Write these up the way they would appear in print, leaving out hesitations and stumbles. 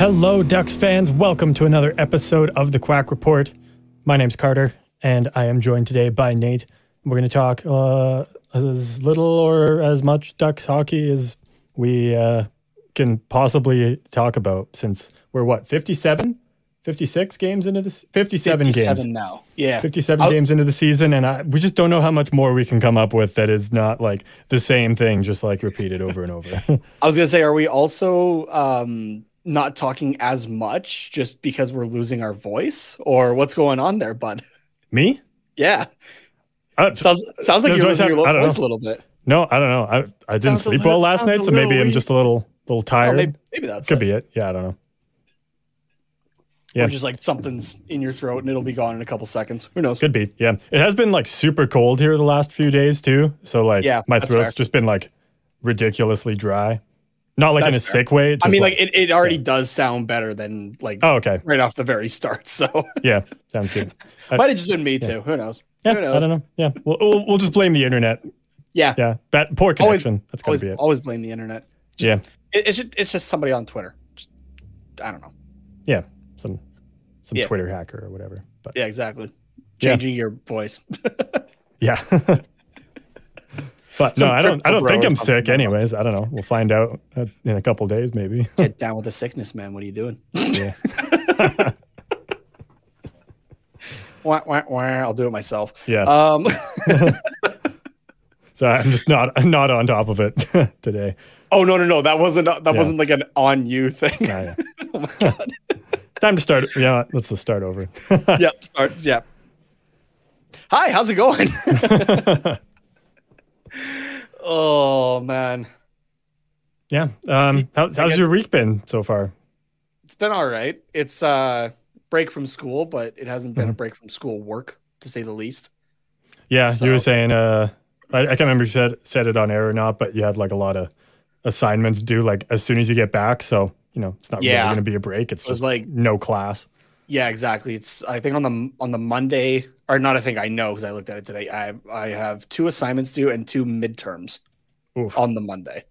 Hello, Ducks fans. Welcome to another episode of The Quack Report. My name's Carter, and I am joined today by Nate. We're going to talk as little or as much Ducks hockey as we can possibly talk about, since we're, 56 games into this? 57 games now. Yeah. 57 games into the season, and we just don't know how much more we can come up with that is not like the same thing, just like repeated over and over. I was going to say, are we also... not talking as much just because we're losing our voice, or what's going on there, bud? Me? Yeah. Sounds like you're losing your voice a little bit. No, I don't know. I didn't sleep well last night, so maybe I'm just a little tired. Oh, maybe that's could be it. Yeah, I don't know. Yeah. Or just like something's in your throat and it'll be gone in a couple seconds. Who knows? Could be. Yeah. It has been like super cold here the last few days too. So like my throat's just been like ridiculously dry. Not like in a sick way. I mean, like it already does sound better than like right off the very start. So yeah, sounds good. Might have just been me too. Who knows? Yeah, who knows? I don't know. Yeah, we'll just blame the internet. Yeah, yeah. That poor connection. That's gonna be it. Always blame the internet. Just, yeah, it's just somebody on Twitter. Just, I don't know. Yeah, some Twitter hacker or whatever. But yeah, exactly. Changing your voice. Yeah. But no, I don't think I'm sick anyways. I don't know. We'll find out in a couple days maybe. Get down with the sickness, man. What are you doing? Yeah. I'll do it myself. Yeah. Sorry, I'm not on top of it today. Oh, no. That wasn't like an on you thing. Yeah. Oh my God. Time to start. Yeah, let's just start over. Yep, start. Yep. Hi, how's it going? Oh man, yeah. How's your week been so far? It's been all right. It's break from school, but it hasn't been a break from school work, to say the least. Yeah, so. You were saying I can't remember if you said it on air or not, but you had like a lot of assignments due like as soon as you get back. So you know it's not really going to be a break. It's just like no class. Yeah, exactly. It's I think on the Monday. Or not, I think I know because I looked at it today. I have 2 assignments due and 2 midterms on the Monday.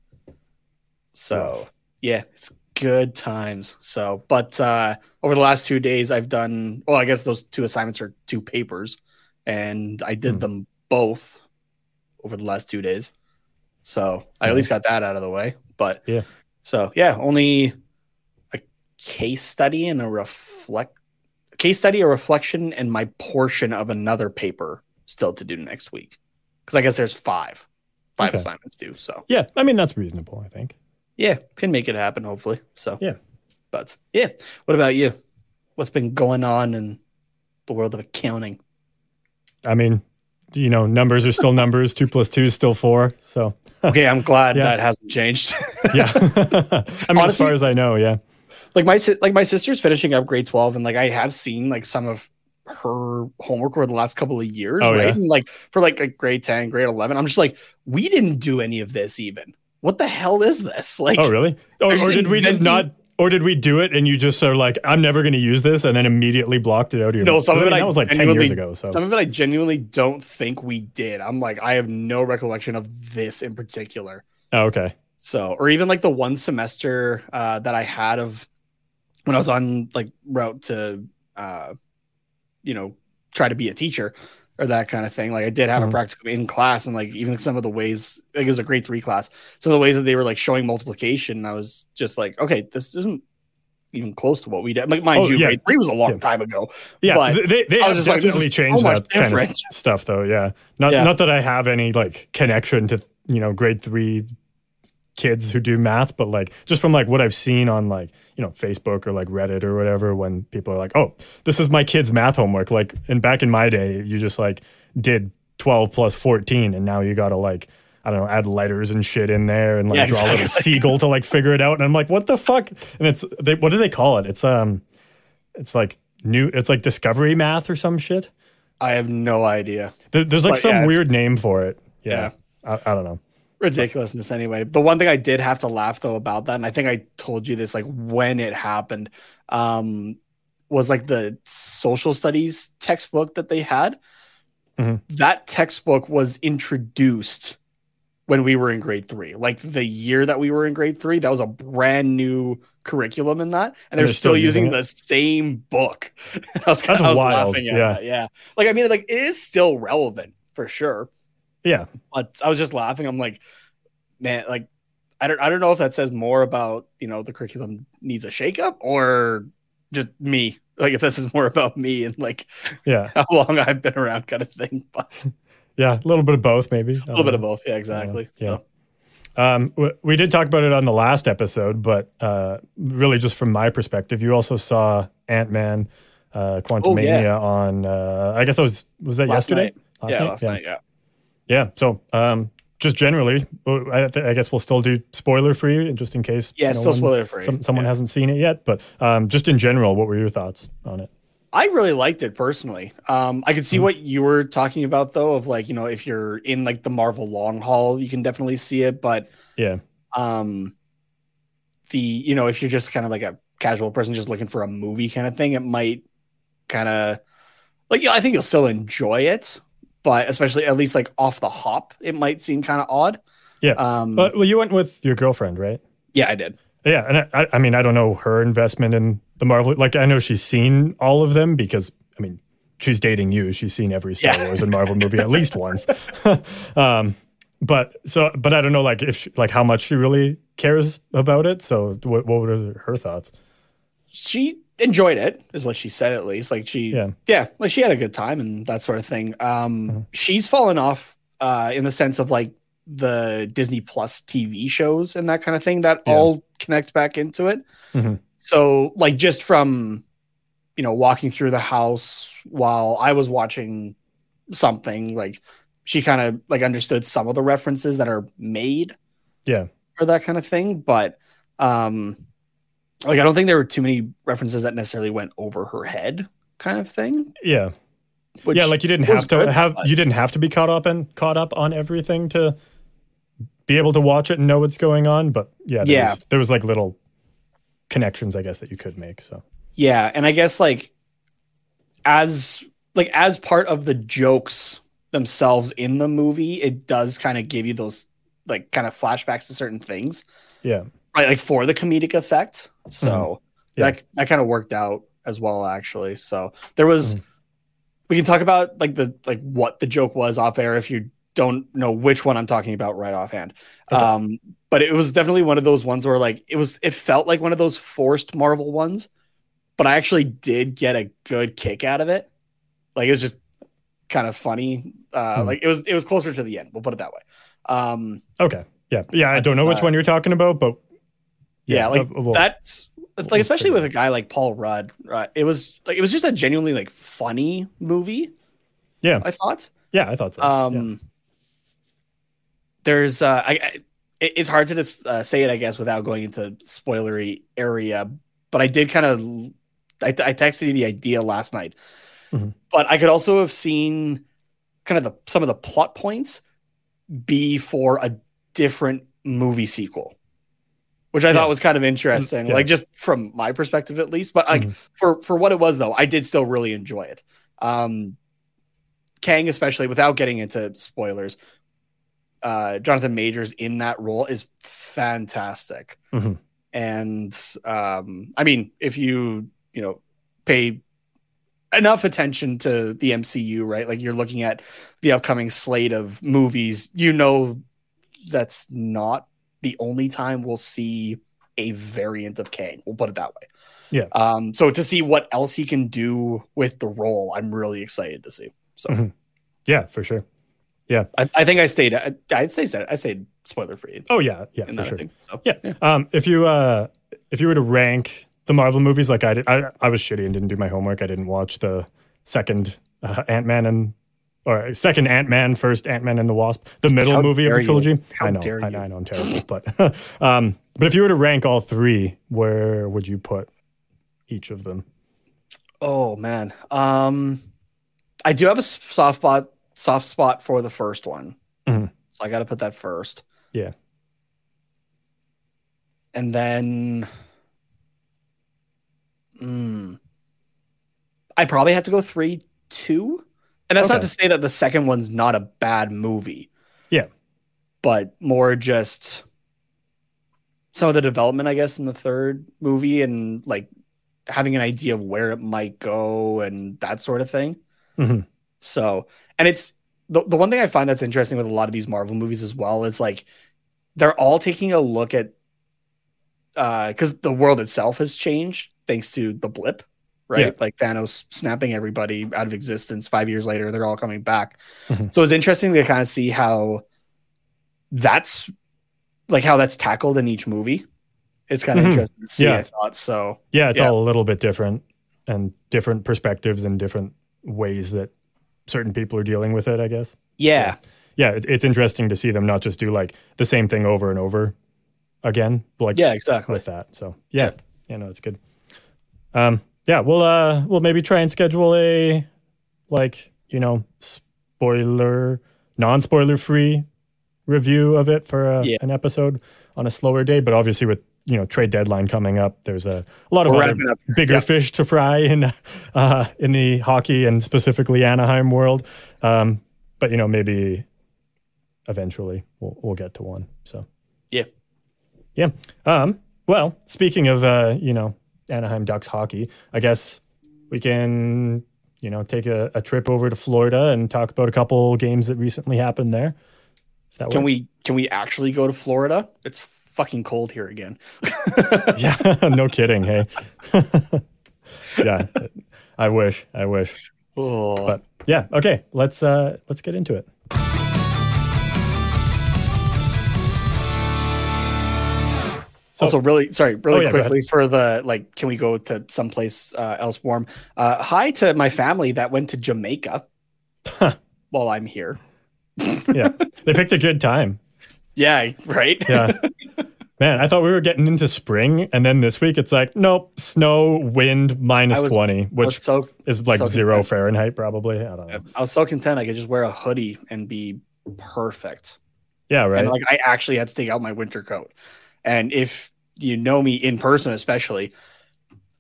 So, yeah, it's good times. So, but over the last 2 days, I've done, well, I guess those 2 assignments are 2 papers, and I did them both over the last 2 days. So, I at least got that out of the way. But, yeah. So, yeah, only a case study and a reflection, and my portion of another paper still to do next week. Because I guess there's 5 assignments due. So yeah, I mean, that's reasonable, I think. Yeah, can make it happen, hopefully. So yeah. But yeah, what about you? What's been going on in the world of accounting? I mean, you know, numbers are still numbers. 2 plus 2 is still 4. So okay, I'm glad that hasn't changed. Yeah. I mean, honestly, as far as I know, yeah. Like my sister's finishing up grade 12, and like I have seen like some of her homework over the last couple of years, right? Yeah. And like for like grade 10, grade 11, I'm just like, we didn't do any of this even. What the hell is this? Like, oh really? Or did we just not? Or did we do it and you just are like, I'm never going to use this, and then immediately blocked it out of your? No, that was like 10 years ago. So some of it I genuinely don't think we did. I'm like, I have no recollection of this in particular. Oh, okay. So, or even like the one semester that I had of. When I was on like route to, try to be a teacher or that kind of thing, like I did have a practicum in class, and like even some of the ways, like it was a grade 3 class, some of the ways that they were like showing multiplication, I was just like, okay, this isn't even close to what we did. Like, mind you, grade three was a long time ago. Yeah, but they have definitely changed so that kind of stuff, though. Yeah, not that I have any like connection to grade three kids who do math, but like just from like what I've seen on like Facebook or like Reddit or whatever, when people are like, "Oh, this is my kid's math homework." Like, and back in my day, you just like did 12 plus 14, and now you gotta like, I don't know, add letters and shit in there and like draw a little seagull to like figure it out. And I'm like, what the fuck? And what do they call it? It's like discovery math or some shit. I have no idea. There's like some weird name for it. Yeah. I don't know. Ridiculousness anyway. But one thing I did have to laugh though about that, and I think I told you this like when it happened, was like the social studies textbook that they had. Mm-hmm. That textbook was introduced when we were in grade three, like the year that we were in grade three, that was a brand new curriculum in that. And they're still using the same book. I was wild. Laughing at that. Yeah. Like, I mean, like it is still relevant for sure. Yeah. But I was just laughing. I'm like, man, like, I don't know if that says more about, the curriculum needs a shakeup or just me. Like if this is more about me and like, how long I've been around kind of thing. But yeah, a little bit of both, maybe. A little bit of both. Yeah, exactly. We did talk about it on the last episode, but really just from my perspective, you also saw Ant-Man Quantumania on, I guess that was that last yesterday? Night. Last night. Yeah, so just generally, I guess we'll still do spoiler-free just in case. Yeah, still spoiler-free. Someone hasn't seen it yet, but just in general, what were your thoughts on it? I really liked it personally. I could see what you were talking about though, of like, if you're in like the Marvel long haul, you can definitely see it. But if you're just kind of like a casual person, just looking for a movie kind of thing, it might kind of like, I think you'll still enjoy it, but especially at least like off the hop, it might seem kind of odd. Yeah. But you went with your girlfriend, right? Yeah, I did. Yeah, and I mean, I don't know her investment in the Marvel. Like, I know she's seen all of them because, I mean, she's dating you. She's seen every Star Wars and Marvel movie at least once. But I don't know, like, if she, like how much she really cares about it. So, what were her thoughts? She enjoyed it, is what she said at least. Like, she she had a good time and that sort of thing. She's fallen off in the sense of like the Disney Plus TV shows and that kind of thing that all connect back into it. Mm-hmm. So like just from, walking through the house while I was watching something, like she kind of like understood some of the references that are made or that kind of thing. But like, I don't think there were too many references that necessarily went over her head kind of thing. Yeah. Which like you didn't have to be caught up on everything to be able to watch it and know what's going on, but there was like little connections, I guess, that you could make. So and I guess like as part of the jokes themselves in the movie, it does kind of give you those like kind of flashbacks to certain things. Yeah, right, like for the comedic effect. So that kind of worked out as well, actually. So there was. Mm-hmm. We can talk about like what the joke was off air if you don't know which one I'm talking about right offhand. Okay. But it was definitely one of those ones where like it felt like one of those forced Marvel ones, but I actually did get a good kick out of it. Like it was just kind of funny. Like it was closer to the end. We'll put it that way. Okay. Yeah. Yeah. I don't know which one you're talking about, but like especially with a guy like Paul Rudd, right? It was like just a genuinely like funny movie. Yeah, I thought. Yeah, I thought so. There's it's hard to just say it, I guess, without going into spoilery area. But I did kind of, I texted you the idea last night. Mm-hmm. But I could also have seen kind of some of the plot points be for a different movie sequel, which I thought was kind of interesting, like just from my perspective at least. But like for what it was, though, I did still really enjoy it. Kang, especially, without getting into spoilers, Jonathan Majors in that role is fantastic. Mm-hmm. And I mean, if you pay enough attention to the MCU, right? Like you're looking at the upcoming slate of movies, that's not the only time we'll see a variant of Kang. We'll put it that way. Yeah. So to see what else he can do with the role, I'm really excited to see. So, mm-hmm. Yeah, for sure. Yeah, I think I stayed. I stayed spoiler free. Oh yeah, for sure. So, yeah. If you were to rank the Marvel movies like I did, I was shitty and didn't do my homework. I didn't watch the second Ant-Man, first Ant-Man and the Wasp, the middle movie of the trilogy. I know, I'm terrible, but but if you were to rank all three, where would you put each of them? Oh man, I do have a soft spot for the first one. Mm-hmm. So I got to put that first. Yeah. And then I probably have to go 3-2. And that's not to say that the second one's not a bad movie. Yeah. But more just some of the development, I guess, in the third movie and like having an idea of where it might go and that sort of thing. Mm-hmm. So, and it's the one thing I find that's interesting with a lot of these Marvel movies as well is like they're all taking a look at because the world itself has changed thanks to the blip, right? Yeah. Like Thanos snapping everybody out of existence 5 years later, they're all coming back. Mm-hmm. So it's interesting to kind of see how that's tackled in each movie. It's kind of interesting to see, I thought. So, yeah, it's all a little bit different and different perspectives and different ways that certain people are dealing with it, I guess. Yeah. Yeah, it's interesting to see them not just do like the same thing over and over again. Like yeah, exactly. With that. So yeah. You know, it's good. Yeah, we'll maybe try and schedule a non-spoiler free review of it for an episode on a slower day, but obviously with trade deadline coming up. There's a lot of other bigger fish to fry in the hockey and specifically Anaheim world. But maybe eventually we'll get to one. So yeah. Well, speaking of Anaheim Ducks hockey, I guess we can take a trip over to Florida and talk about a couple games that recently happened there. If that can we actually go to Florida? It's fucking cold here again. Yeah, no kidding. Hey, yeah, I wish. Oh. But yeah, okay. Let's get into it. Also, quickly for the can we go to someplace else warm? Hi to my family that went to Jamaica while I'm here. Yeah, they picked a good time. Yeah, right. Yeah. Man, I thought we were getting into spring, and then this week it's like, nope, snow, wind, -20, which is like 0 Fahrenheit probably. I don't know. I was so content I could just wear a hoodie and be perfect. Yeah, right. And I actually had to take out my winter coat. And if you know me in person especially,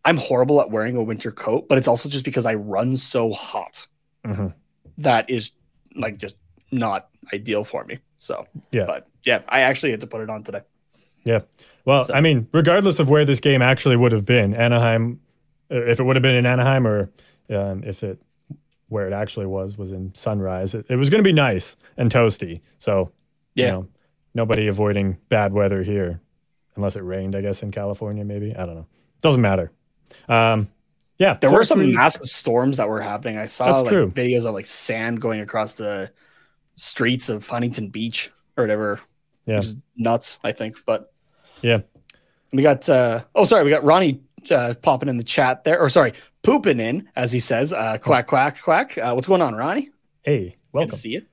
I'm horrible at wearing a winter coat, but it's also just because I run so hot. Mm-hmm. That is just not ideal for me. So, yeah. But yeah, I actually had to put it on today. Yeah. Well, so. I mean, regardless of where this game actually would have been, Anaheim, if it would have been in Anaheim or where it actually was in Sunrise, it was going to be nice and toasty. So, nobody avoiding bad weather here unless it rained, I guess, in California, maybe. I don't know. Doesn't matter. Yeah. There were some massive storms that were happening. I saw videos of sand going across the streets of Huntington Beach or whatever. Yeah. Which is nuts, I think. But yeah. We got we got Ronnie popping in the chat there. Or sorry, pooping in, as he says. Quack, quack, quack. What's going on, Ronnie? Hey, welcome. Good to see you.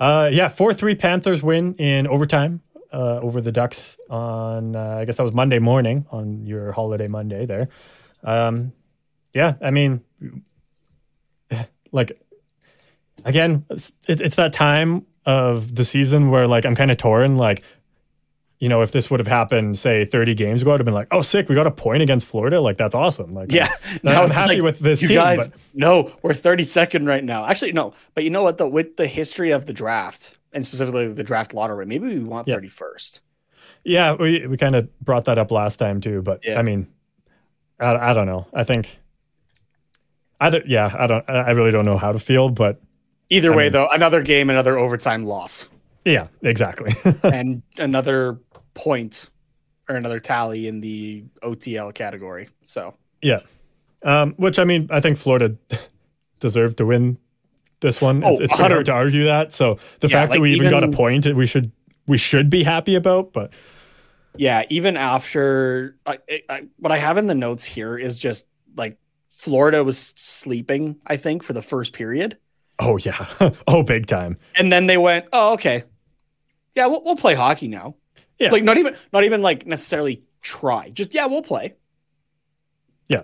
4-3 Panthers win in overtime over the Ducks on I guess that was Monday morning on your holiday Monday there. I mean again, it's that time of the season where I'm kind of torn. If this would have happened, say 30 games ago, I'd have been like, "Oh, sick! We got a point against Florida. That's awesome." I'm happy with this team. Guys, no, we're 32nd right now. Actually, no, but you know what? Though, with the history of the draft and specifically the draft lottery, maybe we want 31st. Yeah, we kind of brought that up last time too. But I mean, I don't know. I think either. Yeah, I don't. I really don't know how to feel, but. Either way, though, another game, another overtime loss. Yeah, exactly. And another point, or another tally in the OTL category. So yeah, which I mean, I think Florida deserved to win this one. It's kind of hard to argue that. So the fact that we even got a point, we should be happy about. But yeah, even after what I have in the notes here is just like Florida was sleeping, I think, for the first period. Oh yeah, oh big time. And then they went, oh okay, yeah, we'll play hockey now. Yeah, like not even like necessarily try. Just yeah, we'll play. Yeah,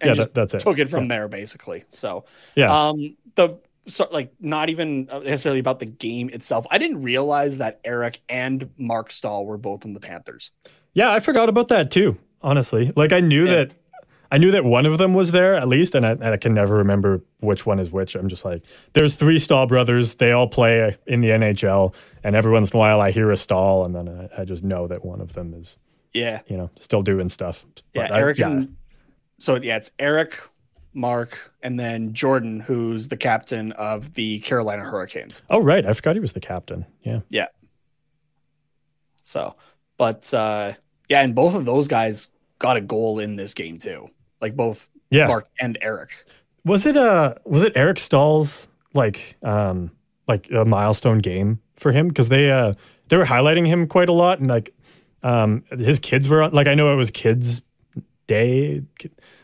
and yeah, that's it. Took it from there basically. So yeah, not even necessarily about the game itself. I didn't realize that Eric and Mark Stahl were both in the Panthers. Yeah, I forgot about that too. Honestly, like I knew that one of them was there at least, and I can never remember which one is which. I'm just like, there's three Stahl brothers. They all play in the NHL, and every once in a while I hear a Stahl, and then I just know that one of them is, still doing stuff. But yeah, Eric. It's Eric, Mark, and then Jordan, who's the captain of the Carolina Hurricanes. Oh right, I forgot he was the captain. Yeah. Yeah. So, but and both of those guys got a goal in this game too. Like both Mark and Eric. Was it Eric Stahl's like a milestone game for him? Because they were highlighting him quite a lot, and like his kids were on, like I know it was kids day,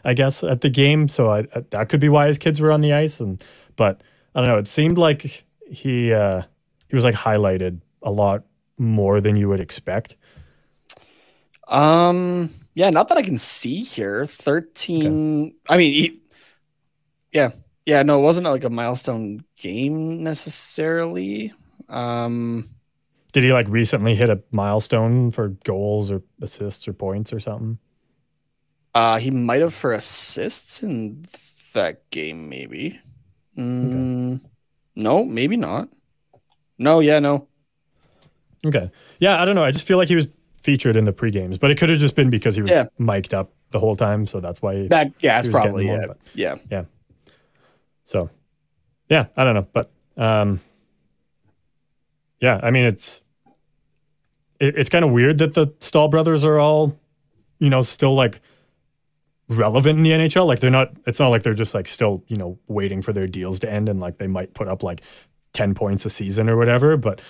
I guess, at the game, so that could be why his kids were on the ice. And but I don't know, it seemed like he was like highlighted a lot more than you would expect. Yeah, not that I can see here. 13. Okay. I mean, no, it wasn't like a milestone game necessarily. Did he like recently hit a milestone for goals or assists or points or something? He might have for assists in that game, maybe. Okay. No, maybe not. No, yeah, no. Okay. Yeah, I don't know. I just feel like he was featured in the pre-games, but it could have just been because he was mic'd up the whole time, so that's why that's probably it. Yeah. So, yeah, I don't know, but I mean, it's kind of weird that the Stahl brothers are all, still like relevant in the NHL. Like they're not. It's not like they're just like still, waiting for their deals to end and like they might put up like 10 points a season or whatever. But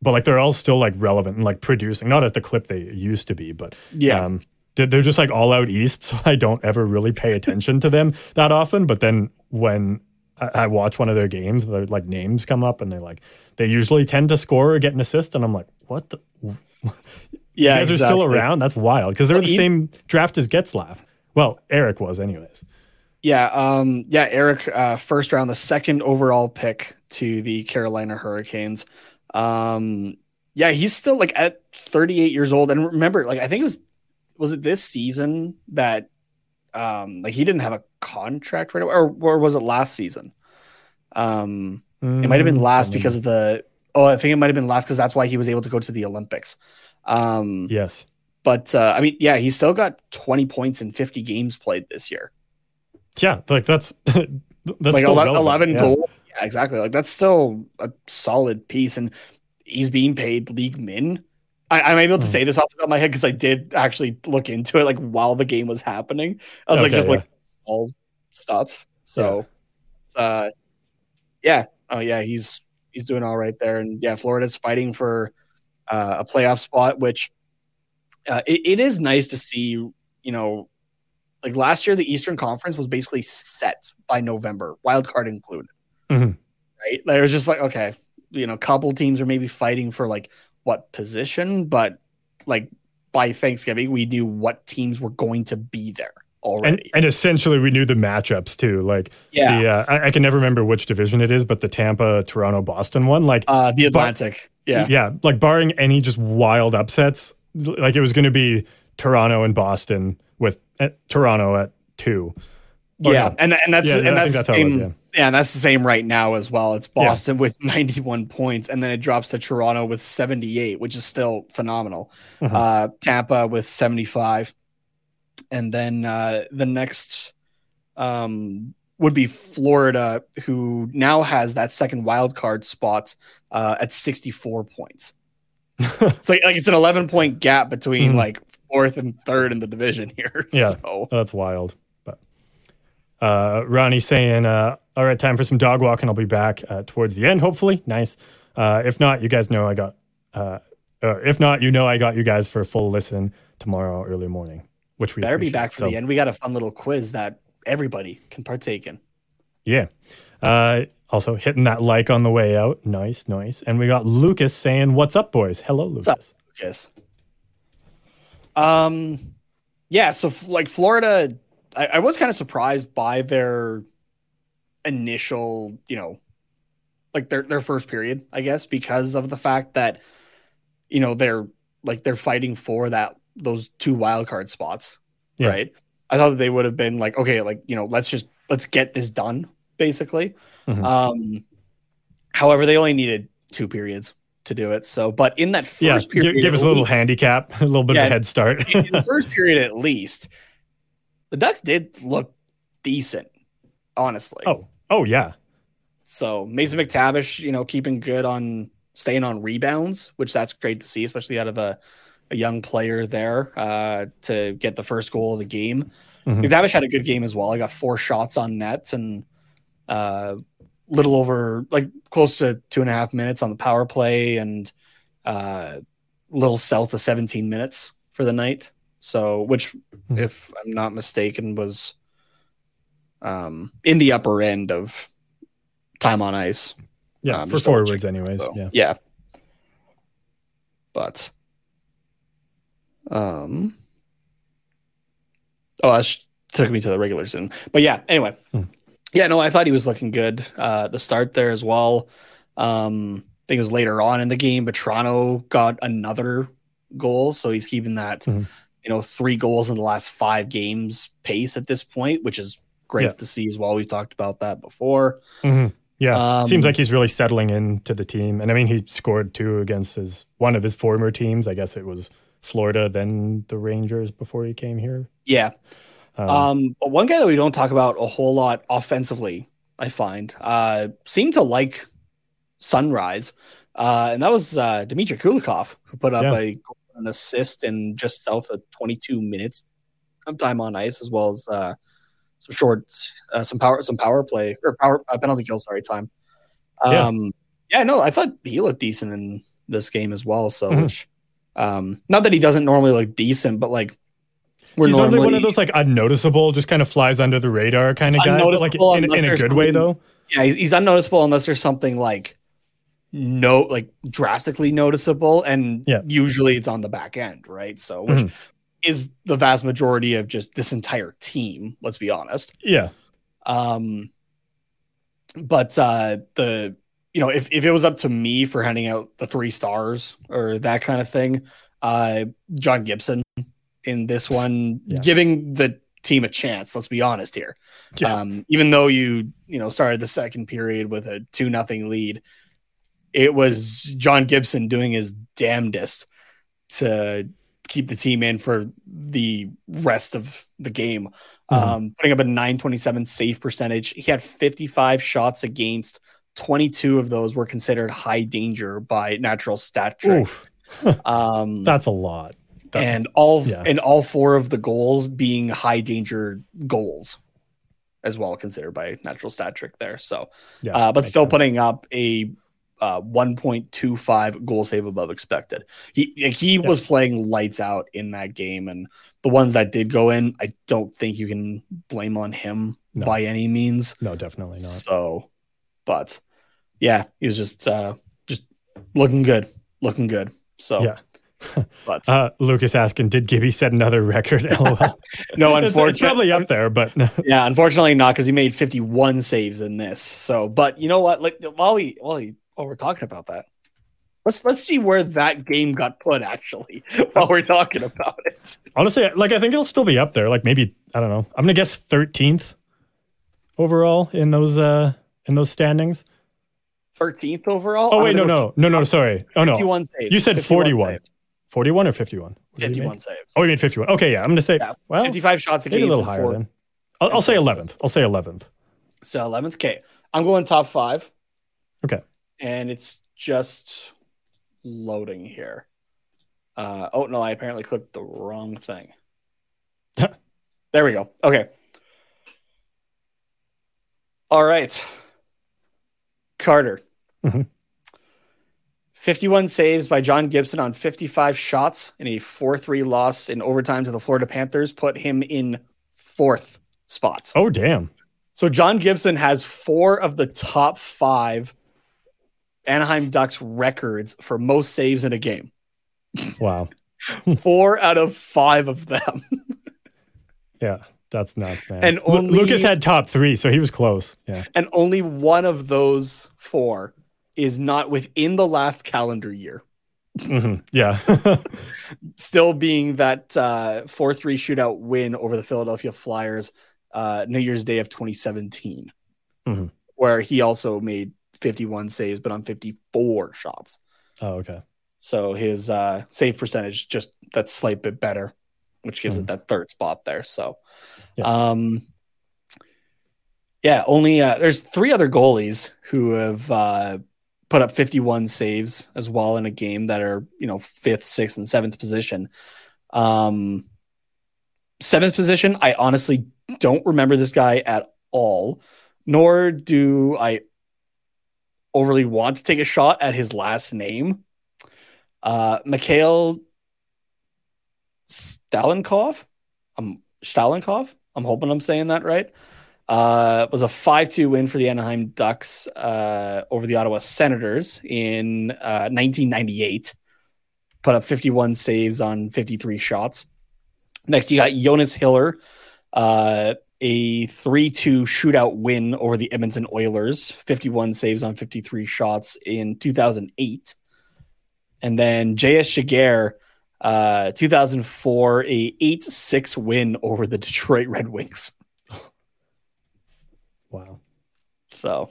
But like they're all still like relevant and like producing, not at the clip they used to be, but they're just like all out east. So I don't ever really pay attention to them that often. But then when I watch one of their games, their like names come up, and they usually tend to score or get an assist, and I'm like, what the? Yeah, you guys are still around. That's wild because they're the same draft as Getzlaf. Well, Eric was anyways. Yeah, Eric, first round, the second overall pick to the Carolina Hurricanes. He's still like at 38 years old. And remember, like, I think it was it this season that, like he didn't have a contract right away, or was it last season? It might've been last because of I think it might've been last. Cause that's why he was able to go to the Olympics. Yes. But, I mean, yeah, he's still got 20 points in 50 games played this year. Yeah. Like that's like 11 goals. Exactly. Like that's still a solid piece, and he's being paid league min. I'm able to say this off the top of my head because I did actually look into it like while the game was happening. I was all stuff. So, he's doing all right there, and yeah, Florida's fighting for a playoff spot, which it is nice to see. Like last year, the Eastern Conference was basically set by November, wildcard included. Mm-hmm. Right, there was just like okay, a couple teams are maybe fighting for like what position, but like by Thanksgiving we knew what teams were going to be there already, and essentially we knew the matchups too. Like I can never remember which division it is, but the Tampa, Toronto, Boston one, like the Atlantic, like barring any just wild upsets, like it was going to be Toronto and Boston with Toronto at 2. And that's the same right now as well. It's Boston with 91 points, and then it drops to Toronto with 78, which is still phenomenal. Mm-hmm. Tampa with 75, and then the next would be Florida, who now has that second wild card spot at 64 points. So like it's an 11-point gap between like fourth and third in the division here. Yeah, so that's wild. But Ronnie's saying, all right, time for some dog walking. I'll be back towards the end, hopefully. Nice. If not, you guys know I got. If not, you know I got you guys for a full listen tomorrow early morning, which we better be back for the end. We got a fun little quiz that everybody can partake in. Yeah. Also hitting that like on the way out. Nice, nice. And we got Lucas saying, "What's up, boys?" Hello, Lucas. What's up, Lucas? Yeah. So like Florida, I was kind of surprised by their initial, you know, like their first period, I guess, because of the fact that, you know, they're fighting for those two wild card spots, yeah, right? I thought that they would have been like, okay, like, you know, let's get this done, basically. Mm-hmm. However, they only needed two periods to do it. So, but in that first period, give us a little handicap, a little bit of a head start. In the first period, at least, the Ducks did look decent, honestly. Oh yeah. So Mason McTavish, you know, keeping good on staying on rebounds, which that's great to see, especially out of a young player there to get the first goal of the game. Mm-hmm. McTavish had a good game as well. I got 4 shots on net and little over, like close to 2.5 minutes on the power play and little south of 17 minutes for the night. So, which, if I'm not mistaken, was in the upper end of time on ice. Yeah, for forwards anyways. So, yeah. But that took me to the regular season. But yeah, anyway. Yeah, no, I thought he was looking good. The start there as well. I think it was later on in the game, but Toronto got another goal. So he's keeping that, you know, 3 goals in the last 5 games pace at this point, which is great to see as well. We've talked about that before. Mm-hmm. Yeah, seems like he's really settling into the team. And I mean, he scored 2 against one of his former teams. I guess it was Florida, then the Rangers before he came here. Yeah. But one guy that we don't talk about a whole lot offensively, I find, seemed to like Sunrise. And that was Dmitry Kulikov, who put up a goal and an assist in just south of 22 minutes. Some time on ice, as well as some short, some power play or penalty kill. Sorry, time. No, I thought he looked decent in this game as well. So, which, not that he doesn't normally look decent, but like he's normally one of those like unnoticeable, just kind of flies under the radar kind of guys. But, like in a good way though. Yeah, he's unnoticeable unless there's something like drastically noticeable, and usually it's on the back end, right? So which. Is the vast majority of just this entire team, let's be honest. Yeah. But the, you know, if it was up to me for handing out the 3 stars or that kind of thing, John Gibson in this one, giving the team a chance, let's be honest here. Yeah. Even though you know, started the second period with a 2-0 lead, it was John Gibson doing his damnedest to keep the team in for the rest of the game. Putting up a 927 save percentage. He had 55 shots against. 22 of those were considered high danger by Natural Stat Trick. That's a lot. And all 4 of the goals being high danger goals as well, considered by Natural Stat Trick there. So, but still putting up a 1.25 goal save above expected. He was playing lights out in that game, and the ones that did go in, I don't think you can blame on him by any means. No, definitely not. So, but yeah, he was just looking good. So yeah, but Lucas asking, did Gibby set another record? LOL. No, unfortunately, it's probably up there, but yeah, unfortunately not, because he made 51 saves in this. So, but you know what? Like while we're talking about that, let's see where that game got put, actually, while we're talking about it. Honestly, like, I think it'll still be up there. Like, maybe, I don't know, I'm going to guess 13th overall in those standings. 13th overall? Oh, wait, no, sorry. Oh, no. 51 saves. You said 41. Saves. 41 or 51? 51 saves. Oh, you mean 51. Okay, yeah, I'm going to say, 55 shots a game. A little higher then. I'll say 11th. So 11th, okay. I'm going top 5. Okay. And it's just loading here. Oh, no, I apparently clicked the wrong thing. There we go. Okay. All right. Carter. Mm-hmm. 51 saves by John Gibson on 55 shots in a 4-3 loss in overtime to the Florida Panthers put him in fourth spot. Oh, damn. So John Gibson has four of the top five Anaheim Ducks records for most saves in a game. Wow. 4 out of 5 of them. Yeah, that's nuts, man. And only, Lucas had top three, so he was close. Yeah. And only one of those four is not within the last calendar year. Mm-hmm. Yeah. Still being that 4-3 shootout win over the Philadelphia Flyers New Year's Day of 2017, mm-hmm. where he also made 51 saves, but on 54 shots. Oh, okay. So his save percentage, just that slight bit better, which gives mm-hmm. it that third spot there. So, yeah. Yeah, only there's three other goalies who have put up 51 saves as well in a game that are, you know, 5th, 6th, and 7th position. 7th position, I honestly don't remember this guy at all, nor do I overly want to take a shot at his last name. Mikhail Stalenkov? Stalenkov? I'm hoping I'm saying that right. Was a 5-2 win for the Anaheim Ducks over the Ottawa Senators in 1998. Put up 51 saves on 53 shots. Next, you got Jonas Hiller, a 3-2 shootout win over the Edmonton Oilers. 51 saves on 53 shots in 2008. And then J.S. Shiger, 2004, a 8-6 win over the Detroit Red Wings. Wow. So,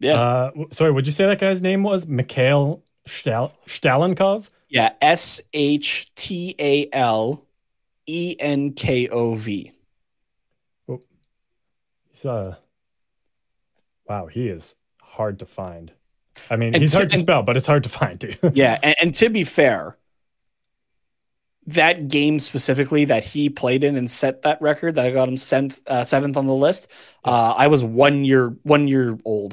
yeah. Sorry, would you say that guy's name was Mikhail Stalenkov? Yeah, S-H-T-A-L-E-N-K-O-V. Oh. He's, wow, he is hard to find. I mean, and he's hard to spell, but it's hard to find, too. Yeah, and to be fair, that game specifically that he played in and set that record that got him seventh on the list. I was one year old.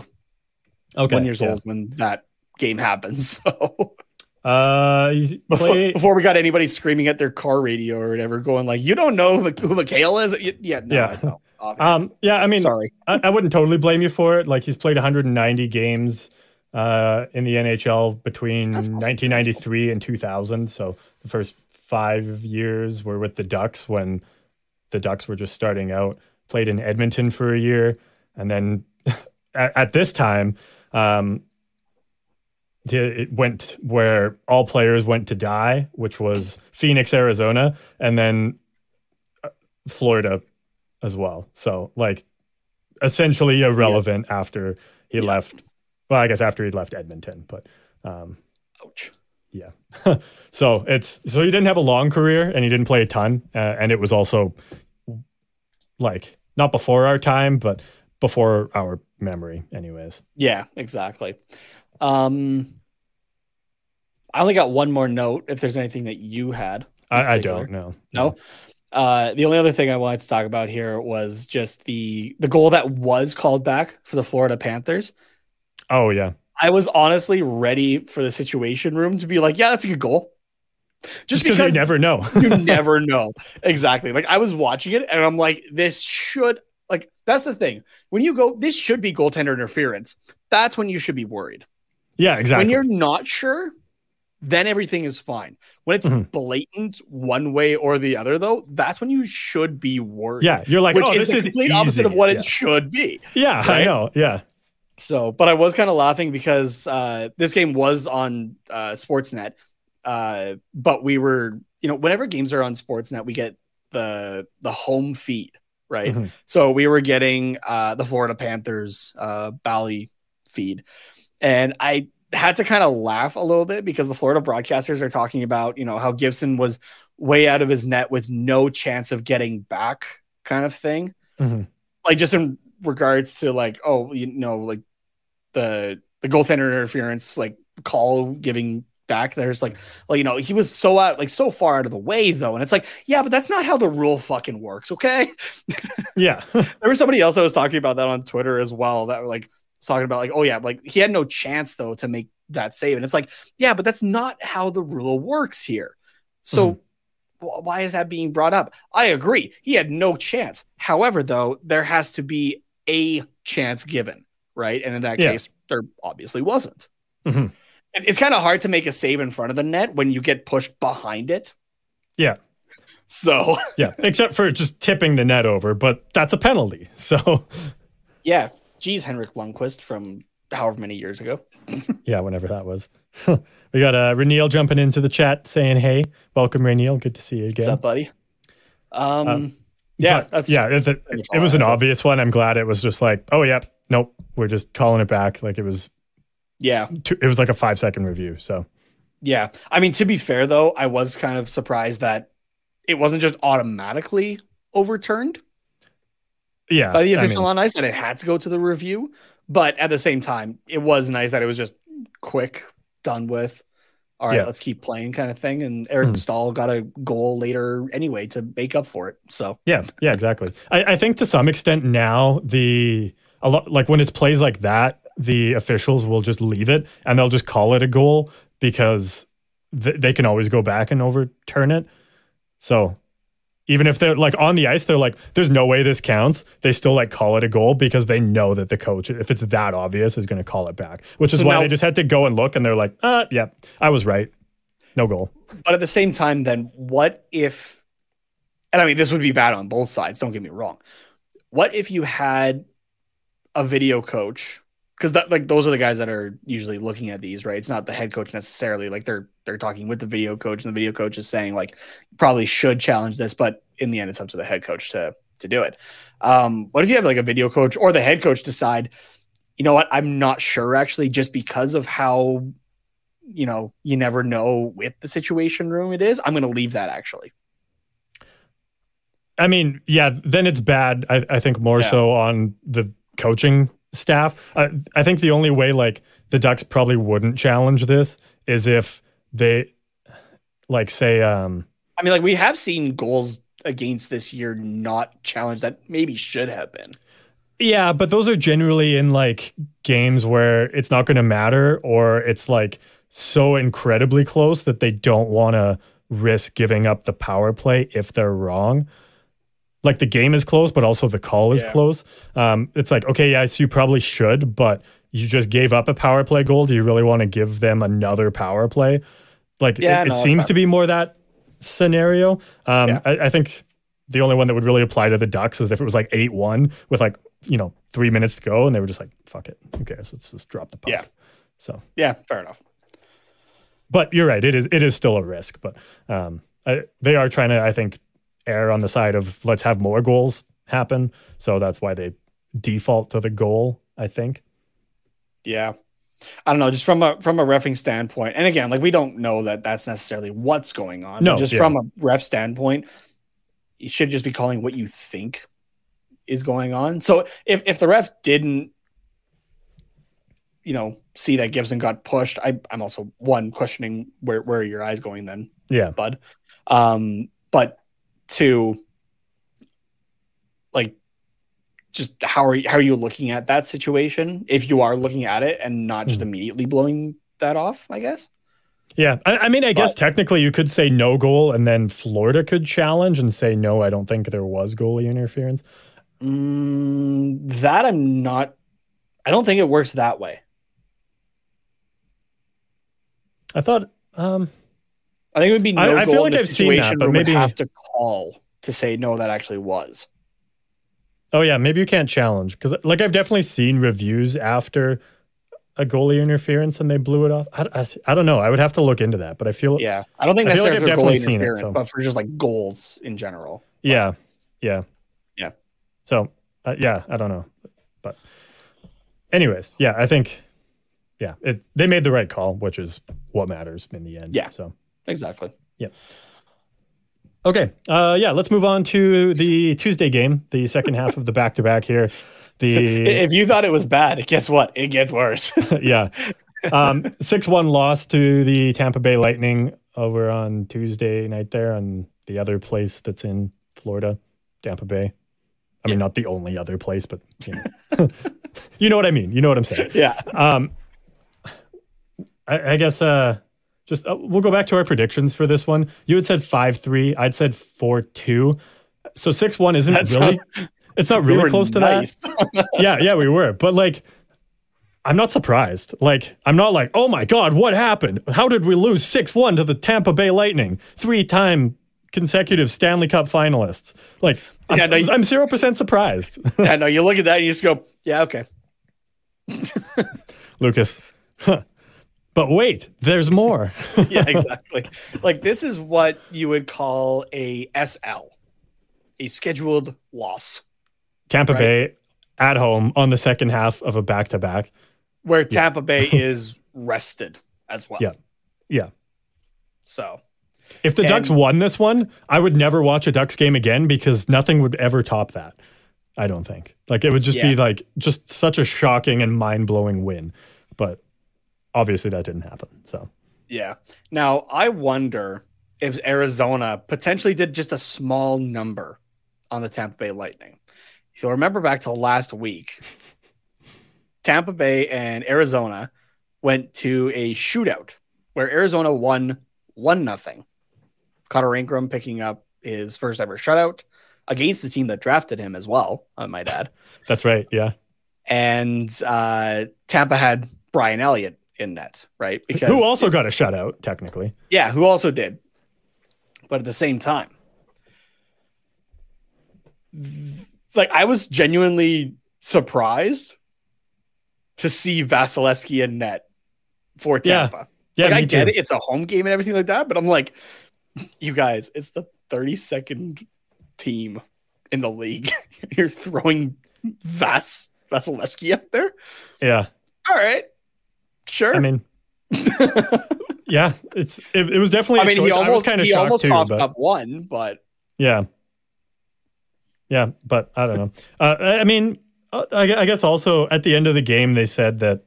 Okay, 1 year old when that game happened. So, before we got anybody screaming at their car radio or whatever, going like, "You don't know who Mikhail is?" Yeah, no, yeah. I don't, yeah. I mean, sorry, I wouldn't totally blame you for it. Like he's played 190 games. In the NHL between 1993 and 2000, so the first 5 years were with the Ducks when the Ducks were just starting out. Played in Edmonton for a year, and then at this time, it went where all players went to die, which was Phoenix, Arizona, and then Florida as well. So, like, essentially irrelevant after he left. Well, I guess after he left Edmonton, but ouch. Yeah. So he didn't have a long career and he didn't play a ton. And it was also like not before our time, but before our memory anyways. Yeah, exactly. I only got one more note if there's anything that you had. I don't know. No. The only other thing I wanted to talk about here was just the goal that was called back for the Florida Panthers. Oh, yeah. I was honestly ready for the situation room to be like, yeah, that's a good goal. Just because you never know. You never know. Exactly. Like, I was watching it, and I'm like, this should... Like, that's the thing. When you go, this should be goaltender interference. That's when you should be worried. Yeah, exactly. When you're not sure, then everything is fine. When it's blatant one way or the other, though, that's when you should be worried. Yeah, you're like, oh, this is the complete opposite of what it should be. Yeah, right? I know. Yeah. So, but I was kind of laughing because this game was on Sportsnet, but we were, you know, whenever games are on Sportsnet, we get the home feed, right? Mm-hmm. So we were getting the Florida Panthers Bally feed, and I had to kind of laugh a little bit because the Florida broadcasters are talking about, you know, how Gibson was way out of his net with no chance of getting back, kind of thing, like just in regards to like, oh, you know, like the goaltender interference, like call giving back. There's like, you know, he was so out, like so far out of the way though. And it's like, yeah, but that's not how the rule fucking works. Okay. Yeah. There was somebody else that was talking about that on Twitter as well. That like was talking about like, oh yeah, like he had no chance though to make that save. And it's like, yeah, but that's not how the rule works here. So why is that being brought up? I agree. He had no chance. However, though, there has to be a chance given. Right. And in that case, there obviously wasn't. Mm-hmm. It's kind of hard to make a save in front of the net when you get pushed behind it. Yeah. So. Yeah. Except for just tipping the net over, but that's a penalty. So. Yeah. Geez, Henrik Lundqvist from however many years ago. Yeah. Whenever that was. We got Reniel jumping into the chat saying, hey, welcome Reniel. Good to see you again. What's up, buddy? It was an obvious one. I'm glad it was just like, oh yeah, nope, we're just calling it back. Like it was, it was like a 5-second review. So, yeah, I mean, to be fair though, I was kind of surprised that it wasn't just automatically overturned. Yeah, by the official on ice, that it had to go to the review. But at the same time, it was nice that it was just quick, done with. All right, let's keep playing kind of thing. And Eric Staal got a goal later anyway to make up for it. So yeah, exactly. I think to some extent now when it's plays like that, the officials will just leave it and they'll just call it a goal because they can always go back and overturn it. So even if they're like on the ice, they're like, there's no way this counts. They still like call it a goal because they know that the coach, if it's that obvious, is going to call it back, which is why they just had to go and look and they're like, I was right. No goal. But at the same time, then what if, and I mean, this would be bad on both sides. Don't get me wrong. What if you had a video coach? Because those are the guys that are usually looking at these, right? It's not the head coach necessarily. Like they're talking with the video coach, and the video coach is saying like probably should challenge this, but in the end, it's up to the head coach to do it. What if you have like a video coach or the head coach decide, you know what? I'm not sure actually, just because of how, you know, you never know with the situation room it is. I'm going to leave that actually. I mean, yeah, then it's bad. I think more so on the coaching staff. I think the only way like the Ducks probably wouldn't challenge this is if they like say I mean, like we have seen goals against this year not challenged that maybe should have been. Yeah, but those are generally in like games where it's not going to matter or it's like so incredibly close that they don't want to risk giving up the power play if they're wrong. Like the game is close, but also the call is close. It's like, okay, yes, you probably should, but you just gave up a power play goal. Do you really want to give them another power play? Like it seems to be more that scenario. I think the only one that would really apply to the Ducks is if it was like 8-1 with like, you know, 3 minutes to go and they were just like, fuck it. Who cares? Let's just drop the puck. Yeah. So yeah, fair enough. But you're right. It is still a risk, but they are trying to, I think, err on the side of let's have more goals happen. So that's why they default to the goal, I think. Yeah. I don't know, just from a reffing standpoint. And again, like we don't know that that's necessarily what's going on. No, just from a ref standpoint, you should just be calling what you think is going on. So if the ref didn't, you know, see that Gibson got pushed, I'm also questioning where are your eyes going then? Yeah. Bud. But to like just how are you looking at that situation if you are looking at it and not just immediately blowing that off, I guess. Yeah. I mean, I guess technically you could say no goal and then Florida could challenge and say, no, I don't think there was goalie interference. I don't think it works that way. I thought, I think it would be no I goal feel like in the I've situation seen that, but maybe have to call to say no, that actually was. Oh yeah, maybe you can't challenge because like I've definitely seen reviews after a goalie interference and they blew it off. I don't know. I would have to look into that, but I feel I don't think that's like for goalie interference, but for just like goals in general. Yeah, yeah. So I don't know, but anyways, yeah, I think they made the right call, which is what matters in the end. Yeah. So. Exactly. Yeah. Okay. Let's move on to the Tuesday game, the second half of the back-to-back here. If you thought it was bad, guess what? It gets worse. Yeah. 6-1 loss to the Tampa Bay Lightning over on Tuesday night there on the other place that's in Florida, Tampa Bay. I mean, not the only other place, but you know, you know what I mean. You know what I'm saying. Yeah. I guess just we'll go back to our predictions for this one. You had said 5-3. I'd said 4-2. So 6-1 isn't really. It's not really close to that. Yeah, we were. But like, I'm not surprised. Like, I'm not like, oh my God, what happened? How did we lose 6-1 to the Tampa Bay Lightning? 3-time consecutive Stanley Cup finalists. Like, I'm 0% surprised. Yeah, no, you look at that and you just go, yeah, okay. Lucas. Huh. But wait, there's more. Yeah, exactly. Like, this is what you would call a SL, a scheduled loss. Tampa Bay at home on the second half of a back-to-back. Where Tampa Bay is rested as well. Yeah. So. If the Ducks won this one, I would never watch a Ducks game again because nothing would ever top that, I don't think. Like, it would just be like just such a shocking and mind-blowing win. But obviously that didn't happen. So. Yeah. Now, I wonder if Arizona potentially did just a small number on the Tampa Bay Lightning. If you'll remember back to last week, Tampa Bay and Arizona went to a shootout where Arizona won 1-0. Connor Ingram picking up his first ever shutout against the team that drafted him as well, I might add. That's right, yeah. And Tampa had Brian Elliott in net, right? Because who also got a shutout, technically. Yeah, who also did. But at the same time, like, I was genuinely surprised to see Vasilevsky in net for Tampa. Yeah, like, I get it. It's a home game and everything like that. But I'm like, you guys, it's the 32nd team in the league. You're throwing Vasilevsky up there? Yeah. All right. Sure. I mean, yeah, it was definitely a choice. He almost coughed up one, but. Yeah. Yeah, but I don't know. I mean, I guess also at the end of the game, they said that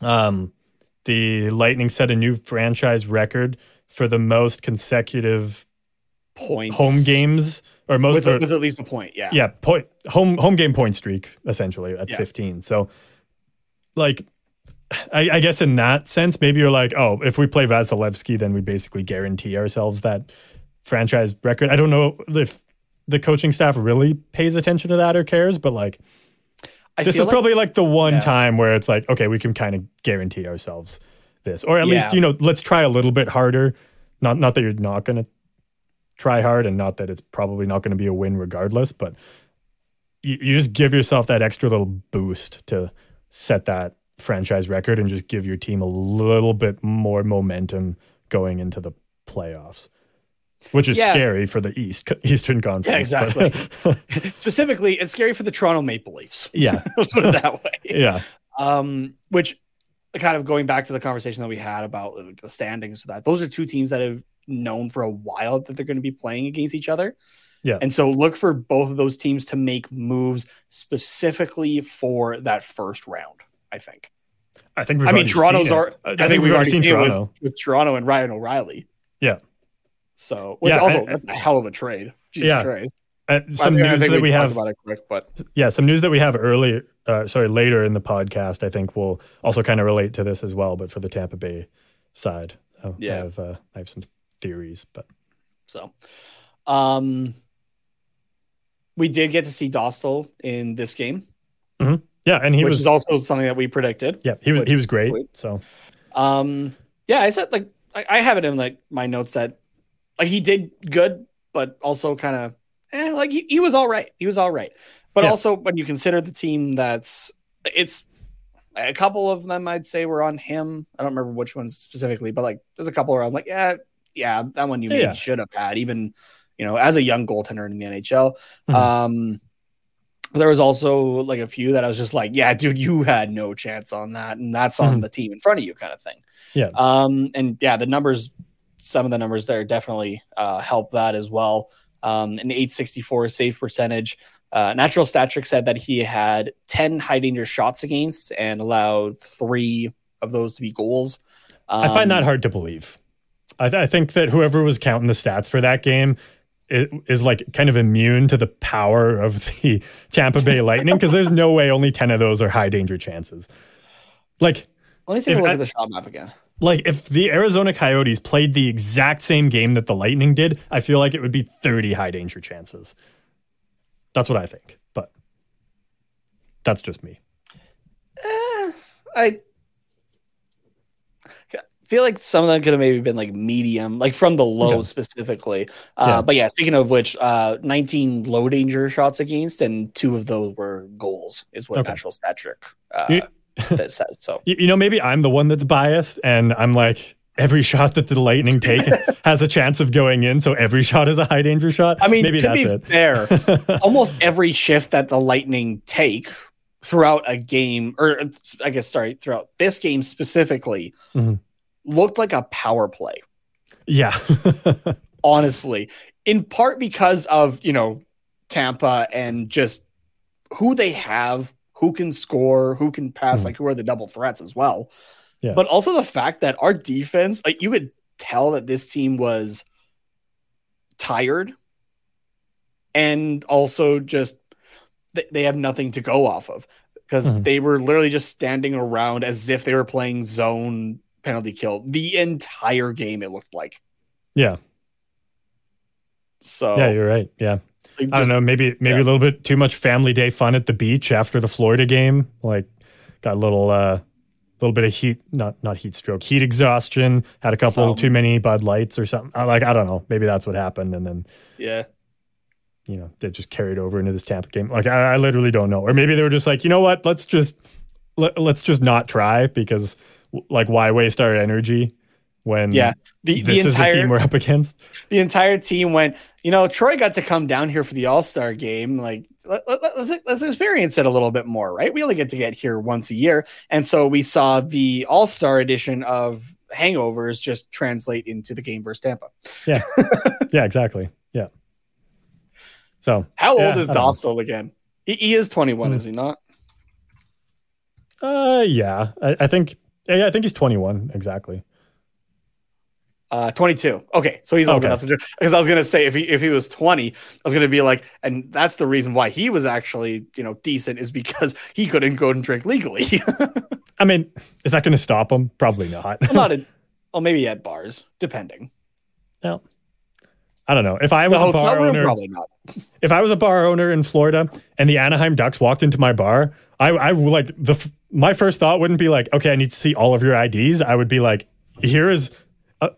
the Lightning set a new franchise record for the most consecutive points home games. Or most with at least a point, yeah. Yeah, home game point streak, essentially, at 15. So, like, I guess in that sense, maybe you're like, oh, if we play Vasilevsky, then we basically guarantee ourselves that franchise record. I don't know if the coaching staff really pays attention to that or cares, but like, this is probably like the one time where it's like, okay, we can kind of guarantee ourselves this, or at least, you know, let's try a little bit harder. Not that you're not going to try hard, and not that it's probably not going to be a win regardless, but you just give yourself that extra little boost to set that franchise record and just give your team a little bit more momentum going into the playoffs. Which is scary for the Eastern Conference. Yeah, exactly. Specifically, it's scary for the Toronto Maple Leafs. Yeah. Let's put it that way. Yeah. Which, kind of going back to the conversation that we had about the standings, that those are two teams that have known for a while that they're going to be playing against each other. Yeah. And so look for both of those teams to make moves specifically for that first round, I think. I think we've already seen Toronto. With Toronto and Ryan O'Reilly. Yeah. So, which also, that's a hell of a trade. Jesus Christ. Some news that we have later in the podcast, I think will also kind of relate to this as well, but for the Tampa Bay side. So I have some theories, but. So, we did get to see Dostal in this game. Mm-hmm. Yeah. And which is also something that we predicted. Yeah. He was great. So, I said, like, I have it in like my notes that, like, he did good, but also kind of he was all right. He was all right. But also when you consider the team it's a couple of them, I'd say, were on him. I don't remember which ones specifically, but like there's a couple where I'm like, that one you should have had, even, you know, as a young goaltender in the NHL. Mm-hmm. There was also like a few that I was just like, yeah, dude, you had no chance on that. And that's on the team in front of you kind of thing. Yeah. The numbers. Some of the numbers there definitely help that as well. An 864 save percentage. Natural Stat Trick said that he had 10 high danger shots against and allowed 3 of those to be goals. I find that hard to believe. I think that whoever was counting the stats for that game is like kind of immune to the power of the Tampa Bay Lightning, because there's no way only 10 of those are high danger chances. Like, let me take a look at the shot map again. Like, if the Arizona Coyotes played the exact same game that the Lightning did, I feel like it would be 30 high danger chances. That's what I think, but that's just me. I feel like some of them could have maybe been like medium, like from the low specifically. But yeah, speaking of which, 19 low danger shots against, and 2 of those were goals, is what Natural Stat Trick that says. So, you know, maybe I'm the one that's biased, and I'm like, every shot that the Lightning take has a chance of going in, so every shot is a high danger shot. I mean, maybe to be fair, almost every shift that the Lightning take throughout a game, or I guess, sorry, throughout this game specifically, looked like a power play. Yeah. Honestly, in part because of, you know, Tampa and just who they have, who can score, who can pass, like who are the double threats as well. Yeah. But also the fact that our defense, like you could tell that this team was tired, and also just they have nothing to go off of, because they were literally just standing around as if they were playing zone penalty kill the entire game, it looked like. Yeah. So yeah, you're right. Yeah. Like just, I don't know, maybe a little bit too much family day fun at the beach after the Florida game. Like got a little bit of heat, not heat stroke, heat exhaustion, had a couple too many Bud Lights or something. Like, I don't know, maybe that's what happened. And then, yeah, you know, they just carried over into this Tampa game. Like, I literally don't know. Or maybe they were just like, you know what, let's just not try, because like, why waste our energy when this is the team we're up against? The entire team went, you know, Troy got to come down here for the All-Star game. Like, let's experience it a little bit more, right? We only get to get here once a year. And so we saw the All-Star edition of hangovers just translate into the game versus Tampa. Yeah. Yeah, exactly. Yeah. So how old is Dostal again? He is 21, is he not? Yeah. I think he's 21, exactly. 22. Okay, so he's old enough to do. Because I was gonna say, if he was 20, I was gonna be like, and that's the reason why he was actually, you know, decent, is because he couldn't go and drink legally. I mean, is that gonna stop him? Probably not. Maybe at bars, depending. No, I don't know. If I was a bar owner, probably not. If I was a bar owner in Florida and the Anaheim Ducks walked into my bar, I like my first thought wouldn't be like, okay, I need to see all of your IDs. I would be like, here, what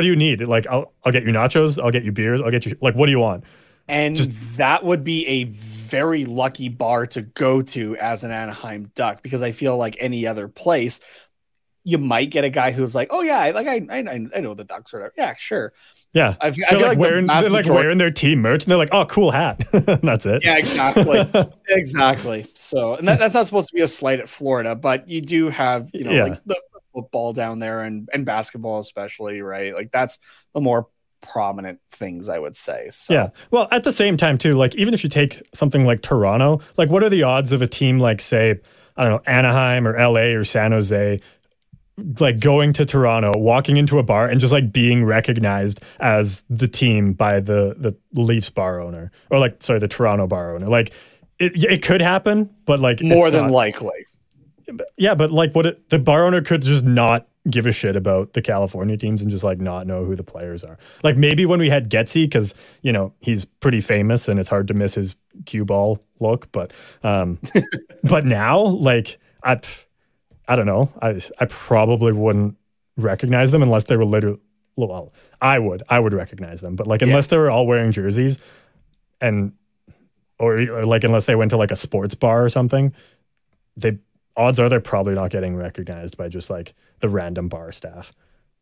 do you need? Like, I'll get you nachos, I'll get you beers, I'll get you, like, what do you want? And that would be a very lucky bar to go to as an Anaheim Duck, because I feel like any other place, you might get a guy who's like, oh yeah, like I know the Ducks or whatever. Yeah, sure. Yeah, I feel like they're wearing their team merch, and they're like, "Oh, cool hat." That's it. Yeah, exactly. So, and that's not supposed to be a slight at Florida, but you do have, you know, like the football down there and basketball especially, right? Like that's the more prominent things, I would say. So. Yeah. Well, at the same time too, like even if you take something like Toronto, like what are the odds of a team like, say, I don't know, Anaheim or LA or San Jose, like going to Toronto, walking into a bar and just like being recognized as the team by the Leafs bar owner, or like, sorry, the Toronto bar owner. Like it could happen, but like more than likely. Yeah. But like the bar owner could just not give a shit about the California teams and just like not know who the players are. Like maybe when we had Getsy, cause you know, he's pretty famous and it's hard to miss his cue ball look. But, but now like I don't know. I probably wouldn't recognize them unless they were literally. Well, I would recognize them, but like unless they were all wearing jerseys, and or like unless they went to like a sports bar or something, odds are they're probably not getting recognized by just like the random bar staff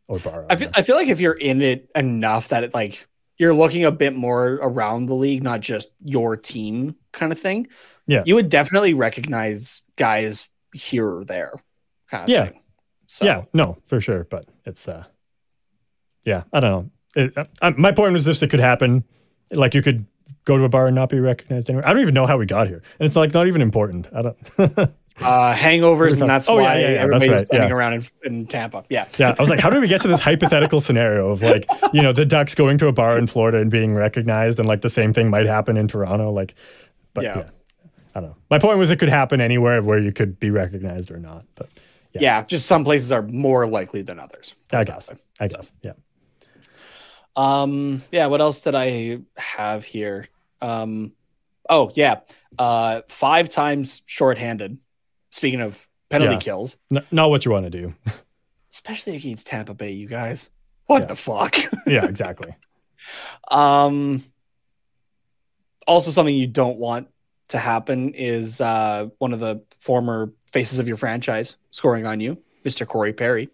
or bar. I feel like if you're in it enough that it like you're looking a bit more around the league, not just your team kind of thing. Yeah, you would definitely recognize guys here or there. Kind of thing. So. Yeah, no, for sure. But it's, I don't know. My point was just it could happen. Like you could go to a bar and not be recognized anywhere. I don't even know how we got here. And it's like not even important. I don't. Hangovers, and that's why everybody's running around in Tampa. Yeah. Yeah. I was like, how did we get to this hypothetical scenario of like, you know, the Ducks going to a bar in Florida and being recognized, and like the same thing might happen in Toronto? Like, but yeah. I don't know. My point was it could happen anywhere where you could be recognized or not. But yeah, just some places are more likely than others. I guess. Yeah. What else did I have here? Five times shorthanded. Speaking of penalty kills. Not what you want to do. Especially against Tampa Bay, you guys. What the fuck? Yeah, exactly. Also something you don't want to happen is one of the former faces of your franchise scoring on you, Mr. Corey Perry.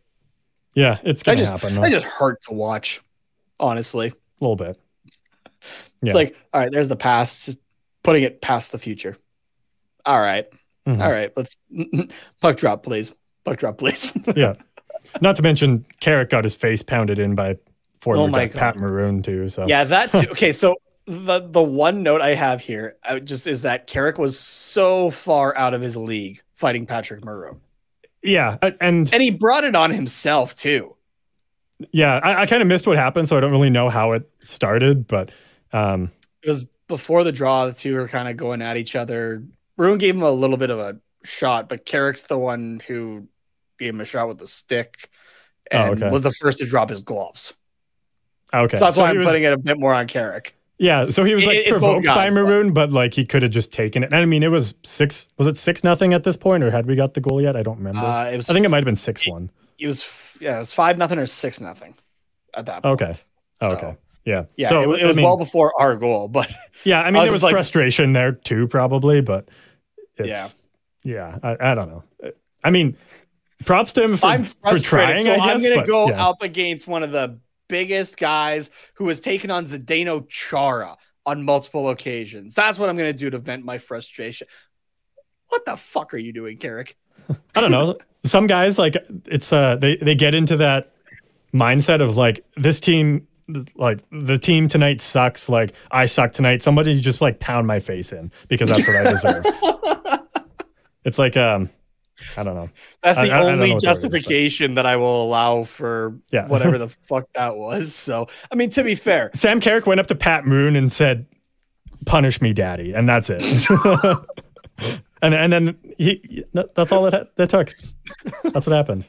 Yeah, it's going to happen. That just hurt to watch, honestly. A little bit. Yeah. It's like, all right, there's the past, putting it past the future. All right. Mm-hmm. All right, let's puck drop, please. Puck drop, please. Yeah. Not to mention, Carrick got his face pounded in by Pat Maroon, too. So yeah, that too. Okay, so the one note I have here is that Carrick was so far out of his league fighting Patrick Maroon. Yeah. And he brought it on himself, too. Yeah, I kind of missed what happened, so I don't really know how it started, but it was before the draw. The two were kind of going at each other. Maroon gave him a little bit of a shot, but Carrick's the one who gave him a shot with the stick and was the first to drop his gloves. Okay. So that's why I'm putting it a bit more on Carrick. Yeah, so he was like provoked by Maroon, but like he could have just taken it. And I mean, it was 6-0 at this point, or had we got the goal yet? I don't remember. I think it might have been 6-1. It was 5-0 or 6-0 at that point. Okay. So. Okay. Yeah. Yeah. So it was well before our goal, but yeah, I mean, there was like, frustration there too, probably, but it's, I don't know. I mean, props to him for trying. So I'm going to go up against one of the biggest guys who has taken on Zdeno Chara on multiple occasions. That's what I'm going to do to vent my frustration. What the fuck are you doing, Carrick? I don't know. Some guys, like, it's they get into that mindset of like, this team, like the team tonight sucks, like I suck tonight, somebody just like pound my face in because that's what I deserve. It's like I don't know. That's the only justification that I will allow for whatever the fuck that was. So, I mean, to be fair, Sam Carrick went up to Pat Maroon and said, "Punish me, Daddy," and that's it. and then that's all that took. That's what happened.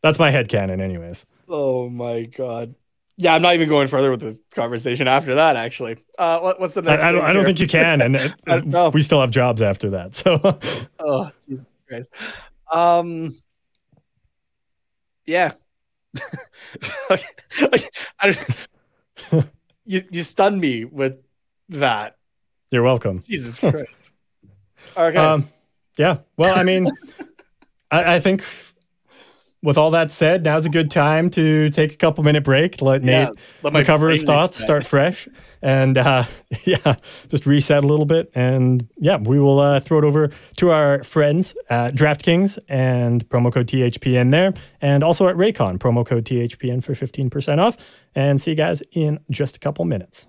That's my headcanon, anyways. Oh my god. Yeah, I'm not even going further with the conversation after that. Actually, what's the next? I don't think you can, and we still have jobs after that. So, oh Jesus Christ, yeah. You stunned me with that. You're welcome. Jesus Christ. Okay. Yeah. Well, I mean, I think. With all that said, now's a good time to take a couple-minute break, let Nate recover his thoughts, start fresh, and just reset a little bit. And we will throw it over to our friends at DraftKings and promo code THPN there, and also at Raycon, promo code THPN for 15% off. And see you guys in just a couple minutes.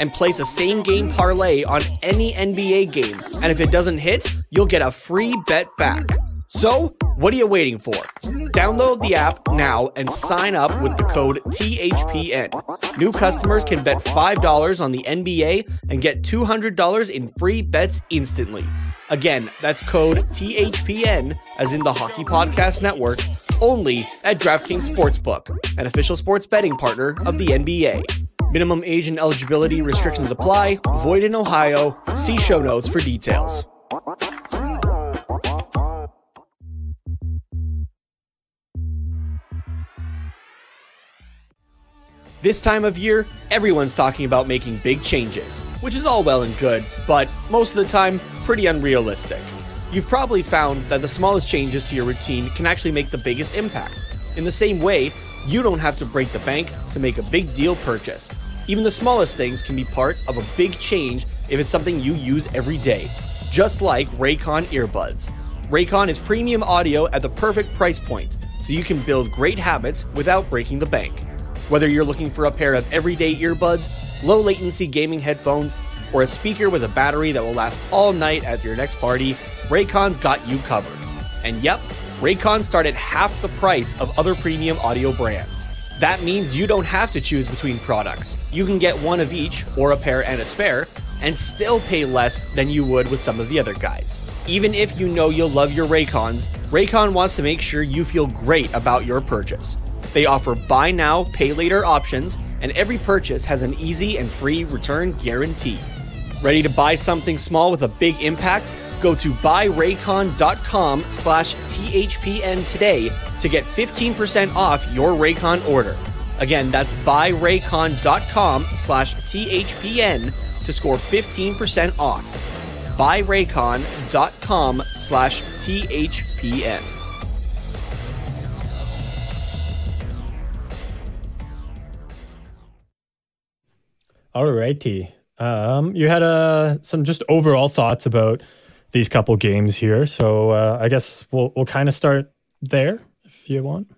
and place a same-game parlay on any NBA game. And if it doesn't hit, you'll get a free bet back. So, what are you waiting for? Download the app now and sign up with the code THPN. New customers can bet $5 on the NBA and get $200 in free bets instantly. Again, that's code THPN, as in the Hockey Podcast Network, only at DraftKings Sportsbook, an official sports betting partner of the NBA. Minimum age and eligibility restrictions apply. Void in Ohio. See show notes for details. This time of year, everyone's talking about making big changes, which is all well and good, but most of the time, pretty unrealistic. you've probably found that the smallest changes to your routine can actually make the biggest impact. In the same way, you don't have to break the bank to make a big deal purchase. Even the smallest things can be part of a big change if it's something you use every day, just like Raycon earbuds. Raycon is premium audio at the perfect price point, so you can build great habits without breaking the bank. Whether you're looking for a pair of everyday earbuds, low-latency gaming headphones, or a speaker with a battery that will last all night at your next party, Raycon's got you covered. And yep, Raycon start at half the price of other premium audio brands. That means you don't have to choose between products. You can get one of each, or a pair and a spare, and still pay less than you would with some of the other guys. Even if you know you'll love your Raycons, Raycon wants to make sure you feel great about your purchase. They offer buy now, pay later options, and every purchase has an easy and free return guarantee. Ready to buy something small with a big impact? Go to buyraycon.com/THPN today to get 15% off your Raycon order. Again, that's buyraycon.com/THPN to score 15% off. buyraycon.com/THPN. All righty. You had some just overall thoughts about these couple games here, so I guess we'll kind of start there if you want.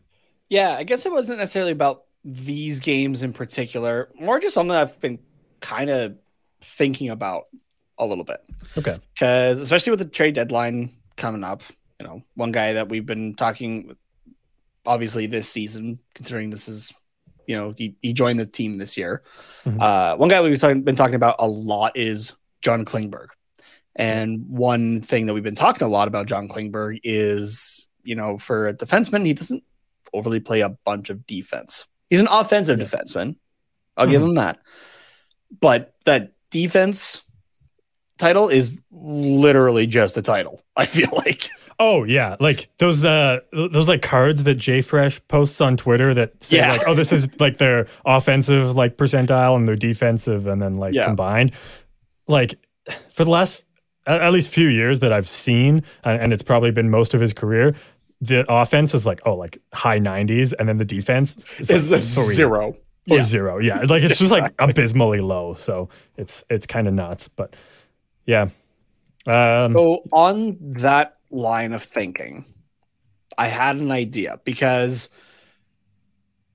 Yeah, I guess it wasn't necessarily about these games in particular, more just something I've been kind of thinking about a little bit. Okay. Because especially with the trade deadline coming up, you know, one guy that we've been talking with, obviously this season, considering this is, you know, he joined the team this year. Mm-hmm. One guy we've been talking about a lot is John Klingberg. And one thing that we've been talking a lot about John Klingberg is, you know, for a defenseman, he doesn't overly play a bunch of defense. He's an offensive defenseman. I'll give him that. But that defense title is literally just a title, I feel like. Oh yeah, like those like cards that Jay Fresh posts on Twitter that say like, oh, this is like their offensive like percentile and their defensive, and then like combined. Like for the last at least few years that I've seen, and it's probably been most of his career, the offense is like high 90s, and then the defense is like, zero or zero. Yeah, like it's just like abysmally low. So it's kind of nuts, but yeah. So on that line of thinking, I had an idea, because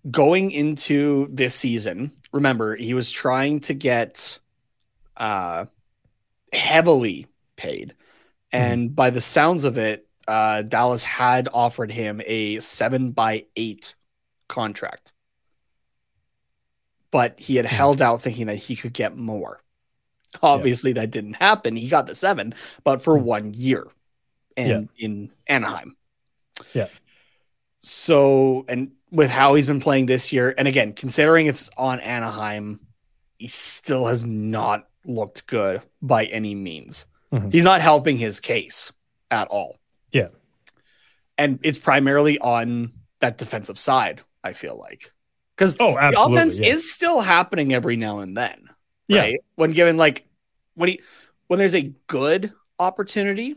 going into this season, remember, he was trying to get heavily paid, and by the sounds of it, Dallas had offered him a 7x8 contract, but he had held out thinking that he could get more. Obviously that didn't happen. He got the 7, but for 1 year. And in Anaheim. Yeah. So, and with how he's been playing this year, and again, considering it's on Anaheim, he still has not looked good by any means. He's not helping his case at all. Yeah. And it's primarily on that defensive side, I feel like. Because the offense is still happening every now and then. Right? Yeah. When given, like, when there's a good opportunity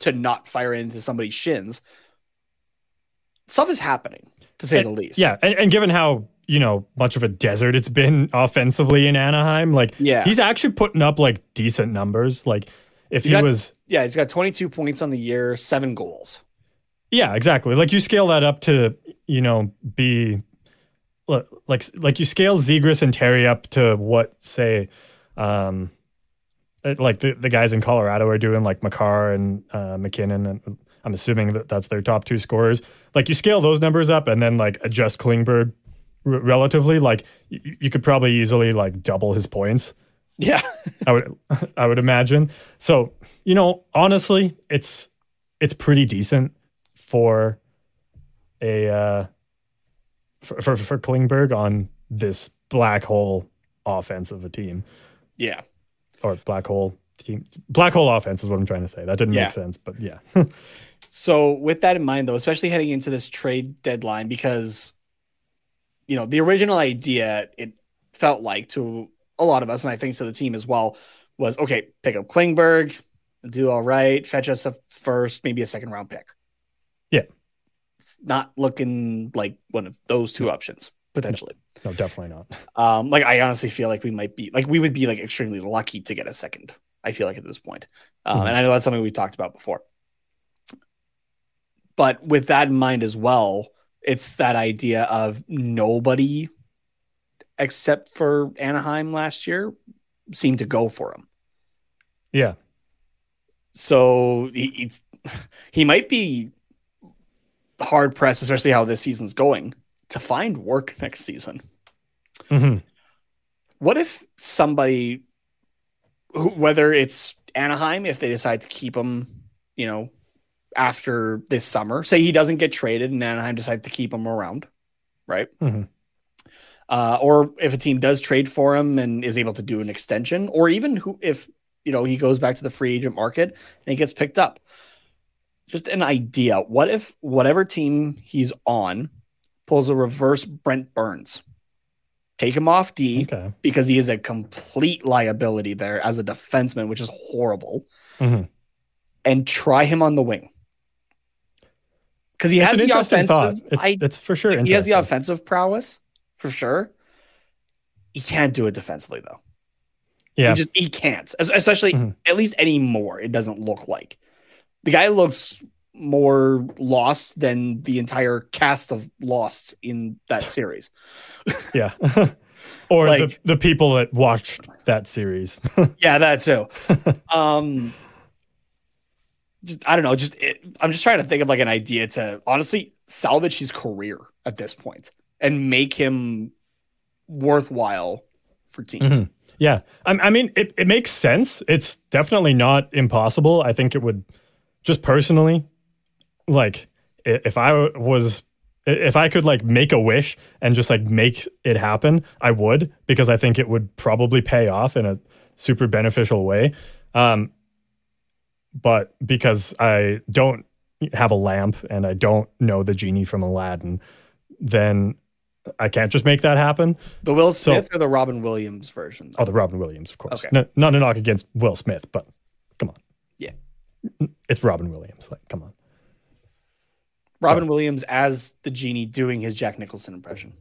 to not fire into somebody's shins, stuff is happening, to say the least. Yeah, and given how, you know, much of a desert it's been offensively in Anaheim, like, he's actually putting up, like, decent numbers. Like, if he's got 22 points on the year, 7 goals. Yeah, exactly. Like, you scale that up to, you know, be, like you scale Zegras and Terry up to what, say, like the guys in Colorado are doing, like Makar and McKinnon, and I'm assuming that's their top 2 scorers. Like, you scale those numbers up and then like adjust Klingberg relatively, like you could probably easily like double his points. Yeah, I would imagine. So, you know, honestly, it's pretty decent for a for Klingberg on this black hole offense of a team. Yeah. Or black hole team. Black hole offense is what I'm trying to say. That didn't make sense, but yeah. So with that in mind, though, especially heading into this trade deadline, because, you know, the original idea, it felt like to a lot of us, and I think to the team as well, was, okay, pick up Klingberg, do all right, fetch us a first, maybe a second round pick. Yeah. It's not looking like one of those two options, potentially. No, definitely not. Like, I honestly feel like we would be extremely lucky to get a second, I feel like, at this point. And I know that's something we've talked about before. But with that in mind as well, it's that idea of nobody except for Anaheim last year seemed to go for him. Yeah. So he might be hard pressed, especially how this season's going, to find work next season. Mm-hmm. What if somebody, whether it's Anaheim, if they decide to keep him, after this summer, say he doesn't get traded and Anaheim decides to keep him around, right? Mm-hmm. Or if a team does trade for him and is able to do an extension, or even if he goes back to the free agent market and he gets picked up. Just an idea. What if whatever team he's on pulls a reverse Brent Burns? Take him off D, okay, because he is a complete liability there as a defenseman, which is horrible, and try him on the wing. Because he has the offensive. That's for sure. He has the offensive prowess for sure. He can't do it defensively, though. Yeah, he can't. Especially at least anymore. It doesn't look like the guy looks more lost than the entire cast of Lost in that series. Yeah, or like, the people that watched that series. Yeah, that too. I don't know. I'm just trying to think of an idea to honestly salvage his career at this point and make him worthwhile for teams. Mm-hmm. Yeah. I mean, it makes sense. It's definitely not impossible. I think it would, just personally, if I could make a wish and just make it happen, I would, because I think it would probably pay off in a super beneficial way. But because I don't have a lamp and I don't know the genie from Aladdin, then I can't just make that happen. The Will Smith or the Robin Williams version? Though? Oh, the Robin Williams, of course. Okay. No, not a knock against Will Smith, but come on. Yeah. It's Robin Williams. Come on. Robin Williams as the genie doing his Jack Nicholson impression.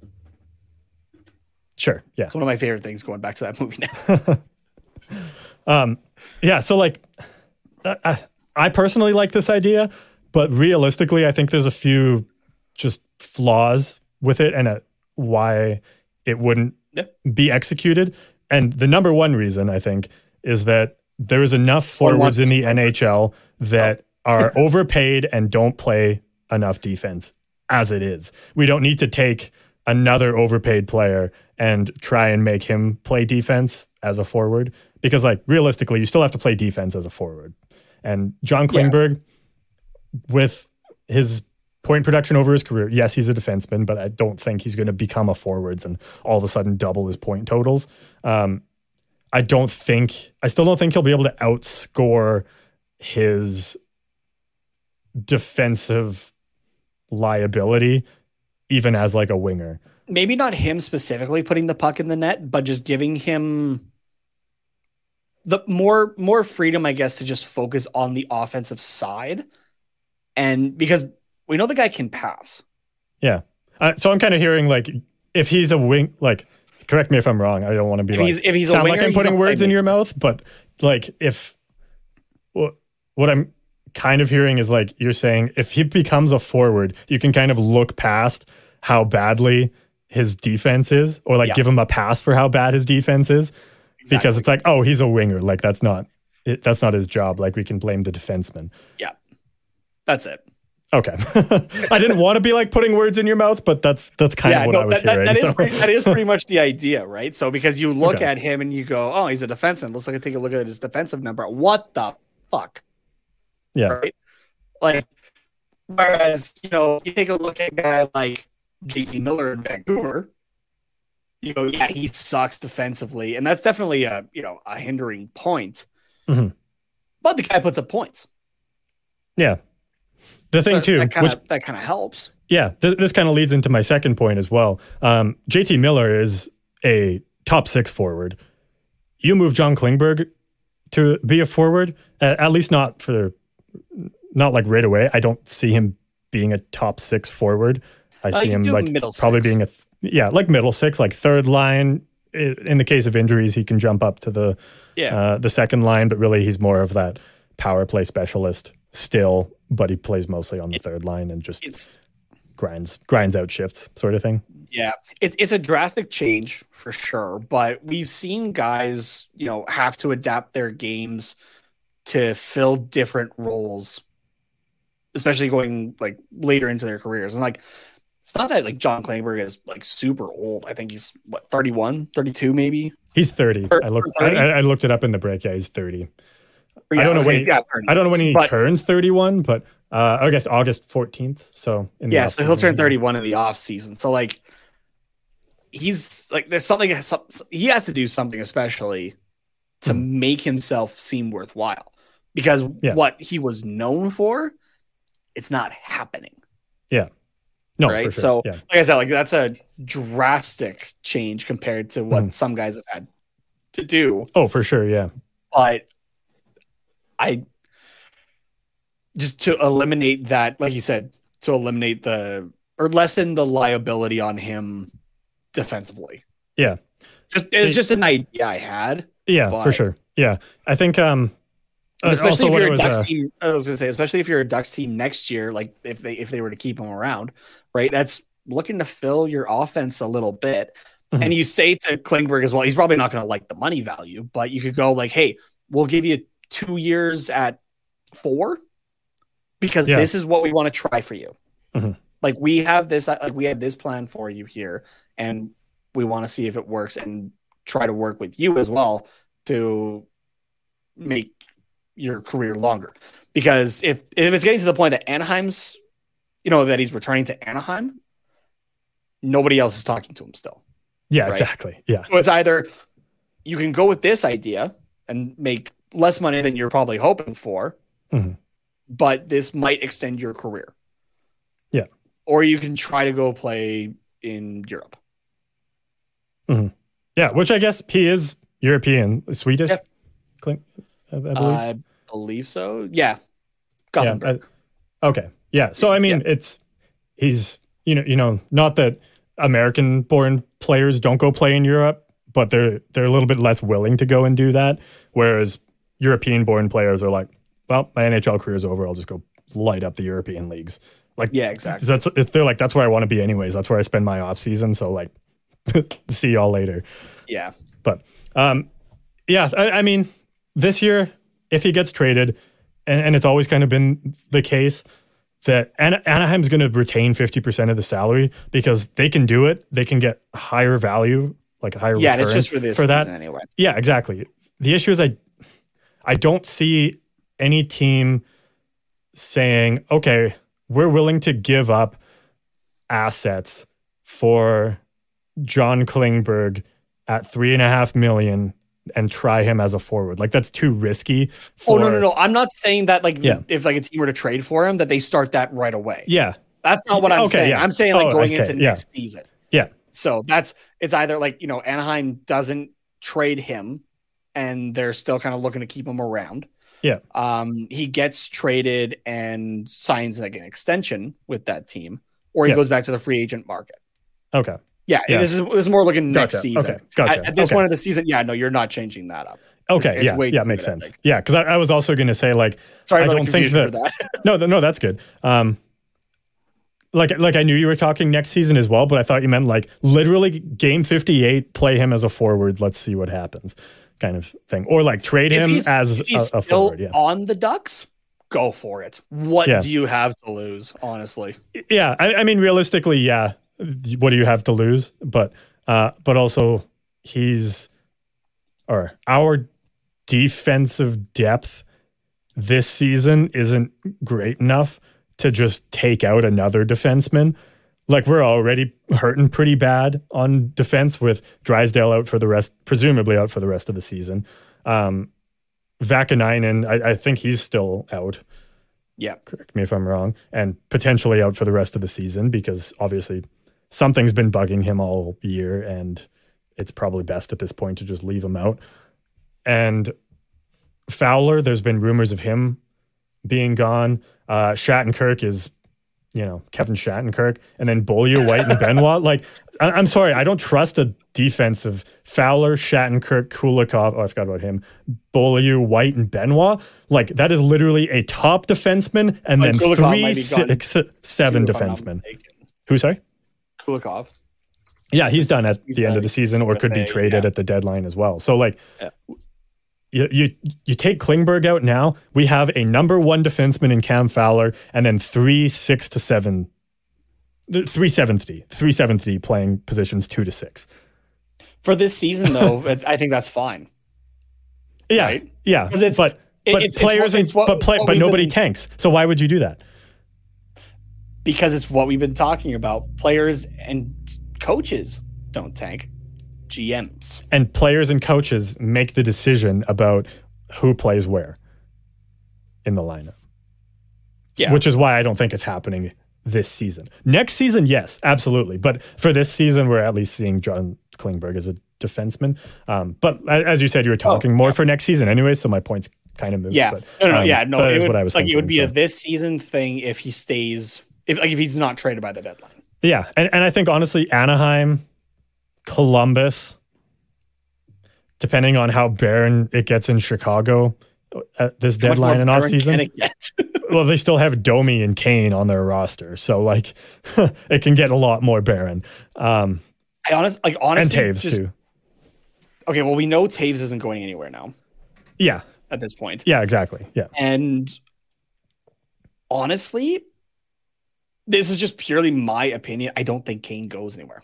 Sure. Yeah. It's one of my favorite things going back to that movie now. Yeah. So I personally like this idea, but realistically, I think there's a few just flaws with it and why it wouldn't be executed. And the number one reason, I think, is that there is enough forwards in the NHL that are overpaid and don't play enough defense as it is. We don't need to take another overpaid player and try and make him play defense as a forward, because realistically, you still have to play defense as a forward. And John Klingberg, with his point production over his career, yes, he's a defenseman, but I don't think he's going to become a forwards and all of a sudden double his point totals. I still don't think he'll be able to outscore his defensive liability, even as a winger. Maybe not him specifically putting the puck in the net, but just giving him the more freedom, I guess, to just focus on the offensive side. And because we know the guy can pass. Yeah. So I'm kind of hearing if he's a wing, correct me if I'm wrong. I don't want to be I'm putting words in your mouth, but what I'm kind of hearing is you're saying if he becomes a forward, you can kind of look past how badly his defense is, or give him a pass for how bad his defense is. Exactly. Because it's he's a winger. That's not his job. We can blame the defenseman. Yeah, that's it. Okay. I didn't want to be putting words in your mouth, but that's kind of what I was hearing. That is pretty much the idea, right? So because you look at him and you go, oh, he's a defenseman. Let's take a look at his defensive number. What the fuck? Yeah. Right? Whereas, you take a look at a guy like J.C. Miller in Vancouver, you go, yeah, he sucks defensively. And that's definitely a hindering point. Mm-hmm. But the guy puts up points. Yeah. The thing, too, that kind of helps. Yeah, this kind of leads into my second point as well. JT Miller is a top 6 forward. You move John Klingberg to be a forward, at least not for, not like right away. I don't see him being a top six forward. I see him like probably six. Being a like middle six, like third line. In the case of injuries, he can jump up to the second line, but really he's more of that power play specialist still. But he plays mostly on the third line and just grinds out shifts, sort of thing. Yeah, it's a drastic change for sure, but we've seen guys, you know, have to adapt their games to fill different roles, especially going like later into their careers. And like, it's not that like John Klingberg is like super old. I think he's what, 31, 32 maybe? He's 30. I looked it up in the break. Yeah, he's 30. Yeah, I don't know when he turns 31, but I guess August 14th. So so he'll turn 31 in the off season. So like, he's like, there's something he has to do something especially to make himself seem worthwhile, because what he was known for, it's not happening. Yeah. No, right. For sure. So, like I said, like that's a drastic change compared to what some guys have had to do. Oh, for sure. Yeah. But I just to eliminate that, like you said, to eliminate or lessen the liability on him defensively. Yeah. It's just an idea I had. Yeah, for sure. Yeah. I think, especially if you're a Ducks team, I was gonna say, especially if you're a Ducks team next year, like if they were to keep him around, right? That's looking to fill your offense a little bit. Mm-hmm. And you say to Klingberg as well, he's probably not gonna like the money value, but you could go like, hey, we'll give you 2 years at 4 because this is what we want to try for you. Mm-hmm. Like we have this plan for you here, and we want to see if it works and try to work with you as well to make your career longer, because if it's getting to the point that Anaheim's, you know, that he's returning to Anaheim, nobody else is talking to him still. Yeah, right? Exactly. Yeah. So it's either you can go with this idea and make less money than you're probably hoping for, but this might extend your career. Yeah. Or you can try to go play in Europe. Mm-hmm. Yeah. Which I guess he is European, Swedish. Yeah. I believe so. Yeah. Gothenburg. Okay. Yeah. So, I mean, he's, you know, not that American born players don't go play in Europe, but they're a little bit less willing to go and do that. Whereas European born players are like, well, my NHL career is over. I'll just go light up the European leagues. Like, yeah, exactly. They're like, that's where I want to be anyways. That's where I spend my off season. So like, see y'all later. Yeah. But I mean, this year, if he gets traded, and it's always kind of been the case that Anaheim's going to retain 50% of the salary because they can do it. They can get higher value, like a higher return. Yeah, it's just for this season anyway. Yeah, exactly. The issue is I don't see any team saying, okay, we're willing to give up assets for John Klingberg at $3.5 million and try him as a forward. Like, that's too risky. No. I'm not saying that, like, if like a team were to trade for him, that they start that right away. Yeah. That's not what I'm saying. Yeah. I'm saying, like, going into next season. Yeah. So it's either like, you know, Anaheim doesn't trade him and they're still kind of looking to keep him around. Yeah. He gets traded and signs like an extension with that team, or he goes back to the free agent market. Okay. Yeah, this is more looking next season. Okay. Gotcha. At this point of the season, no, you're not changing that up. Okay, it's makes sense. Like, because I was also going to say, like, sorry, I don't think that. No, that's good. Like I knew you were talking next season as well, but I thought you meant like literally game 58, play him as a forward, let's see what happens, kind of thing, or like trade him as a forward. Yeah, on the Ducks. Go for it. What do you have to lose, honestly? Yeah, I mean, realistically, what do you have to lose? But also our defensive depth this season isn't great enough to just take out another defenseman. Like, we're already hurting pretty bad on defense with Drysdale presumably out for the rest of the season. Vakanainen, I think he's still out. Yeah. Correct me if I'm wrong. And potentially out for the rest of the season, because obviously something's been bugging him all year, and it's probably best at this point to just leave him out. And Fowler, there's been rumors of him being gone. Shattenkirk is, you know, Kevin Shattenkirk. And then Beaulieu, White, and Benoit. Like, I'm sorry, I don't trust a defense of Fowler, Shattenkirk, Kulikov. Oh, I forgot about him. Beaulieu, White, and Benoit. Like, that is literally a top defenseman and like then Kulikov three, six, seven defensemen. Who, sorry? Kulikov. Yeah, he's done at the end of the season or could be traded at the deadline as well. So, like, you take Klingberg out now, we have a number one defenseman in Cam Fowler and then three 7th D playing positions 2 to 6. For this season, though, I think that's fine. Yeah, right? Yeah. It's, but nobody tanks. So why would you do that? Because it's what we've been talking about. Players and coaches don't tank, GMs. And players and coaches make the decision about who plays where in the lineup. Yeah. Which is why I don't think it's happening this season. Next season, yes, absolutely. But for this season, we're at least seeing John Klingberg as a defenseman. But as you said, you were talking more for next season anyway, so my point's kind of moved. Yeah. But, that is what I was thinking. It would be a this season thing if he stays, if he's not traded by the deadline. Yeah, and I think, honestly, Anaheim, Columbus, depending on how barren it gets in Chicago at this deadline and offseason. Well, they still have Domi and Kane on their roster, so, like, it can get a lot more barren. Honestly, and Taves, too. Okay, well, we know Taves isn't going anywhere now. Yeah. At this point. Yeah, exactly, yeah. And, honestly, this is just purely my opinion. I don't think Kane goes anywhere.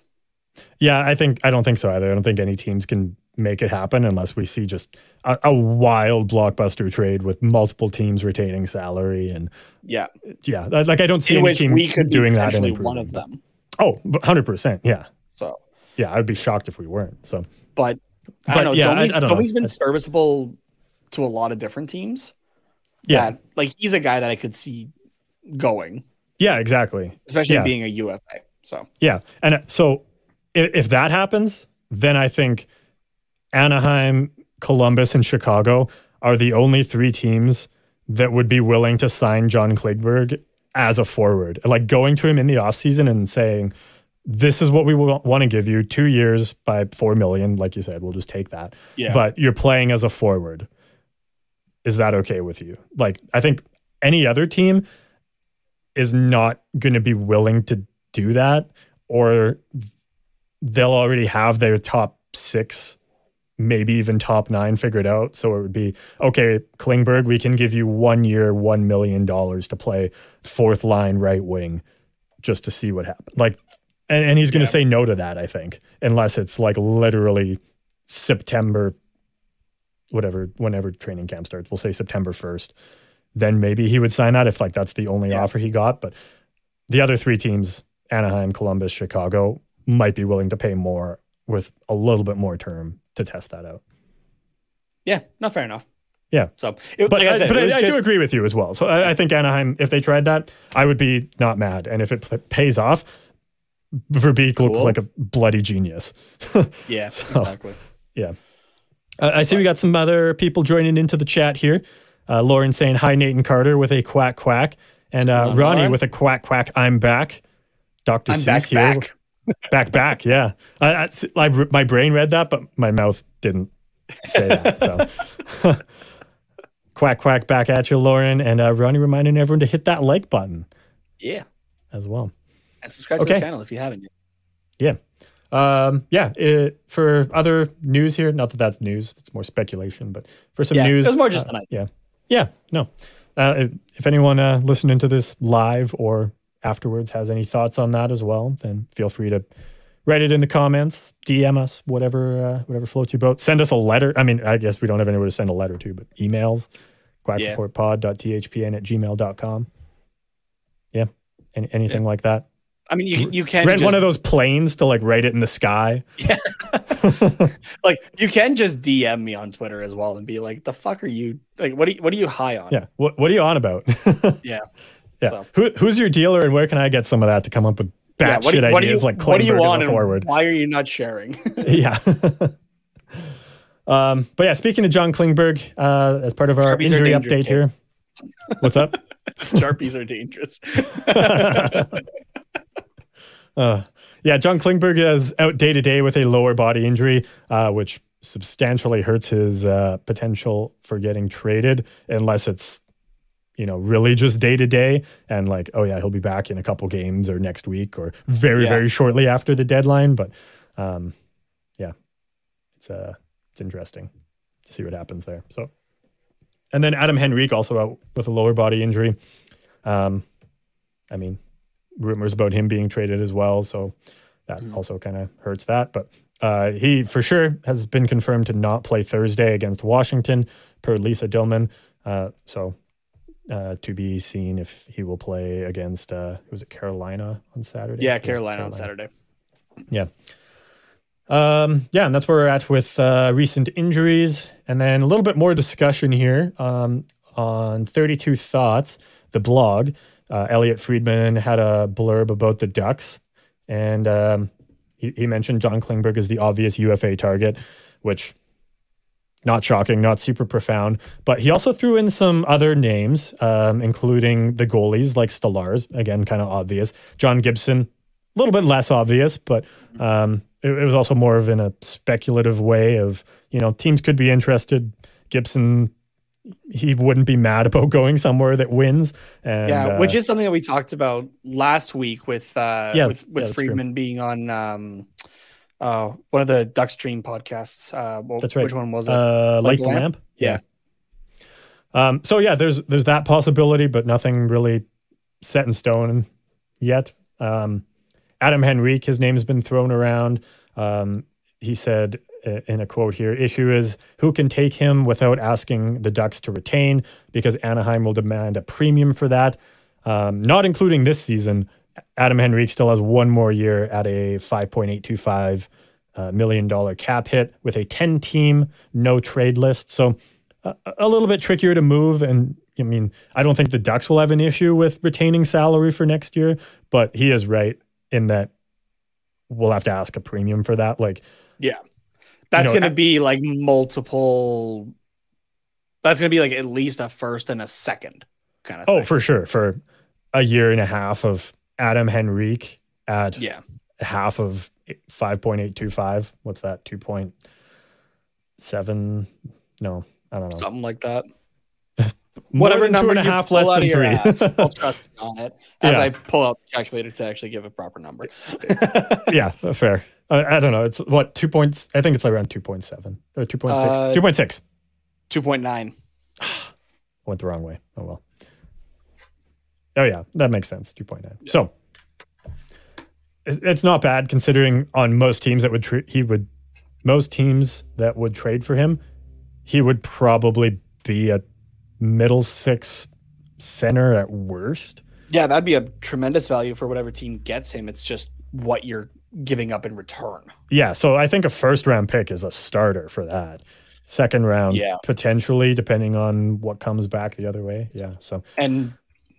Yeah, I don't think so either. I don't think any teams can make it happen unless we see just a wild blockbuster trade with multiple teams retaining salary and yeah. Like I don't see any team we could doing that. Actually, one of them. Oh, 100%. Yeah. So yeah, I'd be shocked if we weren't. So, but I don't know. Yeah, Domi's been serviceable to a lot of different teams. Yeah, like he's a guy that I could see going. Yeah, exactly. Especially being a UFA. So yeah, and so if that happens, then I think Anaheim, Columbus, and Chicago are the only three teams that would be willing to sign John Klingberg as a forward. Like going to him in the offseason and saying, this is what we want to give you, 2 years by $4 million, like you said, we'll just take that. Yeah. But you're playing as a forward. Is that okay with you? Like I think any other team is not going to be willing to do that, or they'll already have their top 6, maybe even top 9 figured out. So it would be, okay, Klingberg, we can give you 1 year, $1 million to play 4th line right wing just to see what happens. Like, and he's going to say no to that, I think, unless it's like literally September, whatever, whenever training camp starts, we'll say September 1st. Then maybe he would sign that if like that's the only offer he got. But the other three teams, Anaheim, Columbus, Chicago, might be willing to pay more with a little bit more term to test that out. Yeah, not fair enough. Yeah. So, I do agree with you as well. So I think Anaheim, if they tried that, I would be not mad. And if it pays off, Verbeek looks like a bloody genius. Yeah, so, exactly. Yeah. I see we got some other people joining into the chat here. Lauren saying, hi, Nathan Carter with a quack quack. And Ronnie with a quack quack, I'm back. Dr. I'm Seuss back, here. Back, yeah. My brain read that, but my mouth didn't say that. So. Quack quack, back at you, Lauren. And Ronnie reminding everyone to hit that like button. Yeah. As well. And subscribe to the channel if you haven't yet. Yeah. For other news here, not that that's news, it's more speculation, but for some news. It was more just tonight. Yeah. Yeah, no. If anyone listening to this live or afterwards has any thoughts on that as well, then feel free to write it in the comments, DM us, whatever floats your boat. Send us a letter. I mean, I guess we don't have anywhere to send a letter to, but emails, quackreportpod.thpn@gmail.com. Yeah, anything like that. I mean, you can rent one of those planes to like write it in the sky. Yeah. Like you can just DM me on Twitter as well and be like, "The fuck are you? Like, what are you high on?" Yeah. What are you on about? Yeah. Yeah. So. Who's your dealer, and where can I get some of that to come up with batshit ideas like Klingberg as a forward? Why are you not sharing? Yeah. But yeah, speaking of John Klingberg, as part of our Sharpies injury update here. What's up? Sharpies are dangerous. Yeah, John Klingberg is out day to day with a lower body injury, which substantially hurts his potential for getting traded, unless it's, you know, really just day to day and like, oh yeah, he'll be back in a couple games or next week or very shortly after the deadline. But yeah, it's interesting to see what happens there. So, and then Adam Henrique also out with a lower body injury. I mean, rumors about him being traded as well, so that also kind of hurts that. But he for sure has been confirmed to not play Thursday against Washington, per Lisa Dillman. So to be seen if he will play against was it Carolina on Saturday? Yeah, Carolina on Saturday. Yeah. Yeah, and that's where we're at with recent injuries. And then a little bit more discussion here on 32 Thoughts, the blog. Elliot Friedman had a blurb about the Ducks, and he mentioned John Klingberg as the obvious UFA target, which, not shocking, not super profound. But he also threw in some other names, including the goalies like Stolarz, again, kind of obvious. John Gibson, a little bit less obvious, but it was also more of in a speculative way of, you know, teams could be interested. Gibson, he wouldn't be mad about going somewhere that wins. And, which is something that we talked about last week with Friedman being on one of the Duck Stream podcasts. That's right. Which one was it? Light the Lamp? Yeah. So yeah, there's that possibility, but nothing really set in stone yet. Adam Henrique, his name has been thrown around. He said in a quote here, issue is who can take him without asking the Ducks to retain, because Anaheim will demand a premium for that. Not including this season, Adam Henrique still has one more year at a $5.825 million cap hit with a 10-team no-trade list. So a little bit trickier to move. And I mean, I don't think the Ducks will have an issue with retaining salary for next year, but he is right in that we'll have to ask a premium for that. Like, yeah. That's going to be like multiple. That's going to be like at least a first and a second kind of thing. Oh, for sure. For a year and a half of Adam Henrique at half of 5.825. What's that? 2.7? No, I don't know. Something like that. Whatever number and a half less than three. I'll trust on it as I pull out the calculator to actually give a proper number. Yeah, fair. I don't know. It's what, 2 points? I think it's like around 2.7 or 2.6. 2.6. 2.9. Went the wrong way. Oh well. Oh yeah, that makes sense. 2.9. Yeah. So it's not bad considering on most teams that would most teams that would trade for him, he would probably be a middle six center at worst. Yeah, that'd be a tremendous value for whatever team gets him. It's just what you're giving up in return. Yeah, so I think a first-round pick is a starter for that. Second round, potentially, depending on what comes back the other way. Yeah. So and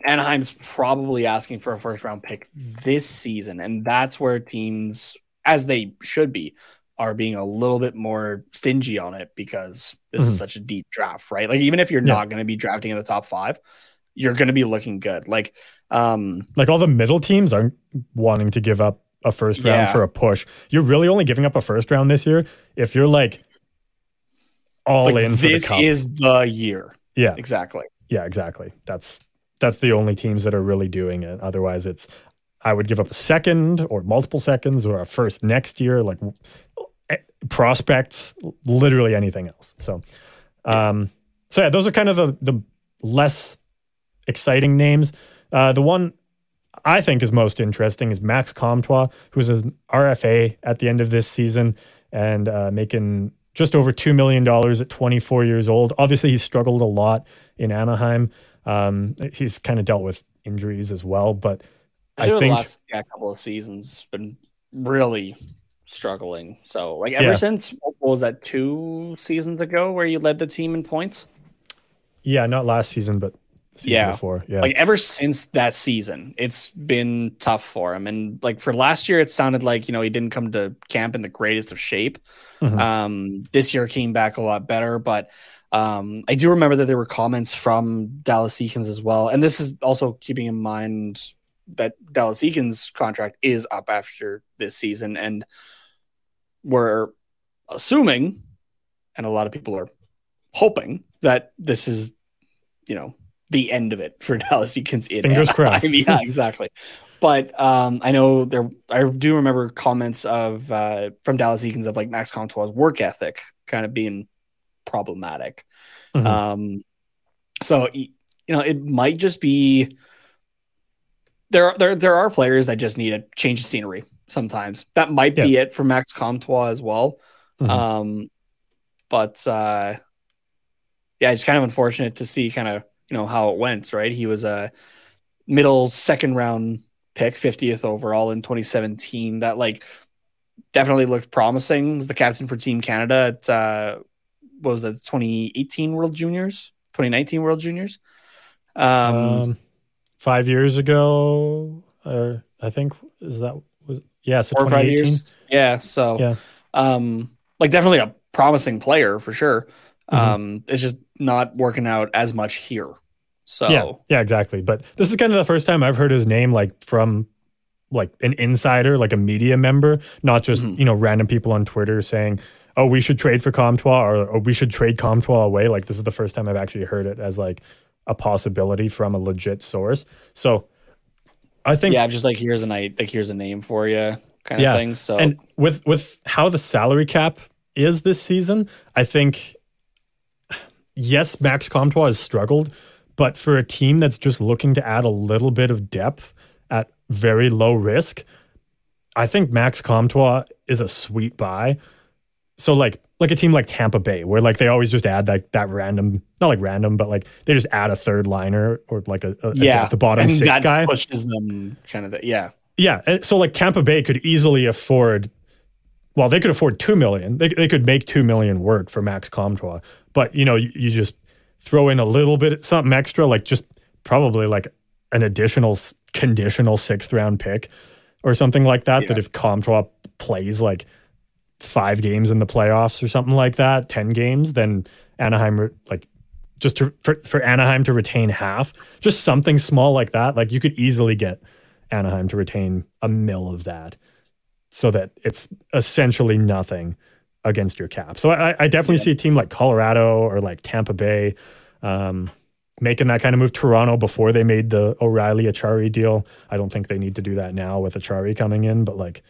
Anaheim's probably asking for a first-round pick this season, and that's where teams, as they should be, are being a little bit more stingy on it because this is such a deep draft, right? Like, even if you're not going to be drafting in the top five, you're going to be looking good. Like all the middle teams aren't wanting to give up a first round for a push. You're really only giving up a first round this year if you're like all like in for this the cup. Is the year. Yeah, exactly. Yeah, exactly. That's the only teams that are really doing it. Otherwise, it's I would give up a second or multiple seconds or a first next year, like prospects, literally anything else. So, so yeah, those are kind of the less exciting names. The one I think is most interesting is Max Comtois, who's an RFA at the end of this season and making just over $2 million at 24 years old. Obviously, he's struggled a lot in Anaheim. He's kind of dealt with injuries as well, but I think the last couple of seasons been really struggling. So, like, ever since, what was that, 2 seasons ago where you led the team in points? Yeah, not last season, but season before. Yeah. Like ever since that season, it's been tough for him. And like for last year, it sounded like, you know, he didn't come to camp in the greatest of shape. Mm-hmm. This year came back a lot better, but I do remember that there were comments from Dallas Eakins as well. And this is also keeping in mind that Dallas Eakins' contract is up after this season. And we're assuming, and a lot of people are hoping, that this is, you know, the end of it for Dallas Eakins. Fingers crossed. Yeah, exactly. But I know I do remember comments of from Dallas Eakins of like Max Comtois' work ethic kind of being problematic. Mm-hmm. So, you know, it might just be there are players that just need a change of scenery sometimes. That might be it for Max Comtois as well. Mm-hmm. But it's kind of unfortunate to see kind of, you know, how it went, right? He was a middle second round pick, 50th overall in 2017. That like definitely looked promising. He was the captain for Team Canada at 2018 World Juniors, 2019 World Juniors. 5 years ago, or I think so 4 or 5 years. Yeah. So, yeah. Like definitely a promising player for sure. Mm-hmm. It's just not working out as much here. So yeah, exactly. But this is kind of the first time I've heard his name like from like an insider, like a media member, not just you know random people on Twitter saying, "Oh, we should trade for Comtois," or "We should trade Comtois away." Like this is the first time I've actually heard it as like a possibility from a legit source. So I think just like here's a name for you kind of thing. So and with how the salary cap is this season, I think. Yes, Max Comtois has struggled, but for a team that's just looking to add a little bit of depth at very low risk, I think Max Comtois is a sweet buy. So like a team like Tampa Bay, where like they always just add that random, not like random, but like they just add a third liner or like a the bottom and six guy pushes them kind of And so like Tampa Bay could easily afford. Well, they could afford $2 million. They could make $2 million work for Max Comtois, but you know you just throw in a little bit something extra, like just probably like an additional conditional 6th round pick or something like that. Yeah. That if Comtois plays like 5 games in the playoffs or something like that, 10 games, then Anaheim like just for Anaheim to retain half, just something small like that. Like you could easily get Anaheim to retain a mil of that. So that it's essentially nothing against your cap. So I definitely see a team like Colorado or like Tampa Bay making that kind of move. Toronto, before they made the O'Reilly-Achari deal, I don't think they need to do that now with Achari coming in. But like,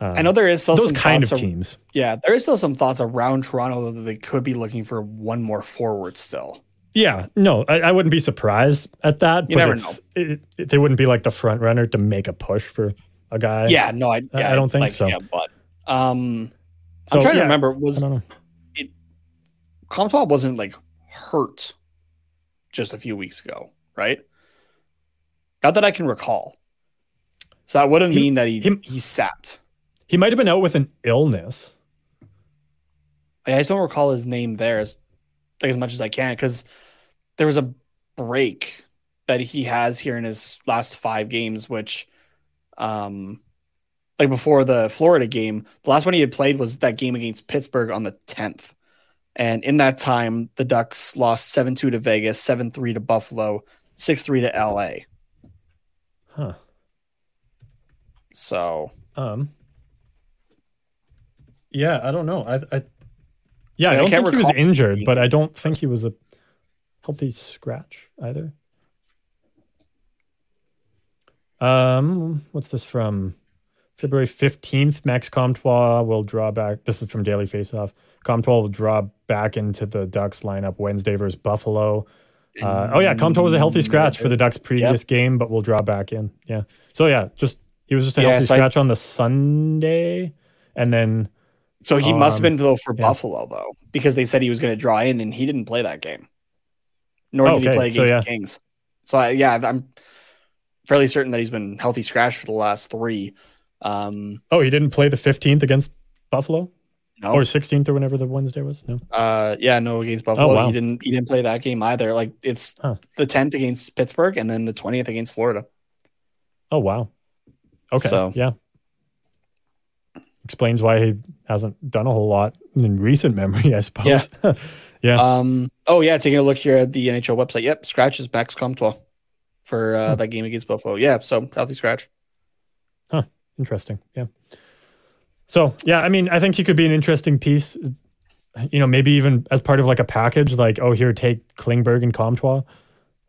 I know there is still those some kind of teams. Yeah, there is still some thoughts around Toronto that they could be looking for one more forward still. Yeah, no, I wouldn't be surprised at that. You never know. They wouldn't be like the front runner to make a push for. A guy. Yeah, no, I don't think so. Yeah, but I'm trying to remember. Was it Comtois wasn't like hurt just a few weeks ago, right? Not that I can recall. So that wouldn't mean that he sat. He might have been out with an illness. I just don't recall his name there as much as I can because there was a break that he has here in his last 5 games, which. Like before the Florida game, the last one he had played was that game against Pittsburgh on the 10th. And in that time, the Ducks lost 7-2 to Vegas, 7-3 to Buffalo, 6-3 to LA. Huh. So, yeah, I don't know. I don't think he was injured, but I don't think he was a healthy scratch either. What's this from? February 15th, Max Comtois will draw back. This is from Daily Faceoff. Comtois will draw back into the Ducks lineup Wednesday versus Buffalo. Comtois was a healthy scratch for the Ducks previous game, but will draw back in. Yeah. So he was just a healthy scratch on the Sunday, and then. So he must have been for Buffalo though, because they said he was going to draw in, and he didn't play that game. Nor did he play against the Kings. So I'm fairly certain that he's been healthy scratch for the last 3. He didn't play the 15th against Buffalo? No. Or 16th or whenever the Wednesday was? No. No, against Buffalo. Oh, wow. He didn't play that game either. Like, it's the 10th against Pittsburgh and then the 20th against Florida. Oh, wow. Okay. So. Yeah. Explains why he hasn't done a whole lot in recent memory, I suppose. Yeah. Yeah. Taking a look here at the NHL website. Yep. Scratch is Max Comtois for that game against Buffalo. Yeah. So healthy scratch. Huh. Interesting. Yeah. So, yeah, I mean, I think he could be an interesting piece, you know, maybe even as part of like a package, like, oh, here, take Klingberg and Comtois,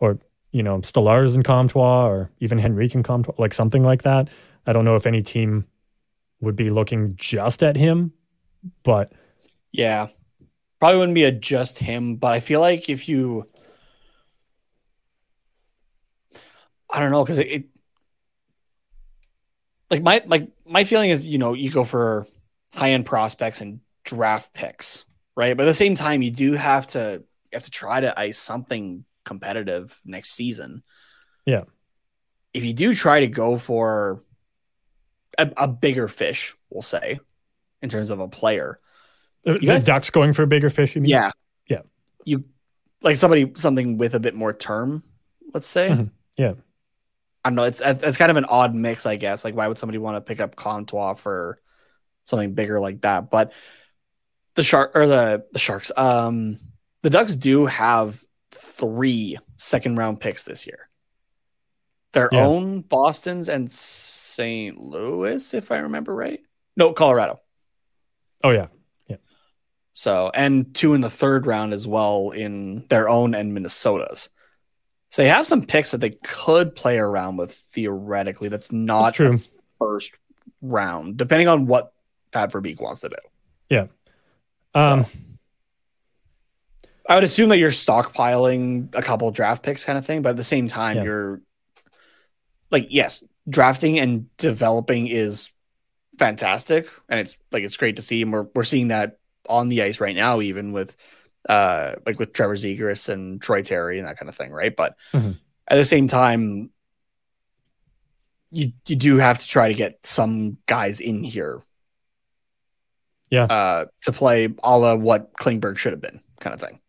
or, you know, Stellars and Comtois, or even Henrique and Comtois, like something like that. I don't know if any team would be looking just at him, but. Yeah, probably wouldn't be a just him, but I feel like if you. I don't know, because it Like my feeling is, you know, you go for high-end prospects and draft picks, right? But at the same time, you do have to try to ice something competitive next season. Yeah. If you do try to go for a bigger fish, we'll say, in terms of a player. The Ducks going for a bigger fish, you mean? Yeah. Yeah. You like something with a bit more term, let's say. Mm-hmm. Yeah. I don't know. It's kind of an odd mix, I guess. Like, why would somebody want to pick up Comtois for something bigger like that? But the Sharks, the Ducks do have 3 second-round picks this year. Their own, Boston's, and St. Louis, if I remember right. No, Colorado. Oh yeah, yeah. So, and 2 in the 3rd round as well in their own and Minnesota's. So they have some picks that they could play around with theoretically. That's not true. First round, depending on what Pat Verbeek wants to do. Yeah. So, I would assume that you're stockpiling a couple draft picks kind of thing, but at the same time, you're like, yes, drafting and developing is fantastic. And it's like, it's great to see. And we're seeing that on the ice right now, even with with Trevor Zegras and Troy Terry and that kind of thing, right? But at the same time, you do have to try to get some guys in here, to play a la what Klingberg should have been, kind of thing.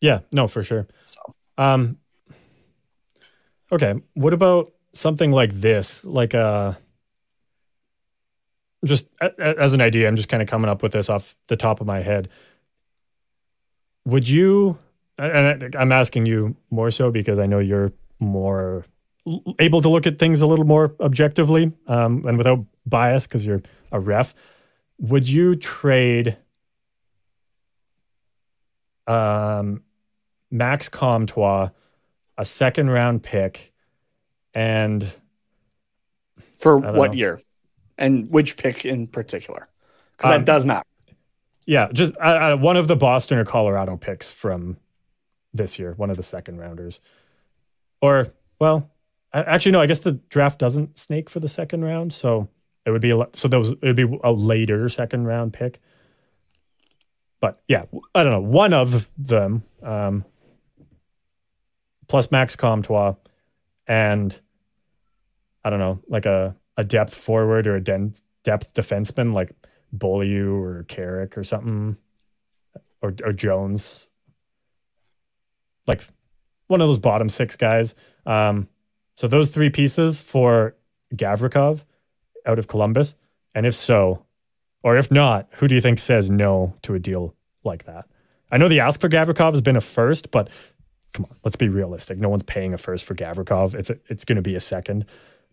Yeah, no, for sure. So, okay, what about something like this? Like just as an idea, I'm just kind of coming up with this off the top of my head. Would you, and I'm asking you more so because I know you're more able to look at things a little more objectively and without bias because you're a ref, would you trade Max Comtois, a second-round pick, and... For what year? And which pick in particular? Because that does matter. Yeah, just one of the Boston or Colorado picks from this year, one of the second rounders. Or, well, actually, no, I guess the draft doesn't snake for the second round, so it would be a later second round pick. But yeah, I don't know, one of them plus Max Comtois and I don't know, like a depth forward or a depth defenseman, like Beaulieu or Carrick or something, or Jones, like one of those bottom 6 guys. So those 3 pieces for Gavrikov out of Columbus, and if so, or if not, who do you think says no to a deal like that? I know the ask for Gavrikov has been a first, but come on, let's be realistic. No one's paying a first for Gavrikov. It's going to be a second.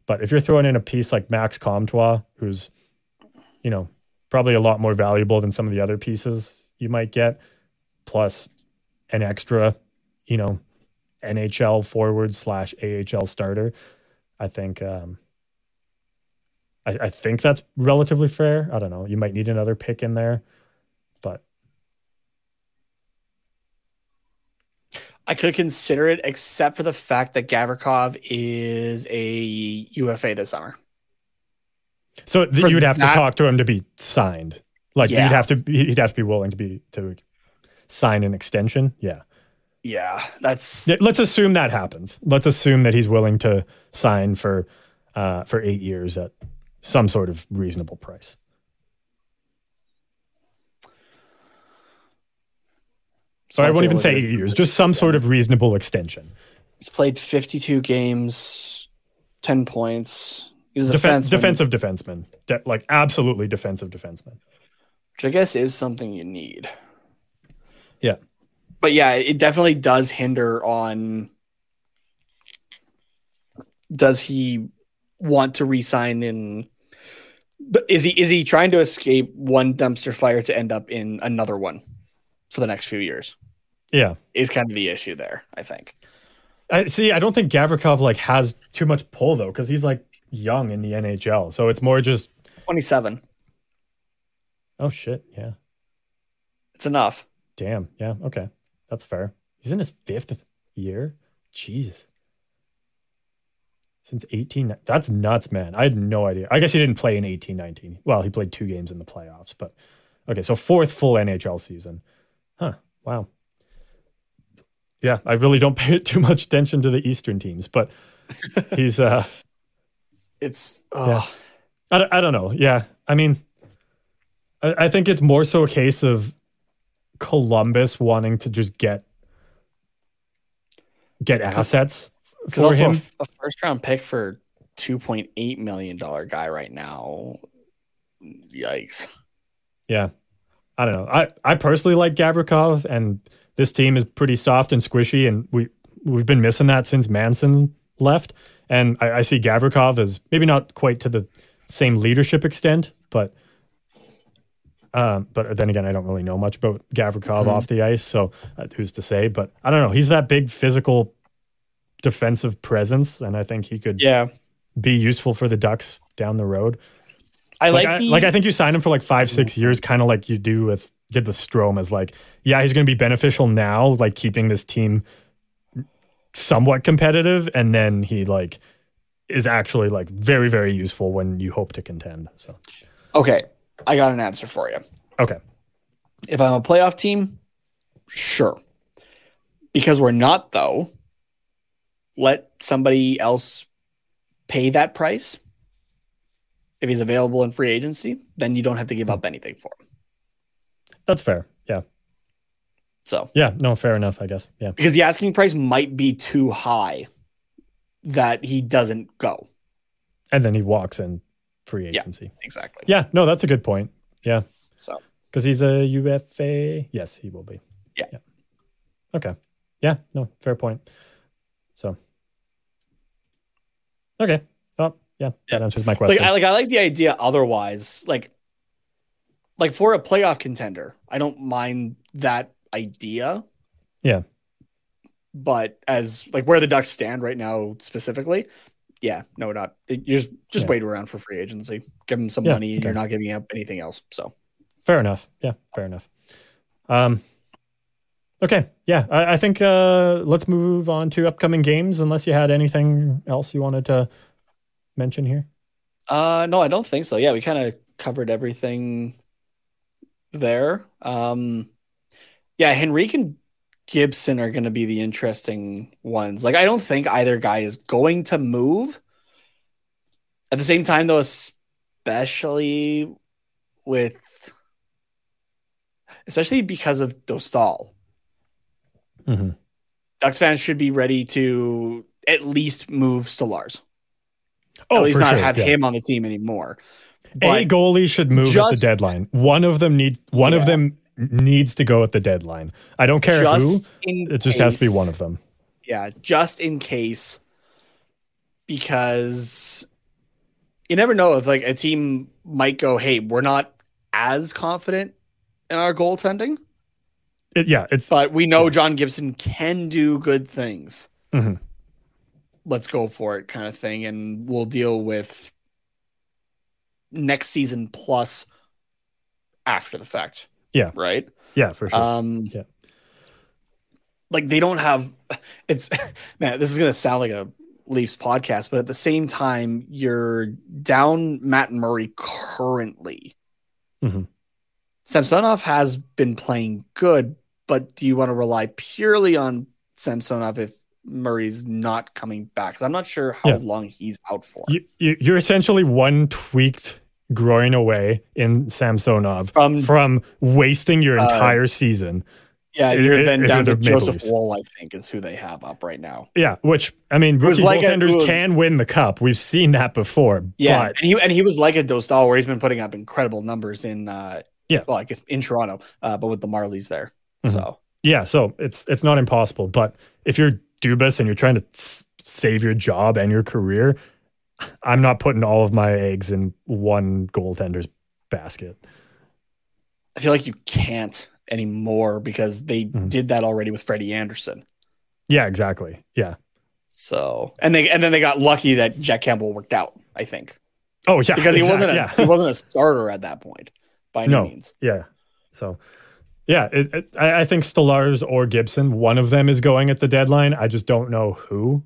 But if you're throwing in a piece like Max Comtois, who's, you know, probably a lot more valuable than some of the other pieces you might get, plus an extra, you know, NHL forward / AHL starter. I think I think that's relatively fair. I don't know. You might need another pick in there, but I could consider it, except for the fact that Gavrikov is a UFA this summer. So you would have to talk to him to be signed. Like he'd have to be willing to sign an extension. Yeah. Yeah, let's assume that happens. Let's assume that he's willing to sign for 8 years at some sort of reasonable price. So I won't even say 8 years, just some sort of reasonable extension. He's played 52 games, 10 points. He's a defensive defenseman. Absolutely defensive defenseman. Which I guess is something you need. Yeah. But yeah, it definitely does hinder on... Does he want to re-sign in... Is he trying to escape one dumpster fire to end up in another one for the next few years? Yeah. Is kind of the issue there, I think. I don't think Gavrikov has too much pull, though, because he's young in the NHL. So it's more just... 27. Oh, shit, yeah. It's enough. Damn, yeah, okay. That's fair. He's in his 5th year? Jeez. Since 18, that's nuts, man. I had no idea. I guess he didn't play in 18-19. Well, he played 2 games in the playoffs, but okay, so 4th full NHL season. Huh, wow. Yeah, I really don't pay too much attention to the Eastern teams, but he's... Yeah. I don't know. Yeah, I mean, I think it's more so a case of Columbus wanting to just get assets. Because also him. A first-round pick for $2.8 million guy right now. Yikes. Yeah. I don't know. I personally like Gavrikov, and this team is pretty soft and squishy, and we've been missing that since Manson left. And I see Gavrikov as maybe not quite to the same leadership extent, but then again, I don't really know much about Gavrikov off the ice, so who's to say? But I don't know. He's that big physical defensive presence, and I think he could be useful for the Ducks down the road. I think you sign him for 5-6 years, kind of like you did with Strome, as he's going to be beneficial now, keeping this team somewhat competitive, and then he is actually very, very useful when you hope to contend. So, okay, I got an answer for you. Okay, if I'm a playoff team, sure. Because we're not, though. Let somebody else pay that price. If he's available in free agency, then you don't have to give up anything for him. That's fair. Yeah. So. Yeah. No, fair enough, I guess. Yeah. Because the asking price might be too high that he doesn't go. And then he walks in free agency. Yeah, exactly. Yeah. No, that's a good point. Yeah. So. Because he's a UFA. Yes, he will be. Yeah. Okay. Yeah. No, fair point. So, okay. Oh, yeah. That answers my question. I like the idea otherwise. Like for a playoff contender, I don't mind that idea. Yeah. But as where the Ducks stand right now specifically, yeah, no, not. You're just wait around for free agency. Give them some money. Okay. You're not giving up anything else. So, fair enough. Yeah, fair enough. Okay, yeah, I think let's move on to upcoming games, unless you had anything else you wanted to mention here. No, I don't think so. Yeah, we kind of covered everything there. Henrique and Gibson are going to be the interesting ones. I don't think either guy is going to move. At the same time, though, especially because of Dostal. Mm-hmm. Ducks fans should be ready to at least move Stolarz. Oh, at least not have him on the team anymore. But a goalie should move at the deadline. One of them needs to go at the deadline. I don't care who. It just has to be one of them. Yeah, just in case, because you never know if a team might go, "Hey, we're not as confident in our goaltending." But we know John Gibson can do good things. Mm-hmm. Let's go for it, kind of thing, and we'll deal with next season plus after the fact. Yeah, right. Yeah, for sure. They don't have. It's man. This is gonna sound like a Leafs podcast, but at the same time, you're down Matt Murray currently. Mm-hmm. Samsonov has been playing good. But do you want to rely purely on Samsonov if Murray's not coming back? Because I'm not sure how long he's out for. You're essentially one tweaked groin away in Samsonov from wasting your entire season. Yeah, you're then down to Joseph Woll, I think, is who they have up right now. Yeah, which, I mean, rookie goaltenders can win the cup. We've seen that before. Yeah, but and he was like a Dostal, where he's been putting up incredible numbers in, well, I guess in Toronto, but with the Marlies there. Mm-hmm. So yeah, so it's not impossible. But if you're Dubas and you're trying to save your job and your career, I'm not putting all of my eggs in one goaltender's basket. I feel like you can't anymore because they did that already with Freddie Anderson. Yeah, exactly. Yeah. So and then they got lucky that Jack Campbell worked out, I think. Oh yeah, because he wasn't a starter at that point by any means. Yeah. So yeah, I think Stolarz or Gibson, one of them is going at the deadline. I just don't know who,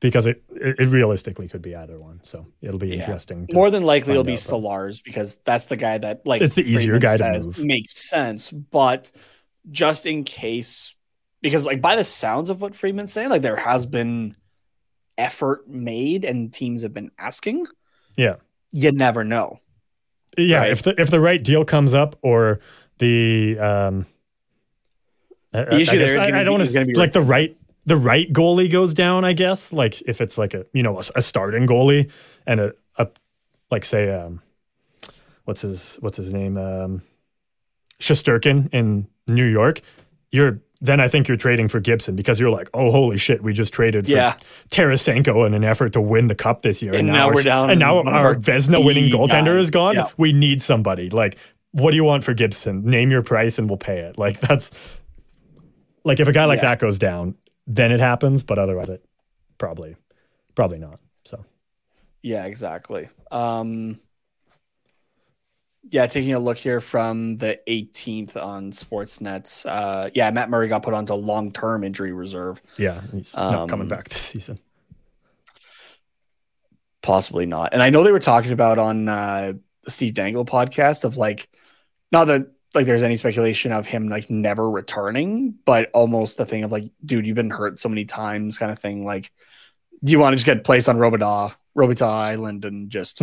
because it realistically could be either one. So it'll be interesting. More than likely it'll be Stolarz, because that's the guy that, like, it's the easier guy to move. Makes sense. But just in case, because, like, by the sounds of what Friedman's saying, like, there has been effort made and teams have been asking. Yeah. You never know. Yeah. Right? If the right deal comes up, or the issue there is I don't want to, like, the right goalie goes down, I guess. Like, if it's like a starting goalie and a like, say, what's his name? Shesterkin in New York, then I think you're trading for Gibson, because you're like, oh, holy shit, we just traded for Tarasenko in an effort to win the cup this year. And now we're down. And now our Vezina winning goaltender is gone. Yeah. We need somebody. Like, what do you want for Gibson? Name your price and we'll pay it. Like, that's like, if a guy like that goes down, then it happens, but otherwise it probably not. So yeah, exactly. Taking a look here from the 18th on Sportsnet. Matt Murray got put onto long-term injury reserve. Yeah, he's not coming back this season. Possibly not. And I know they were talking about on the Steve Dangle podcast of, like, not that, like, there's any speculation of him, like, never returning, but almost the thing of, like, dude, you've been hurt so many times kind of thing. Like, do you want to just get placed on Robitaille Island and just,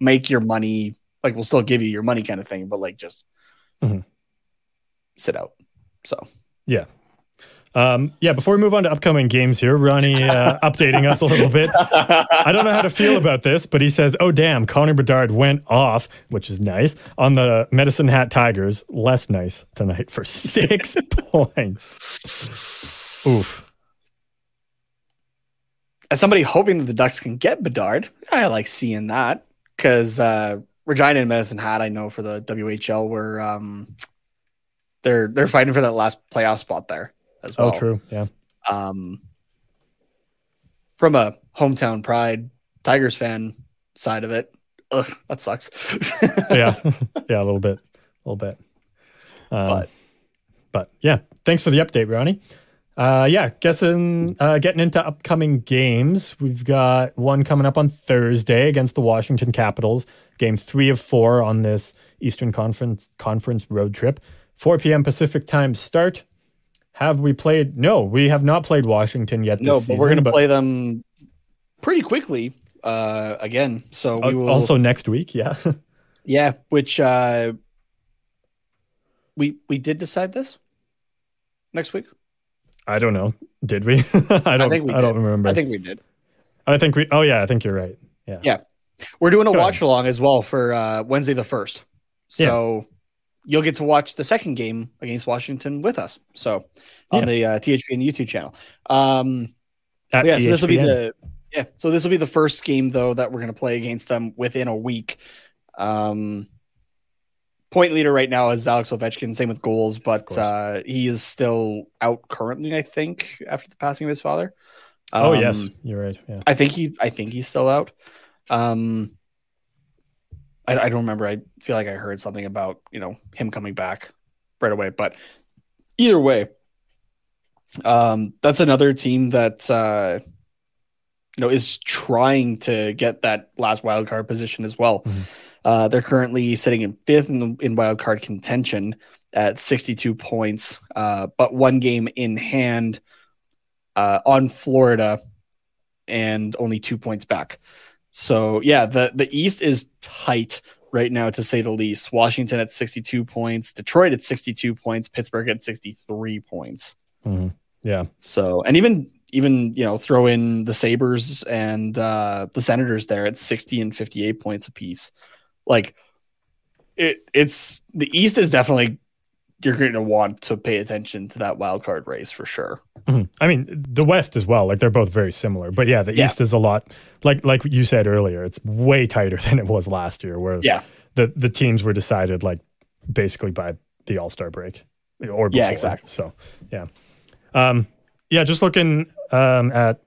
make your money? Like, we'll still give you your money kind of thing, but, like, just sit out. So, yeah. Before we move on to upcoming games here, Ronnie updating us a little bit. I don't know how to feel about this, but he says, oh, damn, Connor Bedard went off, which is nice, on the Medicine Hat Tigers. Less nice tonight for 6 points. Oof. As somebody hoping that the Ducks can get Bedard, I like seeing that, because Regina and Medicine Hat, I know, for the WHL, were they're fighting for that last playoff spot there. As well. Oh, true. Yeah. From a hometown pride Tigers fan side of it, ugh, that sucks. yeah, a little bit. But yeah, thanks for the update, Ronnie. Getting into upcoming games, we've got one coming up on Thursday against the Washington Capitals, game 3 of 4 on this Eastern Conference road trip, 4 p.m. Pacific time start. Have we played? No, we have not played Washington yet this season. No, but we're going to play them pretty quickly again. So we will also next week. Yeah, yeah. Which we did decide this next week. I don't know. Did we? I don't remember. I think we did. Oh yeah, I think you're right. Yeah. Yeah, we're doing a watch along as well for Wednesday the 1st. So. Yeah. You'll get to watch the second game against Washington with us. So on the THPN YouTube channel. So this will be the first game though that we're going to play against them within a week. Point leader right now is Alex Ovechkin, same with goals, but he is still out currently, I think, after the passing of his father. Oh yes, you're right. Yeah. I think he's still out. I don't remember. I feel like I heard something about, him coming back right away. But either way, that's another team that is trying to get that last wild card position as well. Mm-hmm. They're currently sitting in 5th in wild card contention at 62 points, but one game in hand on Florida and only 2 points back. So, yeah, the East is tight right now, to say the least. Washington at 62 points, Detroit at 62 points, Pittsburgh at 63 points. Mm-hmm. Yeah. So, and even, you know, throw in the Sabres and the Senators there at 60 and 58 points apiece. Like, it's the East is definitely, you're going to want to pay attention to that wild card race for sure. Mm-hmm. I mean, the West as well, like they're both very similar, but yeah, the East is a lot like you said earlier, it's way tighter than it was last year where the teams were decided like basically by the All-Star break or before. Yeah, exactly. So, yeah. Just looking at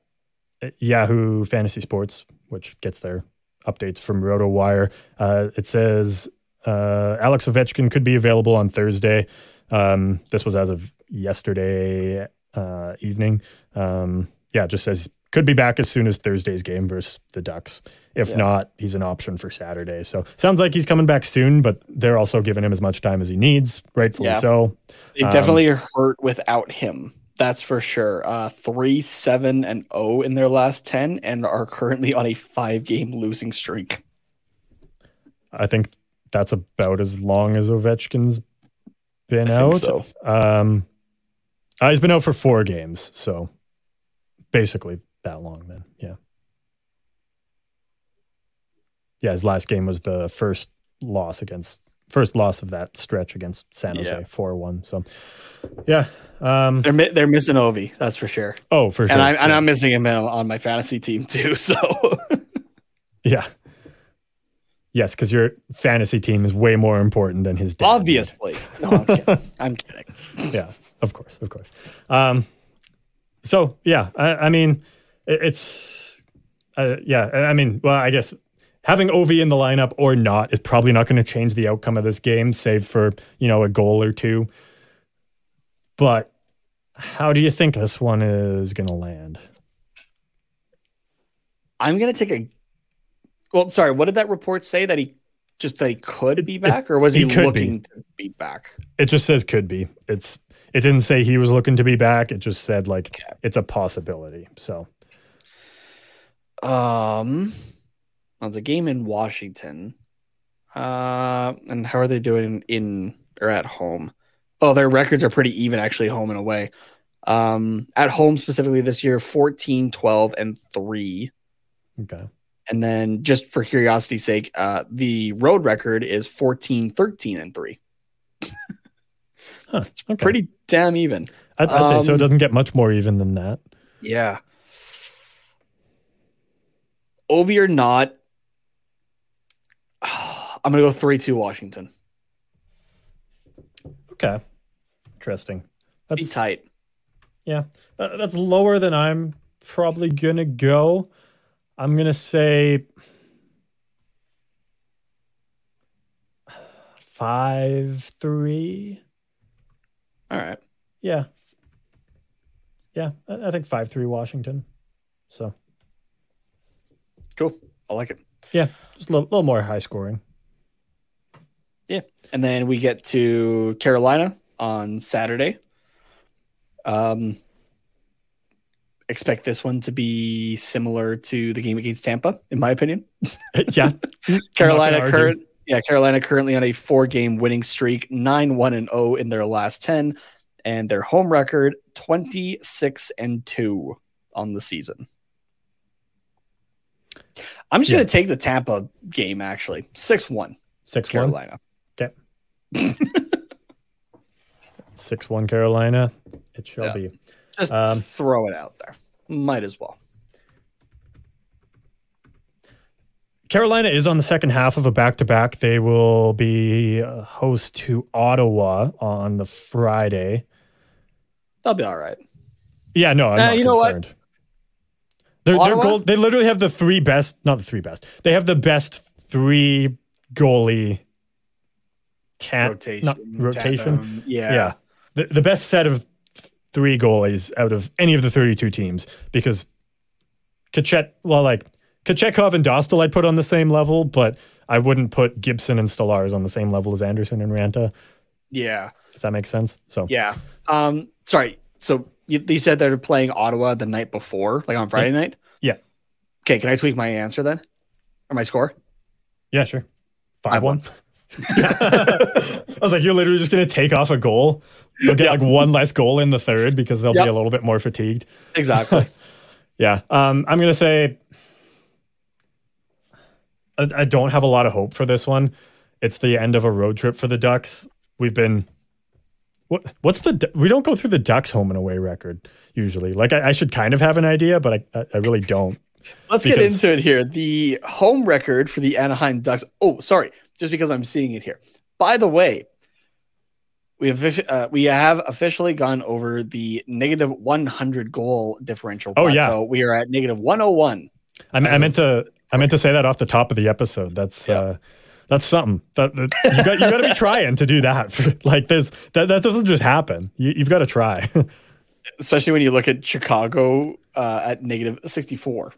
Yahoo Fantasy Sports, which gets their updates from RotoWire. It says Alex Ovechkin could be available on Thursday. This was as of yesterday evening. Just says could be back as soon as Thursday's game versus the Ducks. If not, he's an option for Saturday. So sounds like he's coming back soon, but they're also giving him as much time as he needs, rightfully so. It definitely hurt without him. That's for sure. 3-7-0 in their last 10 and are currently on a 5-game losing streak. I think that's about as long as Ovechkin's been out. So. He's been out for 4 games, so basically that long then. Yeah. Yeah, his last game was the first loss of that stretch against San Jose, 4-1. So, yeah. They're missing Ovi, that's for sure. Oh, for sure. And I'm missing him on my fantasy team too, so. Yeah. Yes, because your fantasy team is way more important than his dad. Obviously. No, I'm kidding. Yeah, of course. I guess having Ovi in the lineup or not is probably not going to change the outcome of this game, save for, you know, a goal or two. But how do you think this one is going to land? I'm going to take a... Well, sorry, what did that report say? That he could be back? Or was he looking to be back? It just says could be. It didn't say he was looking to be back. It just said, like, it's a possibility. So... Well, it's a game in Washington. And how are they doing in or at home? Oh, their records are pretty even, actually, home and away. At home specifically this year, 14, 12, and 3. Okay. And then just for curiosity's sake, the road record is 14, 13, and 3. It's pretty damn even. I'd say so. It doesn't get much more even than that. Yeah. Ovi or not, I'm going to go 3-2 Washington. Okay. Interesting. That's be tight. Yeah. That's lower than I'm probably going to go. I'm going to say 5-3. All right. Yeah. Yeah. I think 5-3 Washington. So. Cool. I like it. Yeah. Just a little more high scoring. Yeah. And then we get to Carolina on Saturday. Expect this one to be similar to the game against Tampa, in my opinion. Yeah. Carolina currently on a 4-game winning streak, 9-1-0 in their last 10, and their home record 26-2 on the season. I'm just going to take the Tampa game, actually. 6-1. 6-1? Carolina. Okay. 6-1 Carolina. It shall be. Just throw it out there. Might as well. Carolina is on the second half of a back-to-back. They will be host to Ottawa on the Friday. They'll be all right. Yeah, no, I'm not concerned. Know what? They literally have the three best, not the three best. They have the best three goalie rotation. Yeah. The best set of three goalies out of any of the 32 teams, because Kachekov and Dostal I'd put on the same level, but I wouldn't put Gibson and Stolarz on the same level as Anderson and Ranta. Yeah. If that makes sense. So, yeah. Sorry. So, you said they're playing Ottawa the night before, like on Friday night? Yeah. Okay, can I tweak my answer then? Or my score? Yeah, sure. 5-1. I was like, you're literally just going to take off a goal. You'll get like one less goal in the third because they'll be a little bit more fatigued. Exactly. Yeah. I'm going to say I don't have a lot of hope for this one. It's the end of a road trip for the Ducks. We've been... We don't go through the Ducks home and away record usually. Like I should kind of have an idea, but I really don't. Let's get into it here. The home record for the Anaheim Ducks. Oh, sorry. Just because I'm seeing it here. By the way, we have officially gone over the negative 100 goal differential. Oh yeah. So we are at negative 101. I meant to say that off the top of the episode. That's something. You got to be trying to do that. That doesn't just happen. You've got to try. Especially when you look at Chicago at negative 64.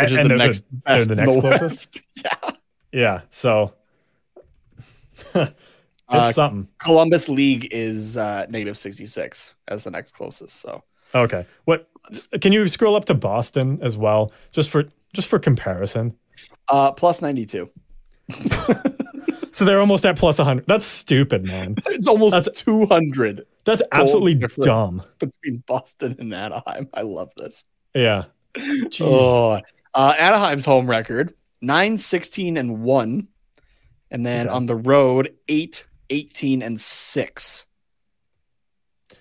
Which is the next closest. Yeah. So it's something. Columbus League is negative 66 as the next closest. So okay. What can you scroll up to Boston as well, just for comparison? Plus 92. So they're almost at plus 100. That's stupid, man. It's almost 200. That's absolutely dumb. Between Boston and Anaheim. I love this. Yeah. Oh. Anaheim's home record 9-16-1. And then on the road 8-18-6.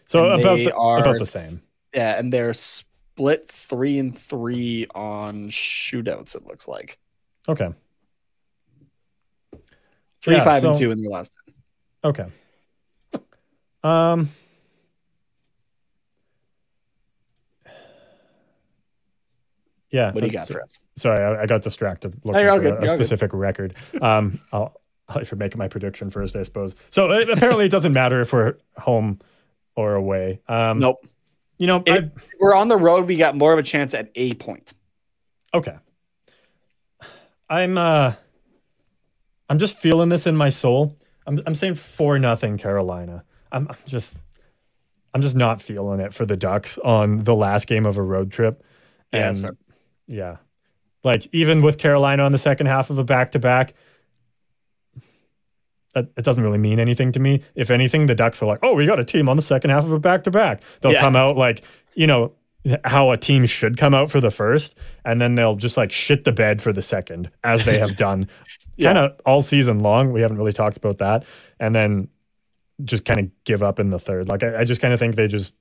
So and about the same. Yeah, and they're split 3-3 on shootouts, it looks like. Okay. 3-5-2 in the last 10. Okay. Yeah. What do you got for us? Sorry, I got distracted looking for a specific record. I should make my prediction first, I suppose. So apparently, it doesn't matter if we're home or away. Nope. You know, if we're on the road, we got more of a chance at a point. Okay. I'm just feeling this in my soul. I'm saying 4-0 Carolina. I'm just not feeling it for the Ducks on the last game of a road trip. And yeah, that's fair. Yeah. Like even with Carolina on the second half of a back-to-back, it doesn't really mean anything to me. If anything, the Ducks are like, "Oh, we got a team on the second half of a back-to-back." They'll come out like, you know, how a team should come out for the first, and then they'll just like shit the bed for the second, as they have done. Kind of all season long. We haven't really talked about that. And then just kind of give up in the third. Like I just kind of think they just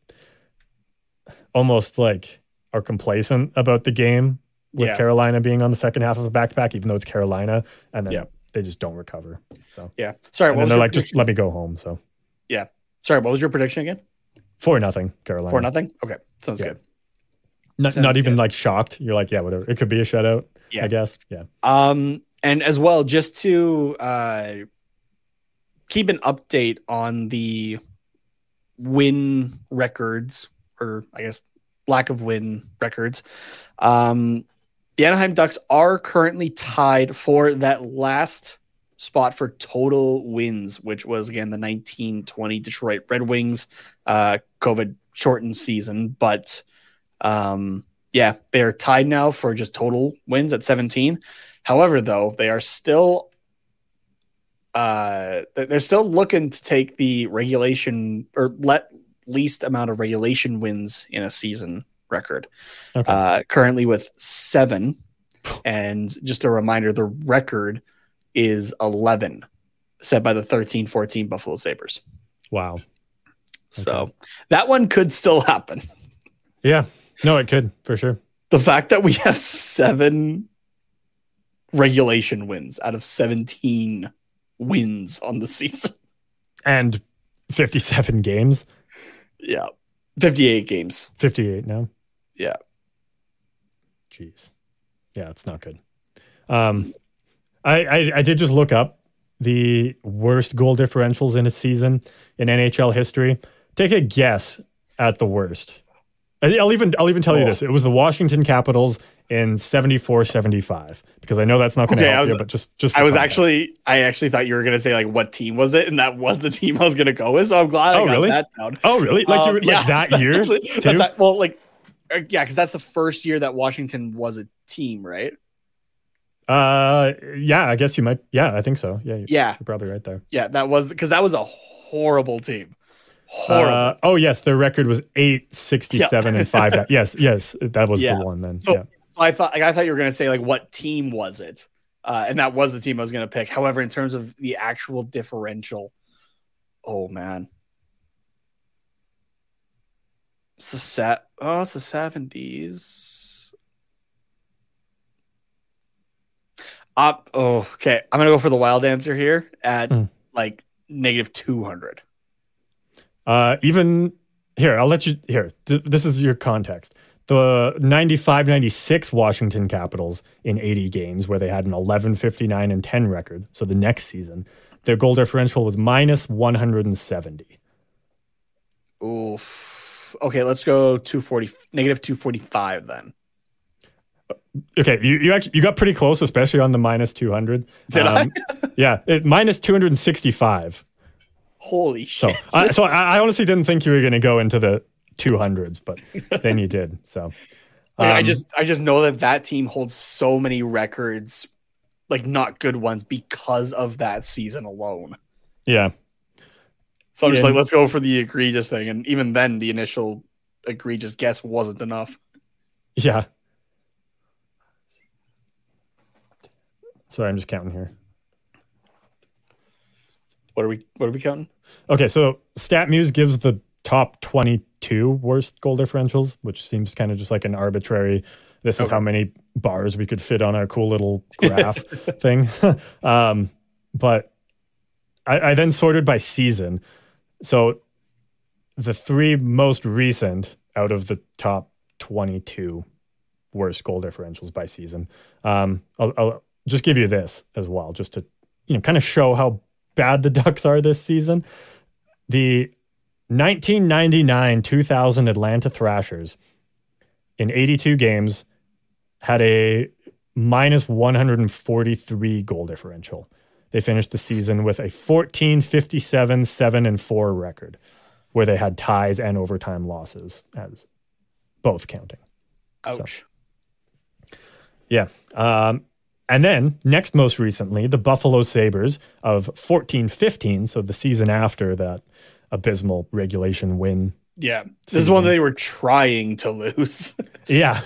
almost like are complacent about the game with Carolina being on the second half of a back-to-back, even though it's Carolina. And then they just don't recover. So sorry. And then they're like, prediction? Just let me go home. So yeah. Sorry. What was your prediction again? 4-0 Carolina. 4-0. Okay. Sounds good. Not even like shocked. You're like, yeah, whatever. It could be a shutout. Yeah. I guess. Yeah. And as well, just to keep an update on the win records, or I guess lack of win records, the Anaheim Ducks are currently tied for that last spot for total wins, which was, again, the 19-20 Detroit Red Wings COVID-shortened season. But, they're tied now for just total wins at 17. However, though, they are still looking to take the regulation or least amount of regulation wins in a season record. Okay. Currently with 7, and just a reminder, the record is 11, set by the 13-14 Buffalo Sabres. Wow! Okay. So that one could still happen. Yeah, no, it could for sure. The fact that we have 7. Regulation wins out of 17 wins on the season and 57 games. 58 games. 58 now. Yeah. Jeez. Yeah, it's not good. I did just look up the worst goal differentials in a season in NHL history. Take a guess at the worst. I'll even tell you this. It was the Washington Capitals in 74-75, because I know that's not going to help you, but just for context. I actually thought you were going to say like what team was it, and that was the team I was going to go with. So I'm glad I got that down. Oh really? Like you were like that year? Actually, too? Well, because that's the first year that Washington was a team, right? Yeah, I guess you might. Yeah, I think so. Yeah, you're probably right there. Yeah, that was because that was a horrible team. Horrible. Oh yes, their record was 8-67 and 5. Yes, that was the one. Then so I thought you were gonna say like what team was it, and that was the team I was gonna pick. However, in terms of the actual differential, oh man, it's the 70s. Okay. I'm gonna go for the wild answer here at like -200. Even here, I'll let you here. This is your context. The 95-96 Washington Capitals in 80 games where they had an 11-59 and 10 record. So the next season, their goal differential was -170. Oof. Okay, let's go -245 then. Okay, you actually you got pretty close, especially on the -200. Did I? Yeah, -265. Holy shit. So I honestly didn't think you were going to go into the 200s, but then you did. So like, I just know that team holds so many records, like not good ones, because of that season alone. Yeah. So I'm just like, let's go for the egregious thing. And even then, the initial egregious guess wasn't enough. Yeah. Sorry, I'm just counting here. What are we counting? Okay, so StatMuse gives the top 22 worst goal differentials, which seems kind of just like an arbitrary, this is how many bars we could fit on our cool little graph thing. But I then sorted by season. So the three most recent out of the top 22 worst goal differentials by season. I'll just give you this as well, just to kind of show how bad the Ducks are this season. The 1999-2000 Atlanta Thrashers in 82 games had a -143 goal differential. They finished the season with a 14-57, 7-4 record, where they had ties and overtime losses as both counting. Ouch. So, yeah. And then, next most recently, the Buffalo Sabres of 14-15, so the season after that abysmal regulation win. Yeah. This season is one that they were trying to lose. Yeah.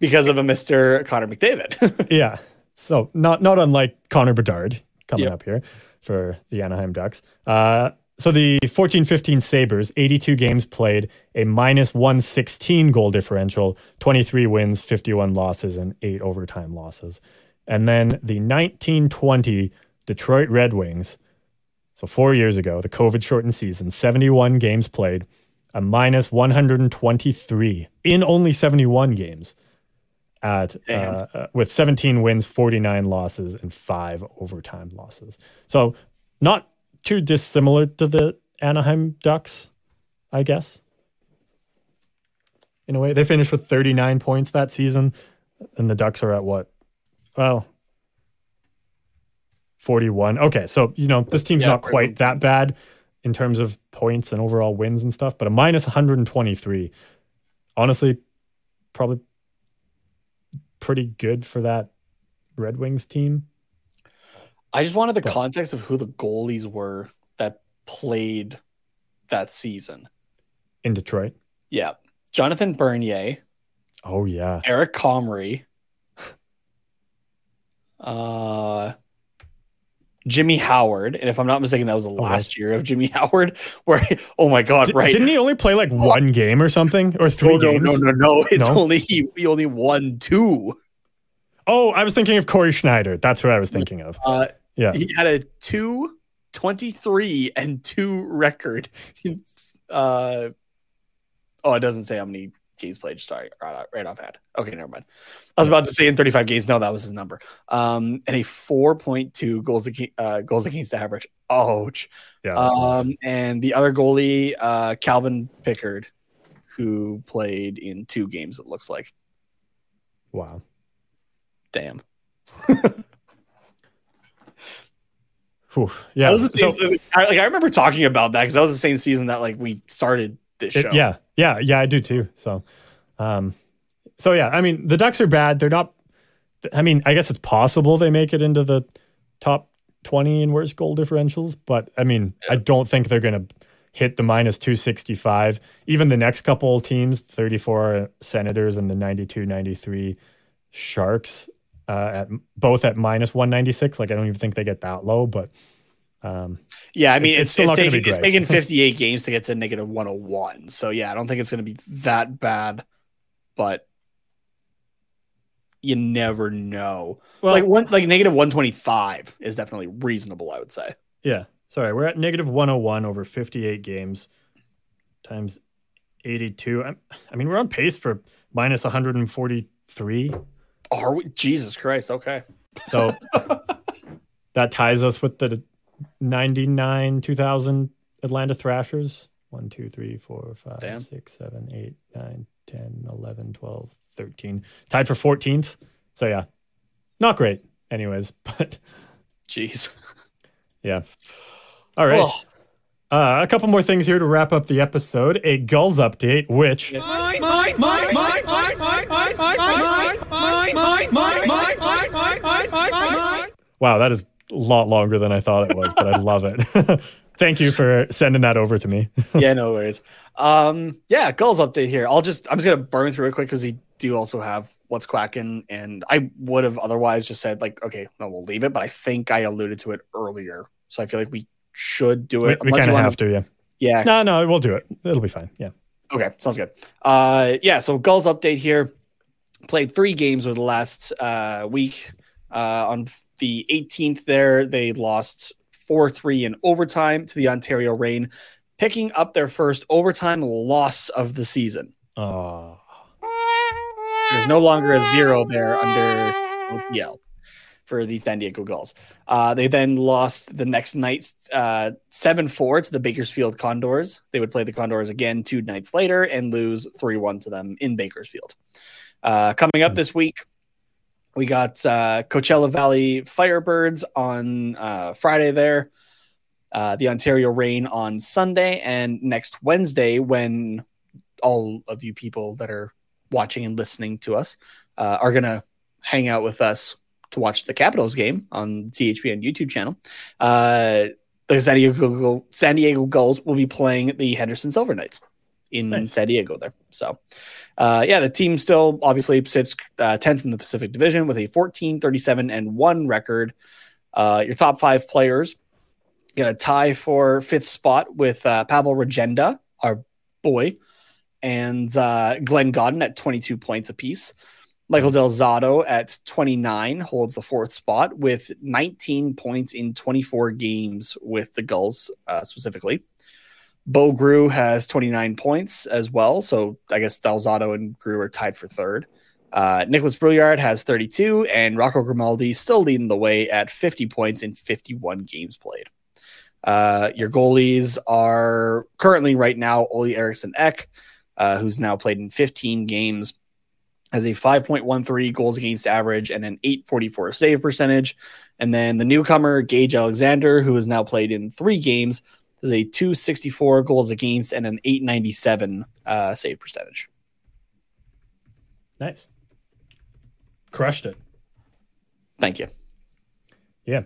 Because of a Mr. Connor McDavid. Yeah. So, not unlike Connor Bedard coming up here for the Anaheim Ducks. So, the 14-15 Sabres, 82 games played, a -116 goal differential, 23 wins, 51 losses, and 8 overtime losses. And then the 1920 Detroit Red Wings, so 4 years ago, the COVID-shortened season, 71 games played, a -123 in only 71 games with 17 wins, 49 losses, and 5 overtime losses. So not too dissimilar to the Anaheim Ducks, I guess. In a way, they finished with 39 points that season, and the Ducks are at what? Well, 41. Okay, so, this team's not quite that bad in terms of points and overall wins and stuff, but a -123, honestly, probably pretty good for that Red Wings team. I just wanted the context of who the goalies were that played that season. In Detroit? Yeah. Jonathan Bernier. Oh, yeah. Eric Comrie. Jimmy Howard, and if I'm not mistaken, that was the last year of Jimmy Howard. Where, oh my god, right? Didn't he only play like one game or something, or three games? No. It's only he only won 2. Oh, I was thinking of Corey Schneider. That's what I was thinking of. Yeah, he had a 2-23-2 record. It doesn't say how many games played. Sorry, right off hand. Okay, never mind. I was about to say in 35 games. No, that was his number. And a 4.2 goals against average. Ouch. Yeah. And the other goalie, Calvin Pickard, who played in 2 games. It looks like. Wow. Damn. Whew. Yeah. That was the season, I remember talking about that because that was the same season that we started this show. Yeah, I do too. So, I mean, the Ducks are bad. They're not I mean, I guess it's possible they make it into the top 20 in worst goal differentials, but I mean, I don't think they're going to hit the minus 265. Even the next couple teams, 34 Senators and the 92-93 Sharks, both at minus 196. Like, I don't even think they get that low, but... yeah, I mean, it's still not going to be great. It's taken 58 games to get to negative 101. So, yeah, I don't think it's going to be that bad, but you never know. Well, like negative 125 is definitely reasonable, I would say. Yeah. Sorry, we're at negative 101 over 58 games times 82. I mean, we're on pace for minus 143. Are we? Jesus Christ. Okay. So that ties us with the 99-2000 Atlanta Thrashers. 1, 2, 3, 4, 5, Damn. 6, 7, 8, 9, 10, 11, 12, 13. Tied for 14th. So, yeah, not great anyways, but... Jeez. Yeah. All right. Oh. A couple more things here to wrap up the episode. A Gulls update, which... Wow, that is... a lot longer than I thought it was, but I love it. Thank you for sending that over to me. Yeah, no worries. Yeah, Gulls update here. I'm just gonna burn through it quick because we do also have what's quacking, and I would have otherwise just said like, okay, no, we'll leave it. But I think I alluded to it earlier, so I feel like we should do it. We kind of have to, yeah. Yeah. No, we'll do it. It'll be fine. Yeah. Okay, sounds good. Yeah. So Gulls update here. Played 3 games over the last week. On the 18th there, they lost 4-3 in overtime to the Ontario Reign, picking up their first overtime loss of the season. Oh. There's no longer a 0 there under OPL for the San Diego Gulls. They then lost the next night 7-4 to the Bakersfield Condors. They would play the Condors again 2 nights later and lose 3-1 to them in Bakersfield. Coming up this week, we got Coachella Valley Firebirds on Friday there, the Ontario Reign on Sunday, and next Wednesday, when all of you people that are watching and listening to us are going to hang out with us to watch the Capitals game on the THPN YouTube channel, the San Diego Gulls will be playing the Henderson Silver Knights in San Diego there. So, yeah, the team still obviously sits 10th in the Pacific Division with a 14-37-1 record. Your top 5 players got a tie for 5th spot with Pavel Regenda, our boy, and Glenn Godden at 22 points apiece. Michael Delzato at 29 holds the 4th spot with 19 points in 24 games with the Gulls specifically. Bo Grew has 29 points as well, so I guess Delzato and Grew are tied for 3rd. Nicholas Brouillard has 32, and Rocco Grimaldi still leading the way at 50 points in 51 games played. Your goalies are currently right now Ole Eriksson Ek, who's now played in 15 games, has a 5.13 goals against average and an 844 save percentage. And then the newcomer, Gage Alexander, who has now played in 3 games, is a 264 goals against and an 897 save percentage. Nice. Crushed it. Thank you. Yeah.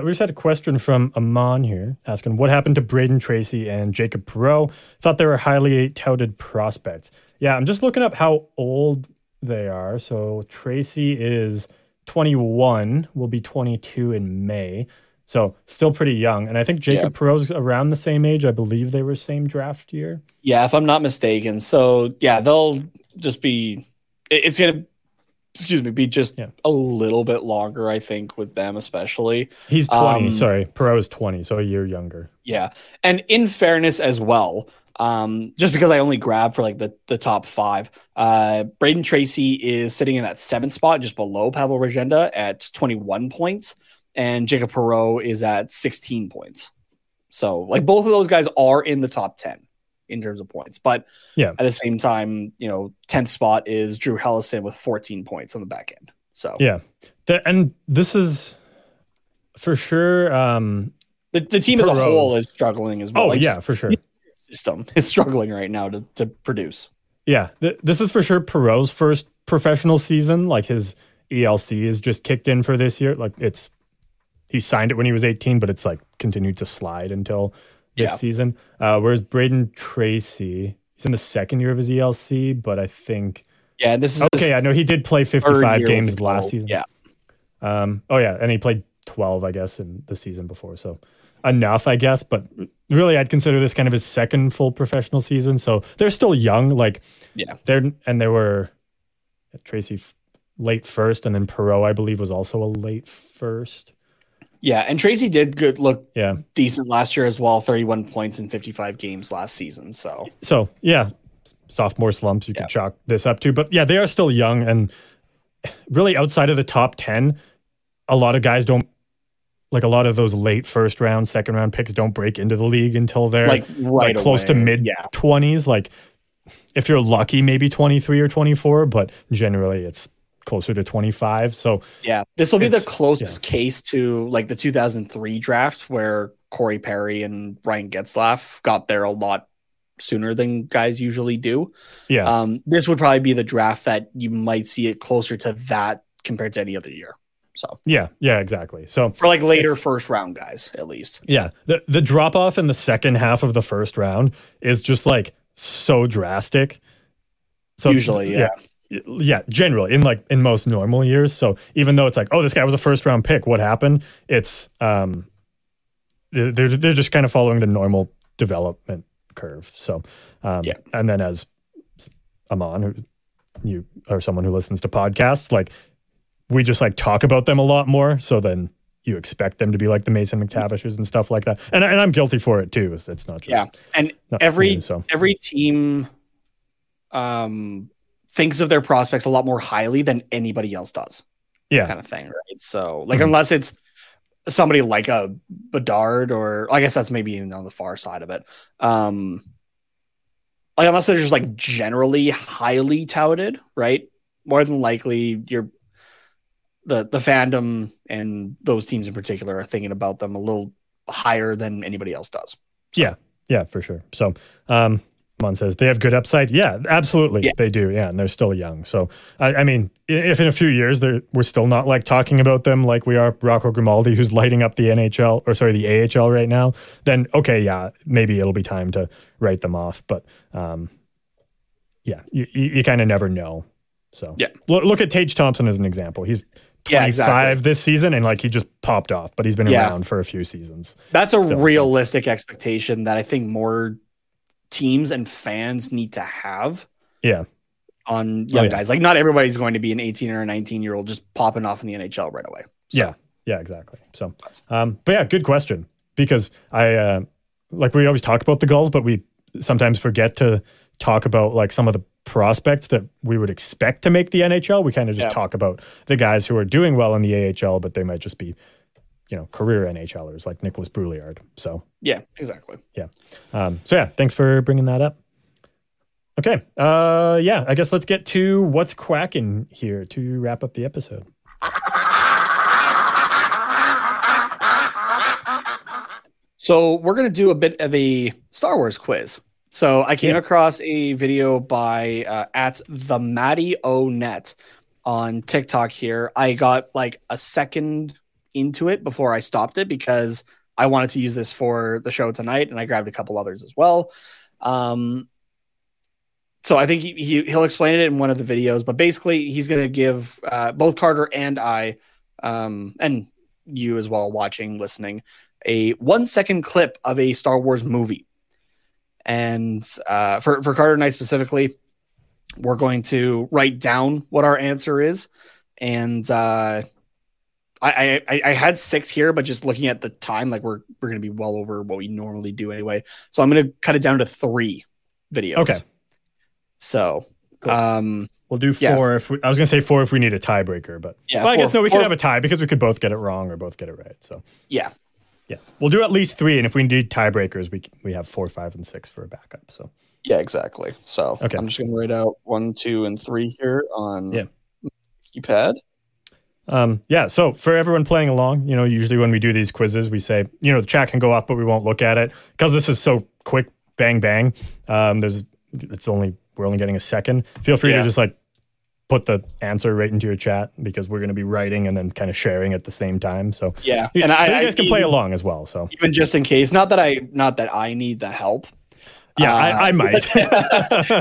We just had a question from Amon here asking, what happened to Braden Tracy and Jacob Perreault? Thought they were highly touted prospects. Yeah, I'm just looking up how old they are. So Tracy is 21, will be 22 in May. So still pretty young. And I think Jacob Perreault's around the same age. I believe they were same draft year. Yeah, if I'm not mistaken. So yeah, they'll just be, it's going to, be just a little bit longer, I think, with them especially. He's 20, Perreault's 20, so a year younger. Yeah. And in fairness as well, just because I only grabbed for like the top 5, Braden Tracy is sitting in that 7th spot, just below Pavel Regenda at 21 points. And Jacob Perreault is at 16 points. So, like, both of those guys are in the top 10 in terms of points. But at the same time, you know, 10th spot is Drew Hellison with 14 points on the back end. So, yeah. And this is for sure. The team as a whole is struggling as well. Oh, like, yeah, for sure. The system is struggling right now to produce. Yeah. This is for sure Perreault's first professional season. Like, his ELC is just kicked in for this year. Like it's, he signed it when he was 18, but it's like continued to slide until this season. Whereas Braden Tracy, he's in the second year of his ELC, but I think this is okay. I know he did play 55 games last season. Yeah. And he played 12, I guess, in the season before. So enough, I guess. But really, I'd consider this kind of his second full professional season. So they're still young. Tracy late first, and then Perreault, I believe, was also a late first. Yeah, and Tracy did decent last year as well, 31 points in 55 games last season. So yeah, sophomore slumps you could chalk this up to. But yeah, they are still young, and really outside of the top 10, a lot of guys don't, like a lot of those late first round, second round picks don't break into the league until they're close to mid-20s. Like if you're lucky, maybe 23 or 24, but generally it's closer to 25. So yeah, this will be the closest case to like the 2003 draft where Corey Perry and Ryan Getzlaf got there a lot sooner than guys usually do. Yeah. This would probably be the draft that you might see it closer to that compared to any other year. So yeah, exactly. So for like later first round guys, at least. Yeah. The drop off in the second half of the first round is just like so drastic. So usually, yeah, generally in most normal years. So even though it's like, oh, this guy was a first round pick, what happened? It's they're just kind of following the normal development curve. So and then as Amon, you are someone who listens to podcasts, like we just like talk about them a lot more. So then you expect them to be like the Mason McTavishes and stuff like that. And I'm guilty for it too. It's not just and every team thinks of their prospects a lot more highly than anybody else does. Yeah. Kind of thing, right? So, like, unless it's somebody like a Bedard or I guess that's maybe even on the far side of it. Like, unless they're just, like, generally highly touted, right? More than likely, the fandom and those teams in particular are thinking about them a little higher than anybody else does. So. Yeah, for sure. So, Mon says they have good upside. Yeah, absolutely. Yeah. They do. Yeah. And they're still young. So, I mean, if in a few years we're still not like talking about them like we are Rocco Grimaldi, who's lighting up the AHL right now, then okay. Yeah. Maybe it'll be time to write them off. But you kind of never know. So look at Tage Thompson as an example. He's 25 this season, and like he just popped off, but he's been around for a few seasons. That's a realistic expectation that I think more teams and fans need to have on young guys. Like not everybody's going to be an 18 or a 19 year old just popping off in the NHL right away. So. Yeah, exactly. So, but yeah, good question, because I, like we always talk about the goals, but we sometimes forget to talk about like some of the prospects that we would expect to make the NHL. We kind of just talk about the guys who are doing well in the AHL, but they might just be, you know, career NHLers like Nicholas Brouillard. So yeah, exactly. Yeah. Thanks for bringing that up. Okay. I guess let's get to what's quacking here to wrap up the episode. So we're going to do a bit of a Star Wars quiz. So I came across a video by at the Matty O.Net on TikTok here. I got like a second into it before I stopped it because I wanted to use this for the show tonight, and I grabbed a couple others as well. So I think he'll explain it in one of the videos, but basically he's going to give both Carter and I, and you as well watching, listening, a 1-second clip of a Star Wars movie. And for Carter and I specifically, we're going to write down what our answer is, and I had 6 here, but just looking at the time, like we're going to be well over what we normally do anyway. So I'm going to cut it down to 3 videos. Okay. So cool. We'll do 4 I was going to say 4 if we need a tiebreaker, but I guess no, we could have a tie because we could both get it wrong or both get it right. So yeah, we'll do at least 3, and if we need tiebreakers, we have 4, 5, and 6 for a backup. So yeah, exactly. So okay. I'm just going to write out 1, 2, and 3 here on keypad. So for everyone playing along, you know, usually when we do these quizzes, we say, you know, the chat can go off, but we won't look at it because this is so quick, bang, bang. We're only getting a second. Feel free to just like put the answer right into your chat because we're going to be writing and then kind of sharing at the same time. So yeah, and you guys can play along as well. So even just in case, not that I need the help. Yeah, I might,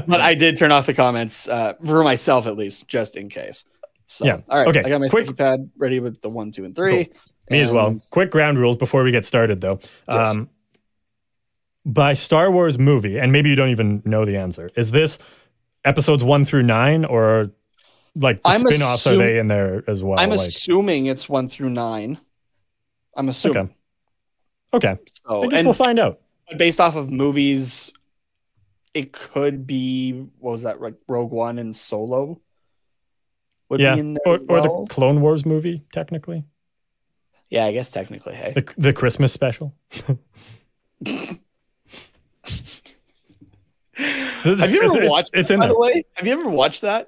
but I did turn off the comments for myself at least, just in case. So yeah, all right. Okay, I got my sticky pad ready with the 1, 2, and 3. Cool. Me as well. Quick ground rules before we get started, though. Yes. By Star Wars movie, and maybe you don't even know the answer. Is this episodes 1 through 9 or? Like the spin-offs, are they in there as well? I'm assuming it's 1 through 9. I'm assuming. Okay. So, I guess we'll find out. Based off of movies, it could be, what was that, like Rogue One and Solo? Would be in there or the Clone Wars movie, technically. Yeah, I guess technically, hey. The Christmas special. Have you ever watched that?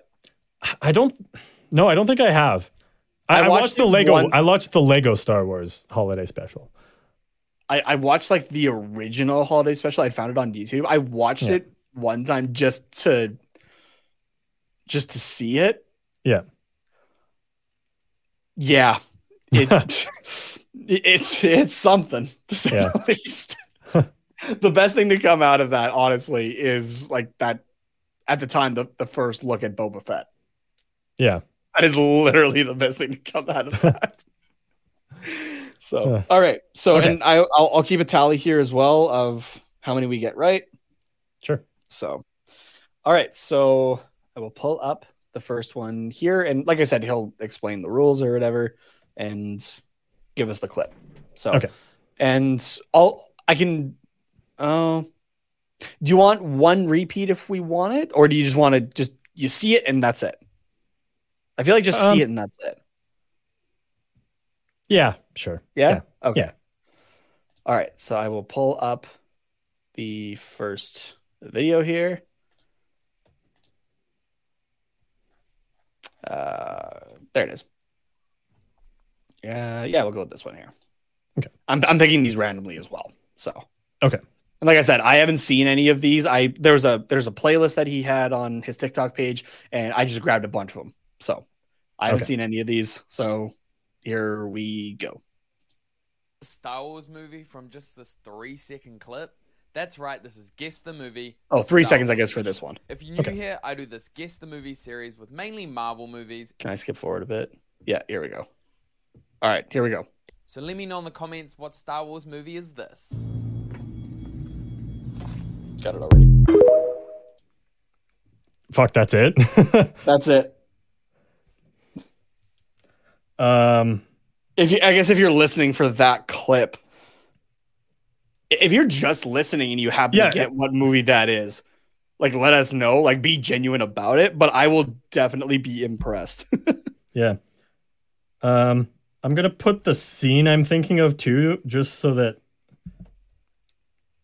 I don't think I have. I watched the Lego Star Wars holiday special. I watched like the original holiday special. I found it on YouTube. I watched it one time just to see it. Yeah. Yeah. It's something to say the least. The best thing to come out of that, honestly, is like that at the time the first look at Boba Fett. Yeah. That is literally the best thing to come out of that. So, all right. So, okay. And I'll keep a tally here as well of how many we get right. Sure. So, all right. So, I will pull up the first one here. And like I said, he'll explain the rules or whatever and give us the clip. So, okay. And do you want one repeat if we want it? Or do you just want to you see it and that's it? I feel like just see it and that's it. Yeah, sure. Yeah? Okay. Yeah. All right, so I will pull up the first video here. There it is. Yeah, we'll go with this one here. Okay. I'm picking these randomly as well. So okay. And like I said, I haven't seen any of these. There's a playlist that he had on his TikTok page, and I just grabbed a bunch of them. So I haven't seen any of these. So here we go. The Star Wars movie from just this 3-second clip. That's right. This is Guess the Movie. Oh, three seconds, I guess, for this one. If you're new here, I do this Guess the Movie series with mainly Marvel movies. Can I skip forward a bit? Yeah, here we go. All right, here we go. So let me know in the comments what Star Wars movie is this. Got it already. Fuck, that's it? That's it. If you're listening for that clip, if you're just listening and you happen to get what movie that is, like, let us know, like, be genuine about it, but I will definitely be impressed. Yeah. I'm going to put the scene I'm thinking of too, just so that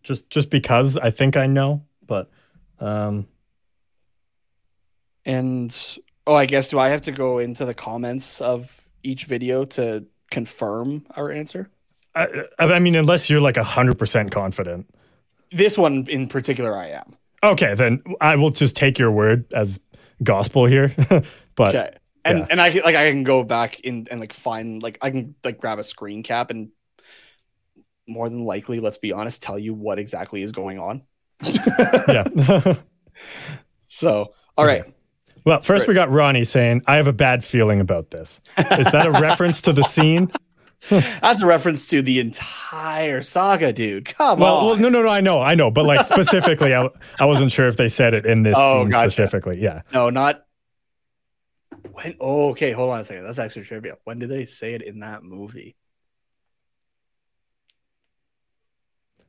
just because I think I know, but, I guess, do I have to go into the comments of each video to confirm our answer? I mean, unless you're like 100% confident. This one in particular, I am. Okay, then I will just take your word as gospel here. But okay. And I can go back in and like find, like, I can like grab a screen cap and more than likely, let's be honest, tell you what exactly is going on. Yeah. So, all right. Okay. Well, first we got Ronnie saying, I have a bad feeling about this. Is that a reference to the scene? That's a reference to the entire saga, dude. Come on. Well, no, I know. But like specifically, I wasn't sure if they said it in this scene specifically. Yeah. No, not... when. Oh, okay, hold on a second. That's actually trivia. When did they say it in that movie?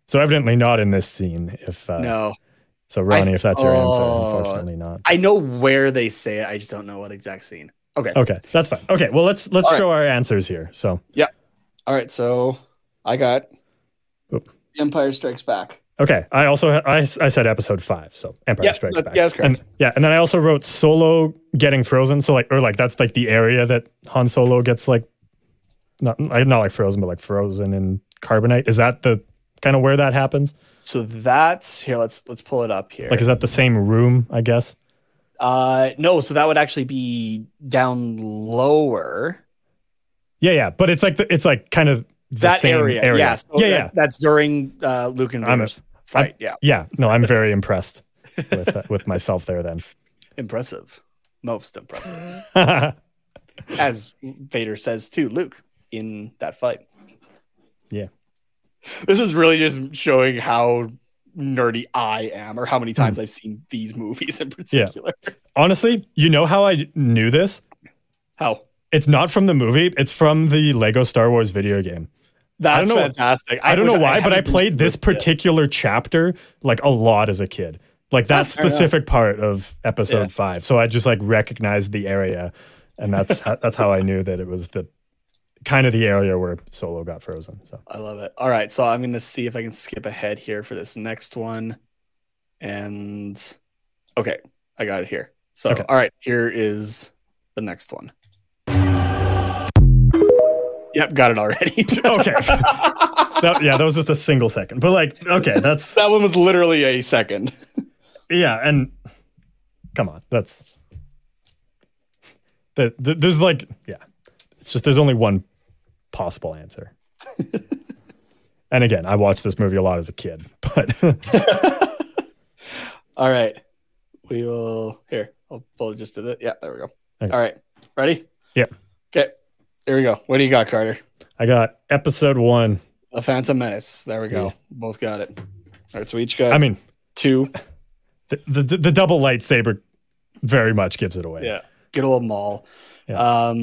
So evidently not in this scene. If no. So, Ronnie, if that's your answer, unfortunately not. I know where they say it. I just don't know what exact scene. Okay. Okay, that's fine. Okay, well, let's show our answers here. So. Yeah. All right, so I got The Empire Strikes Back. Okay, I also I said episode 5, so Empire Strikes Back. Yeah, that's correct. And then I also wrote Solo getting frozen, so like, or like that's like the area that Han Solo gets like, not like frozen, but like frozen in carbonite. Is that the kind of where that happens? So that's here. Let's pull it up here. Like, is that the same room? I guess. No, so that would actually be down lower. Yeah, but it's like kind of the that same area. Yeah, so yeah. That's during Luke and Vayner's fight. I'm very impressed with myself there. Then impressive, most impressive, as Vader says to Luke in that fight. Yeah, this is really just showing how nerdy I am, or how many times I've seen these movies in particular. Yeah. Honestly, you know how I knew this? How? It's not from the movie. It's from the Lego Star Wars video game. That's fantastic. I don't know why, but I played this particular chapter like a lot as a kid. Like that specific part of episode 5. So I just like recognized the area, and that's how I knew that it was the kind of the area where Solo got frozen. So I love it. All right, so I'm going to see if I can skip ahead here for this next one. And okay, I got it here. So all right, here is the next one. Yep, got it already. Okay. That was just a single second. But like, okay, that's... that one was literally a second. Yeah, and come on, that's... there's like, yeah. It's just there's only one possible answer. And again, I watched this movie a lot as a kid, but... All right. We will... Here, I'll pull it just to the... Yeah, there we go. Okay. All right. Ready? Yeah. Okay. Here we go. What do you got, Carter? I got episode 1. The Phantom Menace. There we go. Yeah. Both got it. All right, so we each got two. The double lightsaber very much gives it away. Yeah. Good old Maul. Yeah.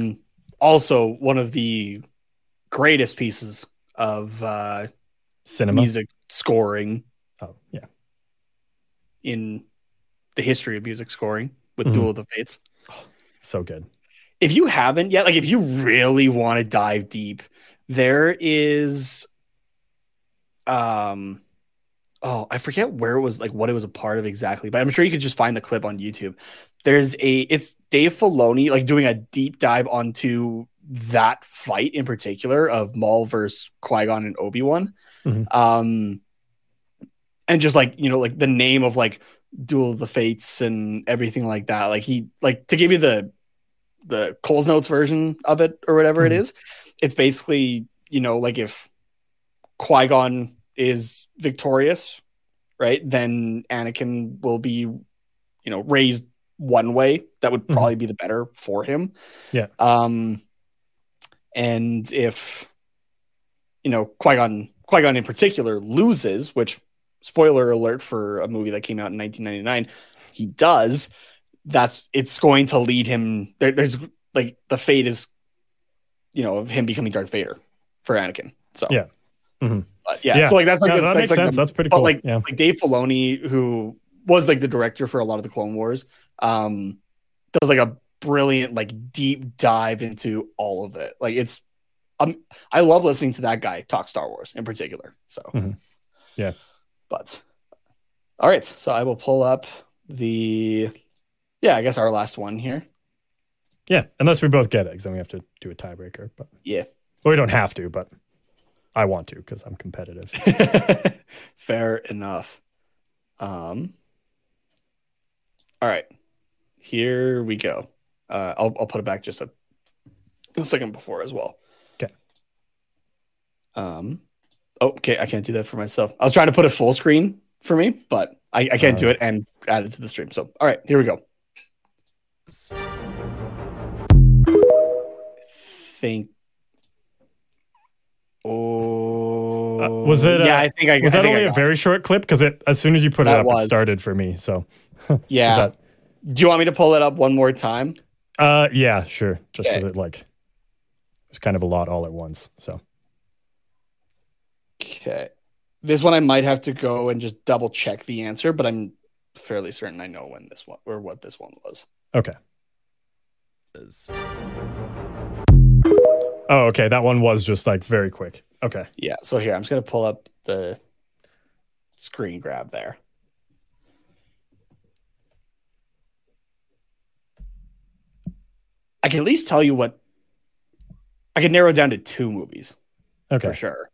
Also, one of the greatest pieces of cinema music scoring. Oh, yeah. In the history of music scoring with Duel of the Fates. Oh, so good. If you haven't yet, like if you really want to dive deep, there is, I forget where it was, like what it was a part of exactly, but I'm sure you could just find the clip on YouTube. It's Dave Filoni, like doing a deep dive onto that fight in particular of Maul versus Qui-Gon and Obi-Wan. Mm-hmm. And just like, you know, like the name of like Duel of the Fates and everything like that. Like he, like to give you the Coles Notes version of it or whatever it is, it's basically, you know, like if Qui-Gon is victorious, right, then Anakin will be, you know, raised one way that would probably be the better for him. Yeah. And if, you know, Qui-Gon in particular loses, which spoiler alert for a movie that came out in 1999, he does. It's going to lead him. There's like the fate is, you know, of him becoming Darth Vader for Anakin. So yeah, so like that's like that makes sense. That's pretty cool. But like Dave Filoni, who was like the director for a lot of the Clone Wars, does like a brilliant like deep dive into all of it. Like it's, I love listening to that guy talk Star Wars in particular. So but all right, so I will pull up the. Yeah, I guess our last one here. Yeah, unless we both get it, because then we have to do a tiebreaker. But yeah, well, we don't have to, but I want to because I'm competitive. Fair enough. All right, here we go. I'll put it back just a second before as well. Okay. Okay, I can't do that for myself. I was trying to put a full screen for me, but I can't do it and add it to the stream. So all right, here we go. Was it? Yeah, I think I was. I think only a very short clip because as soon as you put it up, it started for me. So yeah. Do you want me to pull it up one more time? Yeah, sure. Just because it was kind of a lot all at once. So okay, this one I might have to go and just double check the answer, but I'm fairly certain I know when this one or what this one was. Okay. Oh, okay. That one was just like very quick. Okay. Yeah. So here, I'm just going to pull up the screen grab there. I can at least tell you what I can narrow down to 2 movies. Okay. For sure.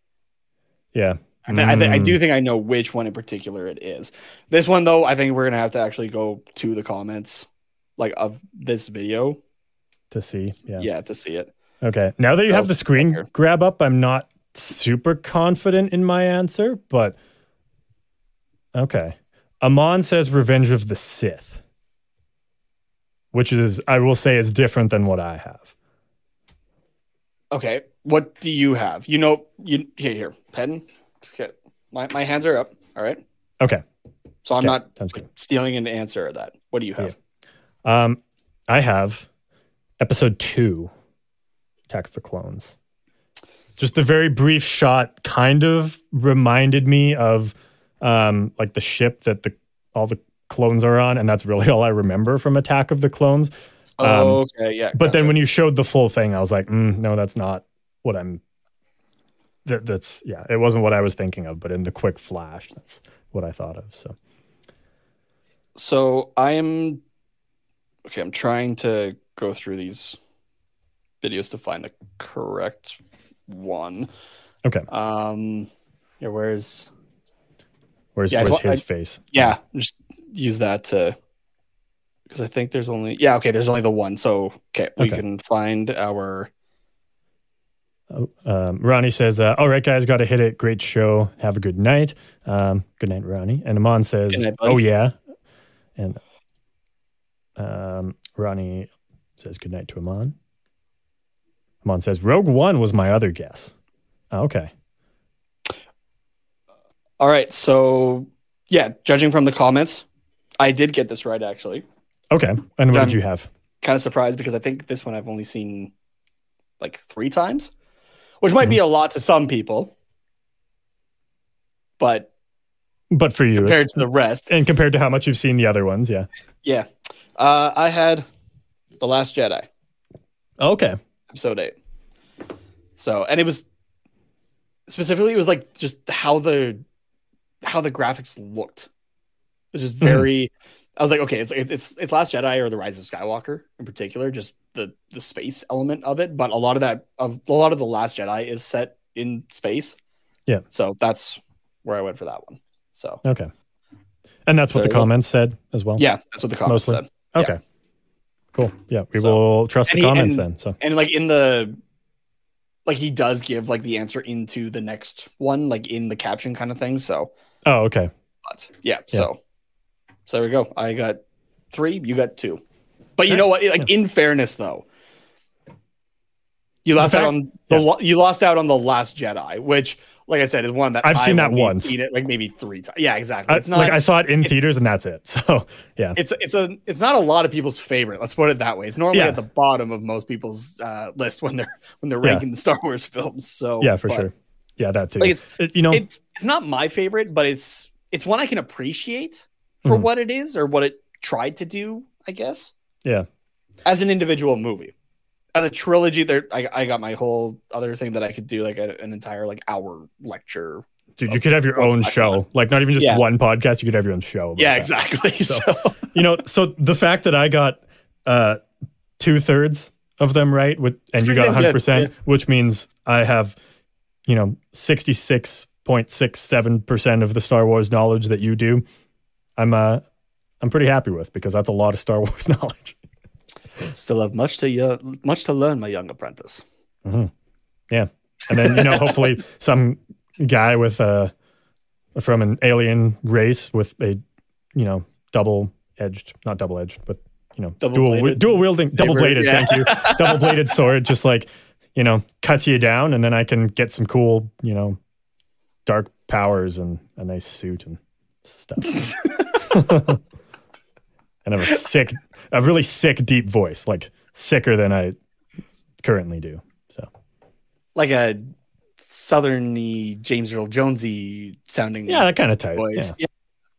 Yeah. I do think I know which one in particular it is. This one, though, I think we're going to have to actually go to the comments like of this video to see. Yeah, to see it. Okay. Now that you have the screen grab up, I'm not super confident in my answer, but okay. Amon says Revenge of the Sith, which is, I will say, is different than what I have. Okay. What do you have? You know, here, pen. Okay. My hands are up. All right. Okay. So I'm not stealing an answer of that. What do you have? Yeah. I have episode 2, Attack of the Clones. Just the very brief shot kind of reminded me of like the ship that all the clones are on, and that's really all I remember from Attack of the Clones. Okay, yeah. But then when you showed the full thing, I was like, no, that's not what I'm... That's it wasn't what I was thinking of, but in the quick flash, that's what I thought of. So I'm trying to go through these videos to find the correct one. Okay. Where's his face? Yeah, just use that to, because I think there's only there's only the one. So we can find our. Ronnie says, all right, guys, got to hit it. Great show. Have a good night. Good night, Ronnie. And Amon says, oh, yeah. And Ronnie says good night to Amon. Amon says, Rogue One was my other guess. Oh, okay. All right. So, yeah, judging from the comments, I did get this right, actually. Okay. And what did you have? Kind of surprised, because I think this one I've only seen like 3 times. Which might be a lot to some people, but for you, compared to the rest, and compared to how much you've seen the other ones, yeah. I had The Last Jedi. Okay, episode 8. So, and it was specifically like just how the graphics looked. It was just very. I was like, okay, it's Last Jedi or The Rise of Skywalker in particular, just the space element of it. But a lot of The Last Jedi is set in space. Yeah. So that's where I went for that one. So okay. And that's what the comments said as well. Yeah, that's what the comments said. Okay. Yeah. Cool. Yeah, we will trust the comments then. So he does give the answer into the next one, in the caption kind of thing. So oh, okay. But yeah. So there we go. I got 3. You got 2. But you know what? In fairness, though, you lost out on The Last Jedi, which, like I said, is one that I've seen that once. Seen it maybe 3 times. Yeah, exactly. It's not I saw it in theaters, and that's it. So yeah, it's not a lot of people's favorite. Let's put it that way. It's normally at the bottom of most people's list when they're ranking the Star Wars films. So yeah, sure. Yeah, that too. It's not my favorite, but it's one I can appreciate for what it is or what it tried to do, I guess. Yeah. As an individual movie. As a trilogy, I got my whole other thing that I could do, an entire hour lecture. Dude, you could have your own show. Not even just one podcast, you could have your own show. Yeah, exactly. So so the fact that I got 2/3 of them right, and you got 100%, which means I have 66.67% of the Star Wars knowledge that you do. I'm pretty happy with, because that's a lot of Star Wars knowledge. Still have much to learn, my young apprentice. Mm-hmm. Yeah, and then hopefully some guy with from an alien race with a double bladed sword just cuts you down, and then I can get some cool dark powers and a nice suit and stuff. And I have a really sick deep voice, sicker than I currently do. So, a southerny James Earl Jonesy sounding, that kind of type voice.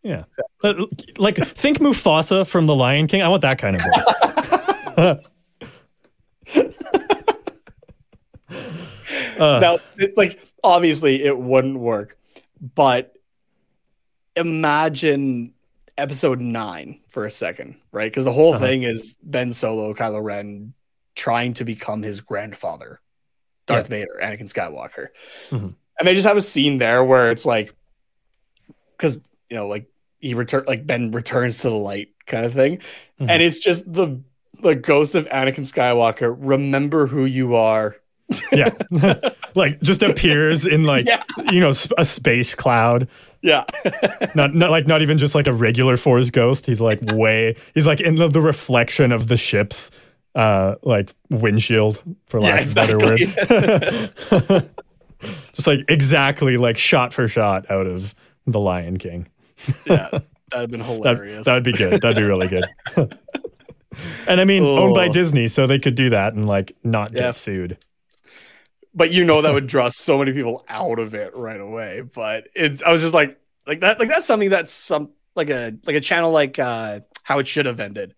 Yeah. Think Mufasa from The Lion King. I want that kind of voice. Now, it's obviously it wouldn't work, but imagine episode 9 for a second, right? Because the whole thing is Ben Solo, Kylo Ren, trying to become his grandfather, Darth Vader, Anakin Skywalker. Mm-hmm. And they just have a scene there where it's because Ben returns to the light kind of thing. Mm-hmm. And it's just the ghost of Anakin Skywalker. Remember who you are. Yeah. Like just appears in a space cloud. Yeah. not even just like a regular Force ghost. He's like he's like in the reflection of the ship's windshield, for lack of a better word. Just like exactly like shot for shot out of The Lion King. Yeah, that'd have been hilarious. That'd be good. That'd be really good. And I mean, owned by Disney, so they could do that and like not get sued. But that would draw so many people out of it right away. But I was just that's something a channel like How It Should Have Ended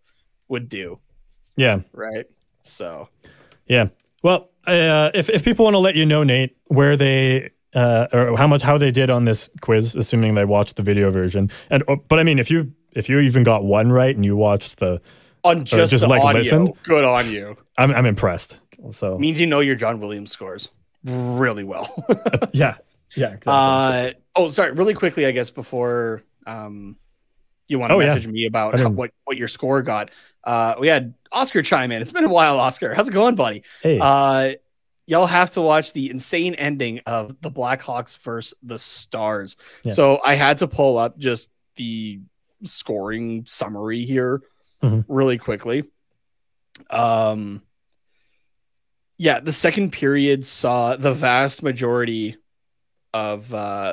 would do. Yeah. Right. So. Yeah. Well, if people want to let you know, Nate, where they. Or how they did on this quiz, assuming they watched the video version. But I mean, if you even got one right and you watched the audio, listened, good on you. I'm impressed. So means you know your John Williams scores really well. yeah. Exactly. Sorry. Really quickly, I guess before you want to message me about what your score got. We had Oscar chime in. It's been a while, Oscar. How's it going, buddy? Hey. Y'all have to watch the insane ending of the Blackhawks versus the Stars. Yeah. So I had to pull up just the scoring summary here really quickly. The second period saw the vast majority of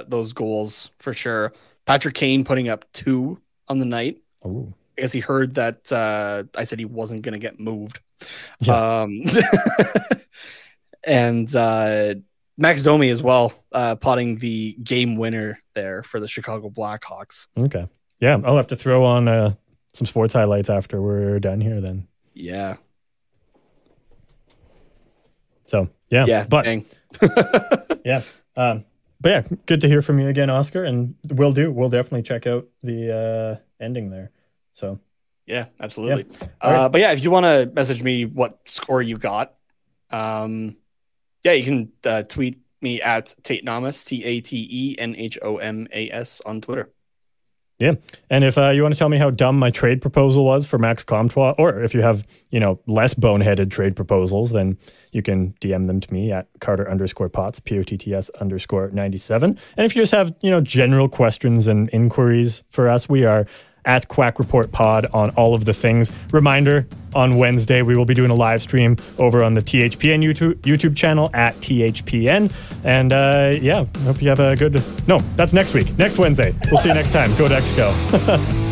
those goals for sure. Patrick Kane putting up 2 on the night. Ooh. I guess he heard that I said he wasn't going to get moved. Yeah. And Max Domi as well, potting the game winner there for the Chicago Blackhawks. Okay. Yeah, I'll have to throw on some sports highlights after we're done here then. Yeah. So, yeah. Yeah, but dang. Yeah. But yeah, good to hear from you again, Oscar. And we'll definitely check out the ending there. So. Yeah, absolutely. Yeah. Right. But yeah, if you want to message me what score you got, you can tweet me at Tate Nomas, TATENHOMAS on Twitter. Yeah. And if you want to tell me how dumb my trade proposal was for Max Comtois, or if you have, less boneheaded trade proposals, then you can DM them to me at Carter_Potts, POTTS_97. And if you just have, general questions and inquiries for us, we are at Quack Report Pod on all of the things. Reminder, on Wednesday, we will be doing a live stream over on the THPN YouTube channel at THPN. And hope you have a good... No, that's next week. Next Wednesday. We'll see you next time. Go Ducks, go.